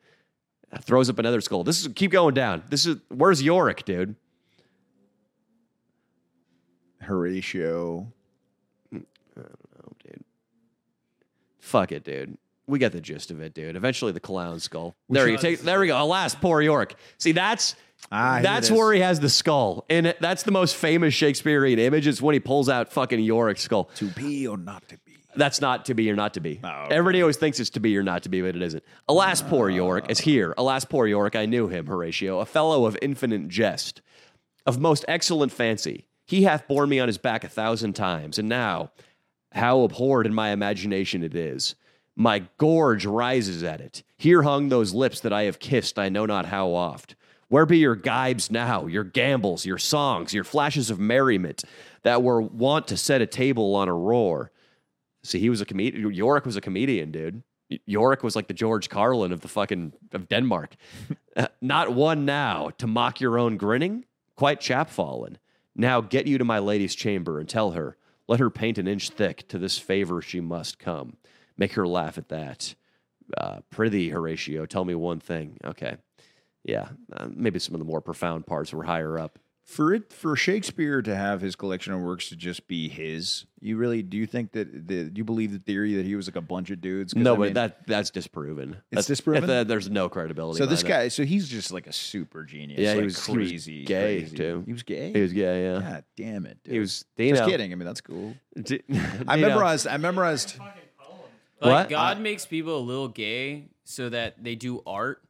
Uh, throws up another skull. This is keep going down. This is where's Yorick, dude? Horatio. I don't know, dude. Fuck it, dude. We got the gist of it, dude. Eventually, the clown skull. There Which you take. There we go. Alas, poor Yorick. See, that's ah, that's where he has the skull, and it, that's the most famous Shakespearean image. It's when he pulls out fucking Yorick's skull. To be or not to be. That's not to be or not to be. Oh, okay. Everybody always thinks it's to be or not to be, but it isn't. Alas, uh, poor Yorick is here. Alas, poor Yorick, I knew him, Horatio, a fellow of infinite jest, of most excellent fancy. He hath borne me on his back a thousand times, and now, how abhorred in my imagination it is. My gorge rises at it. Here hung those lips that I have kissed, I know not how oft. Where be your gibes now, your gambols, your songs, your flashes of merriment that were wont to set a table on a roar? See, he was a comedian. Yorick was a comedian, dude. Yorick was like the George Carlin of the fucking of Denmark. uh, not one now to mock your own grinning, quite chapfallen. Now get you to my lady's chamber and tell her, let her paint an inch thick. To this favor she must come. Make her laugh at that. Uh, prithee, Horatio, tell me one thing. Okay, yeah, uh, maybe some of the more profound parts were higher up. For it, for Shakespeare to have his collection of works to just be his, you really do you think that the, do you believe the theory that he was like a bunch of dudes? No, I but mean, that that's disproven. It's that's, disproven. That, there's no credibility. So this guy, it. so he's just like a super genius. Yeah, like he was crazy, he was gay crazy. too. He was gay. He was gay. Yeah. God damn it. Dude. He was. Just know. kidding. I mean, that's cool. D- I memorized. Know. I memorized. Like, what? God I, makes people a little gay so that they do art,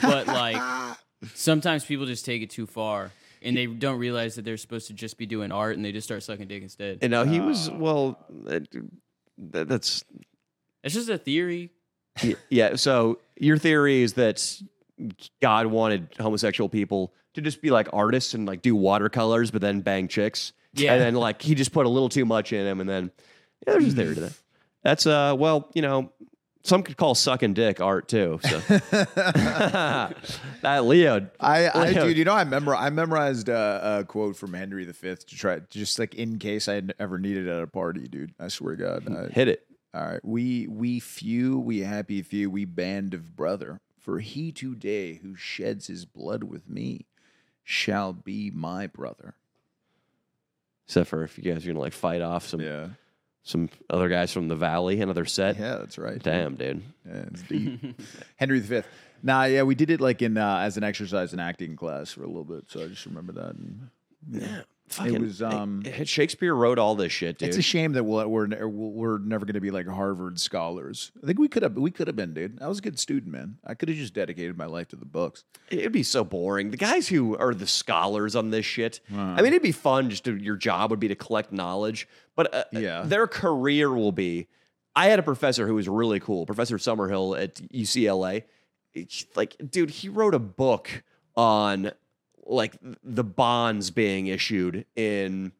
but like sometimes people just take it too far. And they don't realize that they're supposed to just be doing art, and they just start sucking dick instead. And now he was well. That, that's it's just a theory. Yeah, yeah. So your theory is that God wanted homosexual people to just be like artists and like do watercolors, but then bang chicks. Yeah. And then like he just put a little too much in him, and then yeah, there's just theory to that. That's uh, well, you know. Some could call sucking dick art too. So. that Leo, I, I Leo. dude, you know, I memor- I memorized uh, a quote from Henry the Fifth to try, just like in case I ever needed at a party, dude. I swear to God, I, hit it. All right, we we few, we happy few, we band of brother. For he today who sheds his blood with me shall be my brother. Except for if you guys are gonna like fight off some. Yeah. Some other guys from the Valley, another set. Yeah, that's right. Damn, dude. Yeah, it's deep. Henry the Fifth. Nah, yeah, we did it like in uh, as an exercise in acting class for a little bit, so I just remember that. And, yeah. yeah. Fucking, it was um, Shakespeare wrote all this shit, dude. It's a shame that we'll, we're we're never going to be like Harvard scholars. I think we could have we could have been, dude. I was a good student, man. I could have just dedicated my life to the books. It'd be so boring. The guys who are the scholars on this shit. Uh, I mean, it'd be fun. Just to, your job would be to collect knowledge, but uh, yeah. their career will be. I had a professor who was really cool, Professor Summerhill at U C L A. It's like, dude, he wrote a book on. Like the bonds being issued in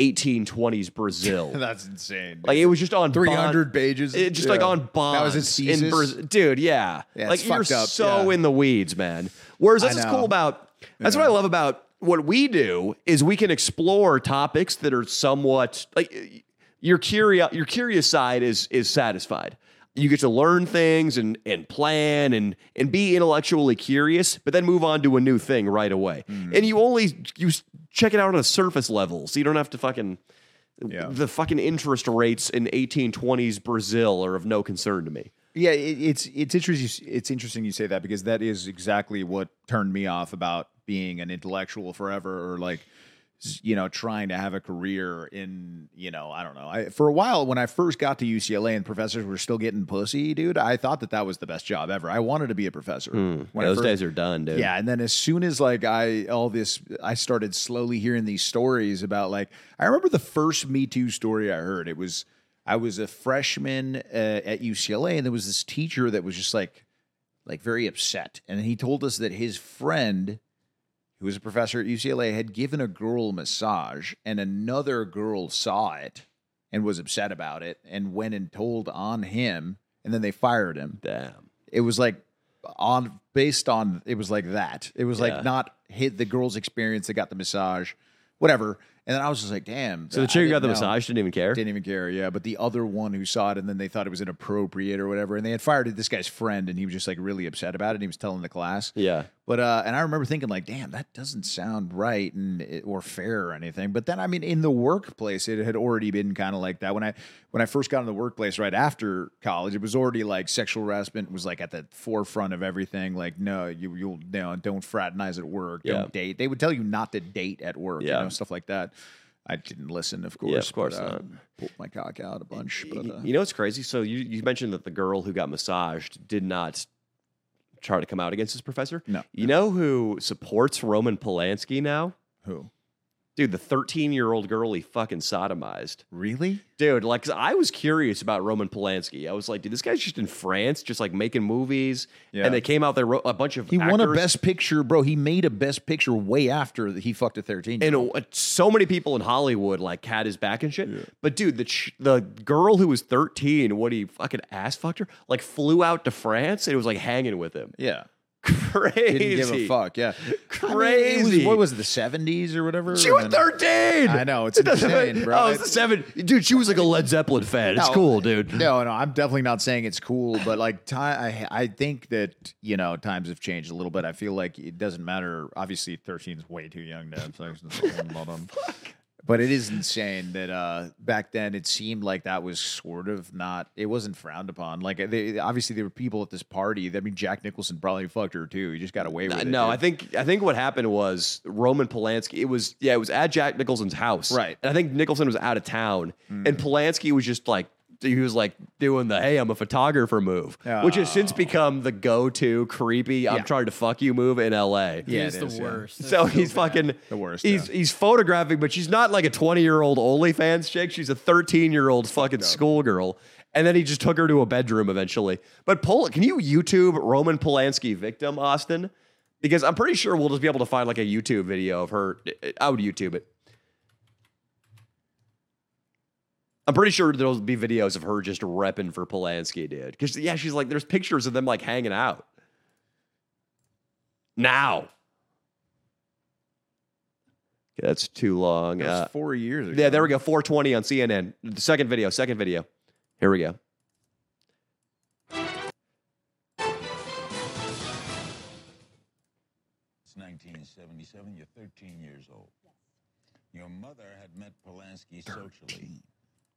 eighteen twenties Brazil. That's insane. Dude. Like it was just on three hundred bond, pages. It just yeah. like on bonds. That was his thesis? In Brazil. Dude, yeah. yeah like you're up. so yeah. in the weeds, man. Whereas that's what's cool about, that's yeah. what I love about what we do is we can explore topics that are somewhat like your curious, your curious side is, is satisfied. You get to learn things and and plan and and be intellectually curious, but then move on to a new thing right away. Mm. And you only you check it out on a surface level, so you don't have to fucking yeah. the fucking interest rates in eighteen twenties Brazil are of no concern to me. Yeah, it, it's it's interesting. It's interesting you say that because that is exactly what turned me off about being an intellectual forever, or like. You know, trying to have a career in, you know, I don't know. I, for a while, when I first got to U C L A and professors were still getting pussy, dude, I thought that that was the best job ever. I wanted to be a professor. Mm, when those first, days are done, dude. Yeah, and then as soon as, like, I, all this, I started slowly hearing these stories about, like, I remember the first Me Too story I heard. It was, I was a freshman uh, at U C L A, and there was this teacher that was just, like, like, very upset. And he told us that his friend... who was a professor at U C L A, had given a girl a massage, and another girl saw it and was upset about it and went and told on him, and then they fired him. Damn. It was like on based on it was like that. It was yeah. like not hit the girl's experience that got the massage, whatever. And then I was just like, damn. So the chick who got the know. massage didn't even care? Didn't even care, yeah. But the other one who saw it, and then they thought it was inappropriate or whatever, and they had fired this guy's friend, and he was just like really upset about it, and he was telling the class. Yeah. But uh, and I remember thinking like, damn, that doesn't sound right and or fair or anything. But then, I mean, in the workplace, it had already been kind of like that. When I when I first got in the workplace right after college, it was already like sexual harassment was like at the forefront of everything. Like, no, you you'll you know, don't fraternize at work, yeah. don't date. They would tell you not to date at work, yeah. you know, stuff like that. I didn't listen, of course. Yeah, of course but, uh, not. Pulled my cock out a bunch. But uh, you know what's crazy? So you you mentioned that the girl who got massaged did not. Try to come out against his professor. No. You know who supports Roman Polanski now? Who? Dude, the thirteen-year-old girl he fucking sodomized. Really? Dude, like, I was curious about Roman Polanski. I was like, dude, this guy's just in France, just like making movies. Yeah. And they came out, they wrote a bunch of He actors. won a Best Picture, bro. He made a Best Picture way after he fucked a thirteen-year-old. And uh, so many people in Hollywood, like, had his back and shit. Yeah. But, dude, the ch- the girl who was thirteen, what he fucking ass-fucked her, like, flew out to France and was, like, hanging with him. Yeah. Crazy. Didn't give a fuck, yeah. Crazy. I mean, was, what was it, the seventies or whatever? She was thirteen! I know, it's it insane, bro. Oh, it's the seven. Dude, she was like a Led Zeppelin fan. No, it's cool, dude. No, no, I'm definitely not saying it's cool, but like, time, I, I think that, you know, times have changed a little bit. I feel like it doesn't matter. Obviously, thirteen is way too young to have sex. But it is insane that uh, back then it seemed like that was sort of not, it wasn't frowned upon. Like, they, obviously there were people at this party. That, I mean, Jack Nicholson probably fucked her too. He just got away with no, it. No, I think I think what happened was Roman Polanski, it was, yeah, it was at Jack Nicholson's house. Right. And I think Nicholson was out of town. Mm. And Polanski was just like, he was like doing the, hey, I'm a photographer move, oh. which has since become the go-to creepy, yeah. I'm trying to fuck you move in L A. Yeah, he's the is, worst. Yeah. So, so he's bad. fucking the worst. He's yeah. he's photographing, but she's not like a twenty-year-old OnlyFans chick. She's a thirteen-year-old fucking schoolgirl. And then he just took her to a bedroom eventually. But Pol- can you YouTube Roman Polanski victim, Austin? Because I'm pretty sure we'll just be able to find like a YouTube video of her. I would YouTube it. I'm pretty sure there'll be videos of her just repping for Polanski, dude. Because, yeah, she's like, there's pictures of them, like, hanging out. Now. Okay, that's too long. That was uh, four years ago. Yeah, there we go. four twenty on C N N. The second video, second video. Here we go. It's nineteen seventy-seven. You're thirteen years old. Your mother had met Polanski socially.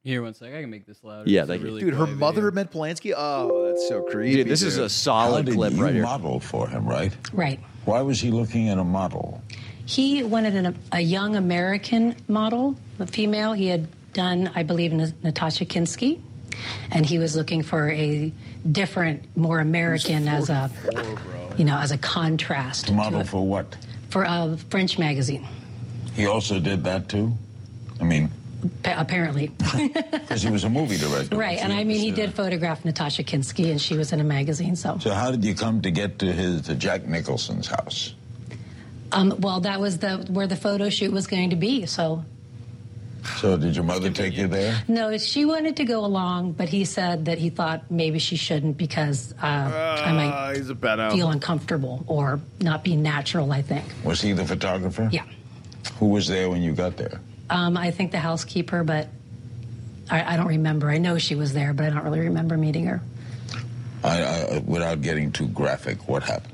Here, one sec. I can make this louder. Yeah, like, really dude, her mother met Polanski. Oh, that's so creepy. Dude, this dude. is a solid clip right here. Model for him, right? Right. Why was he looking at a model? He wanted an, a young American model, a female. He had done, I believe, Natasha Kinski, and he was looking for a different, more American as a, you know, as a contrast. Model for what? For a French magazine. He also did that too. I mean. Apparently. Because he was a movie director. Right, and I mean, he did photograph Natasha Kinski, and she was in a magazine, so... So how did you come to get to his to Jack Nicholson's house? Um, well, that was the where the photo shoot was going to be, so... So did your mother take you there? No, she wanted to go along, but he said that he thought maybe she shouldn't because uh, uh, I might he's a pedo. feel uncomfortable or not be natural, I think. Was he the photographer? Yeah. Who was there when you got there? Um, I think the housekeeper, but I, I don't remember. I know she was there, but I don't really remember meeting her. I, I, without getting too graphic, what happened?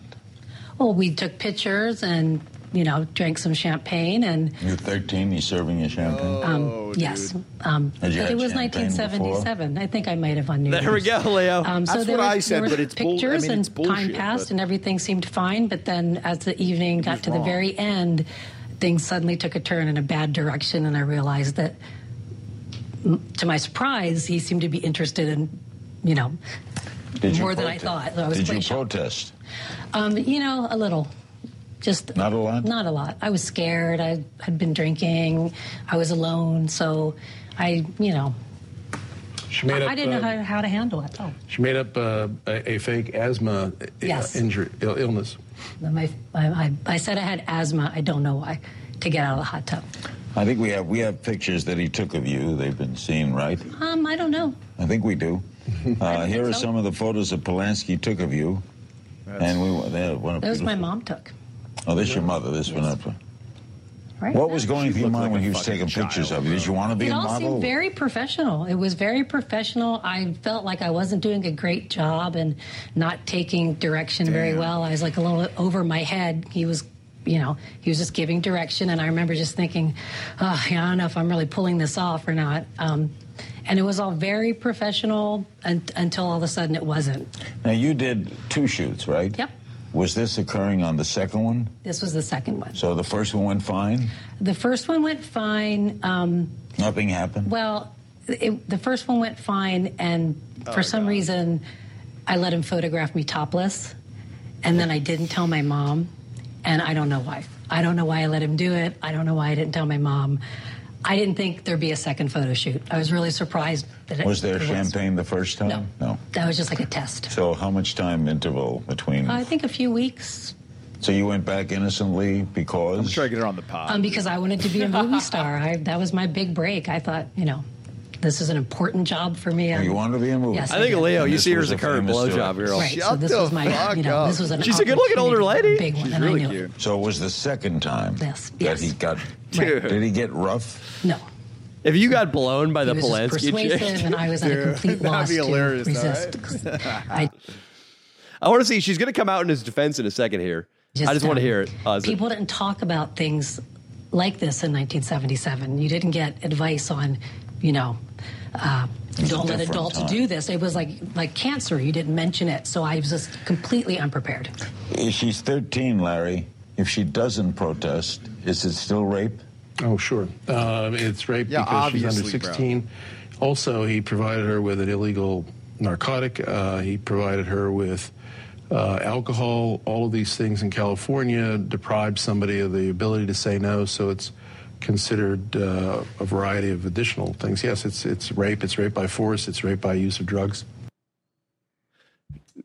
Well, we took pictures and, you know, drank some champaign and... You're thirteen, you're serving your champagne? Oh, um, yes. Um, but it was nineteen seventy-seven. Before? I think I might have on New Year's. There we go, Leo. Um, so That's there what was, I said, but it's bullshit. Pictures bull- I mean, it's and bullshit, time passed but... and everything seemed fine, but then as the evening got to wrong. the very end... Things suddenly took a turn in a bad direction, and I realized that, m- to my surprise, he seemed to be interested in, you know, Did more you than I thought. So I was Did you shocked. protest? Um, you know, a little. Just not a lot. Not a lot. I was scared. I had been drinking. I was alone, so I, you know, she made I, up, I didn't uh, know how, how to handle it. Oh. She made up uh, a, a fake asthma yes. injury Ill- illness. My, I, I said I had asthma. I don't know why. To get out of the hot tub. I think we have we have pictures that he took of you. They've been seen, right? Um, I don't know. I think we do. uh, here are so. some of the photos that Polanski took of you. That's and we one of those my mom took. Oh, this is yeah. your mother. This yes. one up. Right what now. was going she through your mind like when he was taking child, pictures of you? Did you want to be it a model? It all seemed very professional. It was very professional. I felt like I wasn't doing a great job and not taking direction Damn. very well. I was like a little over my head. He was, you know, he was just giving direction. And I remember just thinking, oh, I don't know if I'm really pulling this off or not. Um, and it was all very professional un- until all of a sudden it wasn't. Now, you did two shoots, right? Yep. Was this occurring on the second one? This was the second one. So the first one went fine? The first one went fine. Um, Nothing happened? Well, it, the first one went fine, and for oh, some God. reason, I let him photograph me topless, and then I didn't tell my mom, and I don't know why. I don't know why I let him do it. I don't know why I didn't tell my mom. I didn't think there'd be a second photo shoot. I was really surprised that it was there. Champagne the first time? No, no, that was just like a test. So how much time interval between? Uh, I think a few weeks. So you went back innocently because? I'm sure I get her on the pod. Um, because I wanted to be a movie star. I, that was my big break. I thought, you know, this is an important job for me. I'm, you wanted to be a movie? Yes, I, I think did. Leo, you see her as a current blowjob girl. Right, Shut so this the was my, fuck you know, up. This was an She's a good-looking older lady. Big one, She's and really I knew cute. It. So it was the second time yes, yes. that he got. Dude. Did he get rough? No. If you got blown by the Polanski chick, and I was dude, at a complete loss to resist. Right? I, I want to see. She's going to come out in his defense in a second here. Just, I just um, want to hear it. Uh, people didn't talk about things like this in nineteen seventy-seven. You didn't get advice on, you know, uh, don't let adults time. do this. It was like like cancer. You didn't mention it, so I was just completely unprepared. She's thirteen, Larry. If she doesn't protest, is it still rape? Oh, sure. Uh, it's rape yeah, because she's under sixteen. Bro. Also, he provided her with an illegal narcotic. Uh, he provided her with uh, alcohol. All of these things in California deprive somebody of the ability to say no, so it's considered uh, a variety of additional things. Yes, it's it's rape. It's rape by force. It's rape by use of drugs.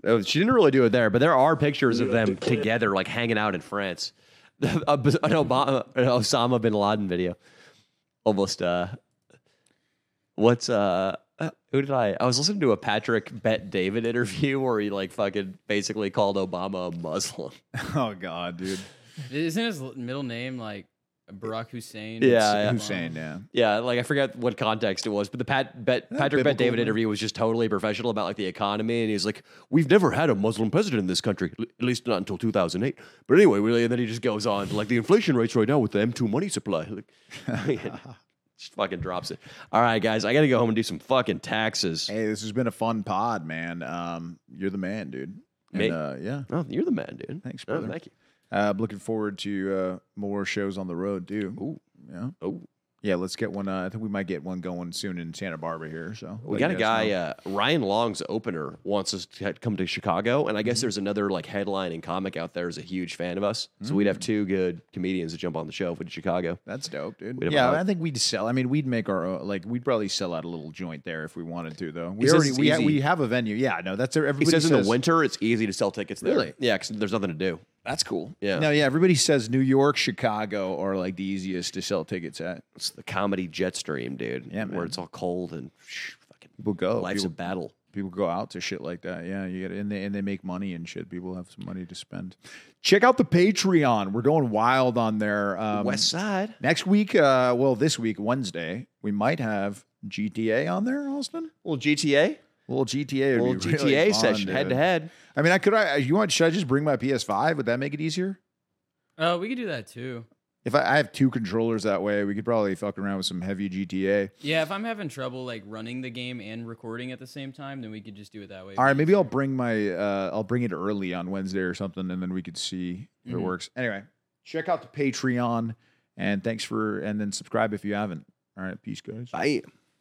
Oh, she didn't really do it there, but there are pictures of them together, like hanging out in France. An Obama, an Osama bin Laden video. Almost, uh, what's, uh, who did I, I was listening to a Patrick Bet David interview where he, like, fucking basically called Obama a Muslim. Oh, God, dude. Isn't his middle name, like, Barack Hussein? Yeah, yeah. Hussein, yeah. Yeah, like I forgot what context it was, but the Pat, Bet, Patrick Bet David interview was just totally professional about like the economy, and he was like, we've never had a Muslim president in this country, at least not until two thousand eight. But anyway, really, and then he just goes on, like the inflation rates right now with the M two money supply. Like, Just fucking drops it. All right, guys, I got to go home and do some fucking taxes. Hey, this has been a fun pod, man. Um, you're the man, dude. And, Me? Uh, yeah. Oh, you're the man, dude. Thanks, brother. Oh, thank you. Uh, I'm looking forward to uh, more shows on the road, too. Ooh. Yeah. Oh. Yeah, let's get one. Uh, I think we might get one going soon in Santa Barbara here. So we got a guy, uh, Ryan Long's opener wants us to come to Chicago, and I guess mm-hmm. there's another like headlining comic out there who's a huge fan of us. So mm-hmm. we'd have two good comedians to jump on the show for Chicago. That's dope, dude. Yeah, I think we'd sell. I mean, we'd make our own, like we'd probably sell out a little joint there if we wanted to, though. We already we, ha- we have a venue. Yeah, no, that's everybody. He says, says in the winter it's easy to sell tickets there. Really? Yeah, because there's nothing to do. That's cool. Yeah. No, yeah, everybody says New York, Chicago are like the easiest to sell tickets at. It's the comedy jet stream, dude. Yeah, man. Where it's all cold and shh, fucking people go. Life's people, a battle. People go out to shit like that. Yeah, you get and they and they make money and shit. People have some money to spend. Check out the Patreon. We're going wild on there. Um, West Side. Next week, uh, well, this week, Wednesday, we might have G T A on there, Austin. Well, G T A? A little G T A, would be really G T A fun, session, dude. Head to head. I mean, I could. I you want? Should I just bring my P S five? Would that make it easier? Oh, uh, we could do that too. If I, I have two controllers that way, we could probably fuck around with some heavy G T A. Yeah, if I'm having trouble like running the game and recording at the same time, then we could just do it that way. All right, maybe I'll bring my. Uh, I'll bring it early on Wednesday or something, and then we could see if mm-hmm. it works. Anyway, check out the Patreon, and thanks for and then subscribe if you haven't. All right, peace, guys. Bye.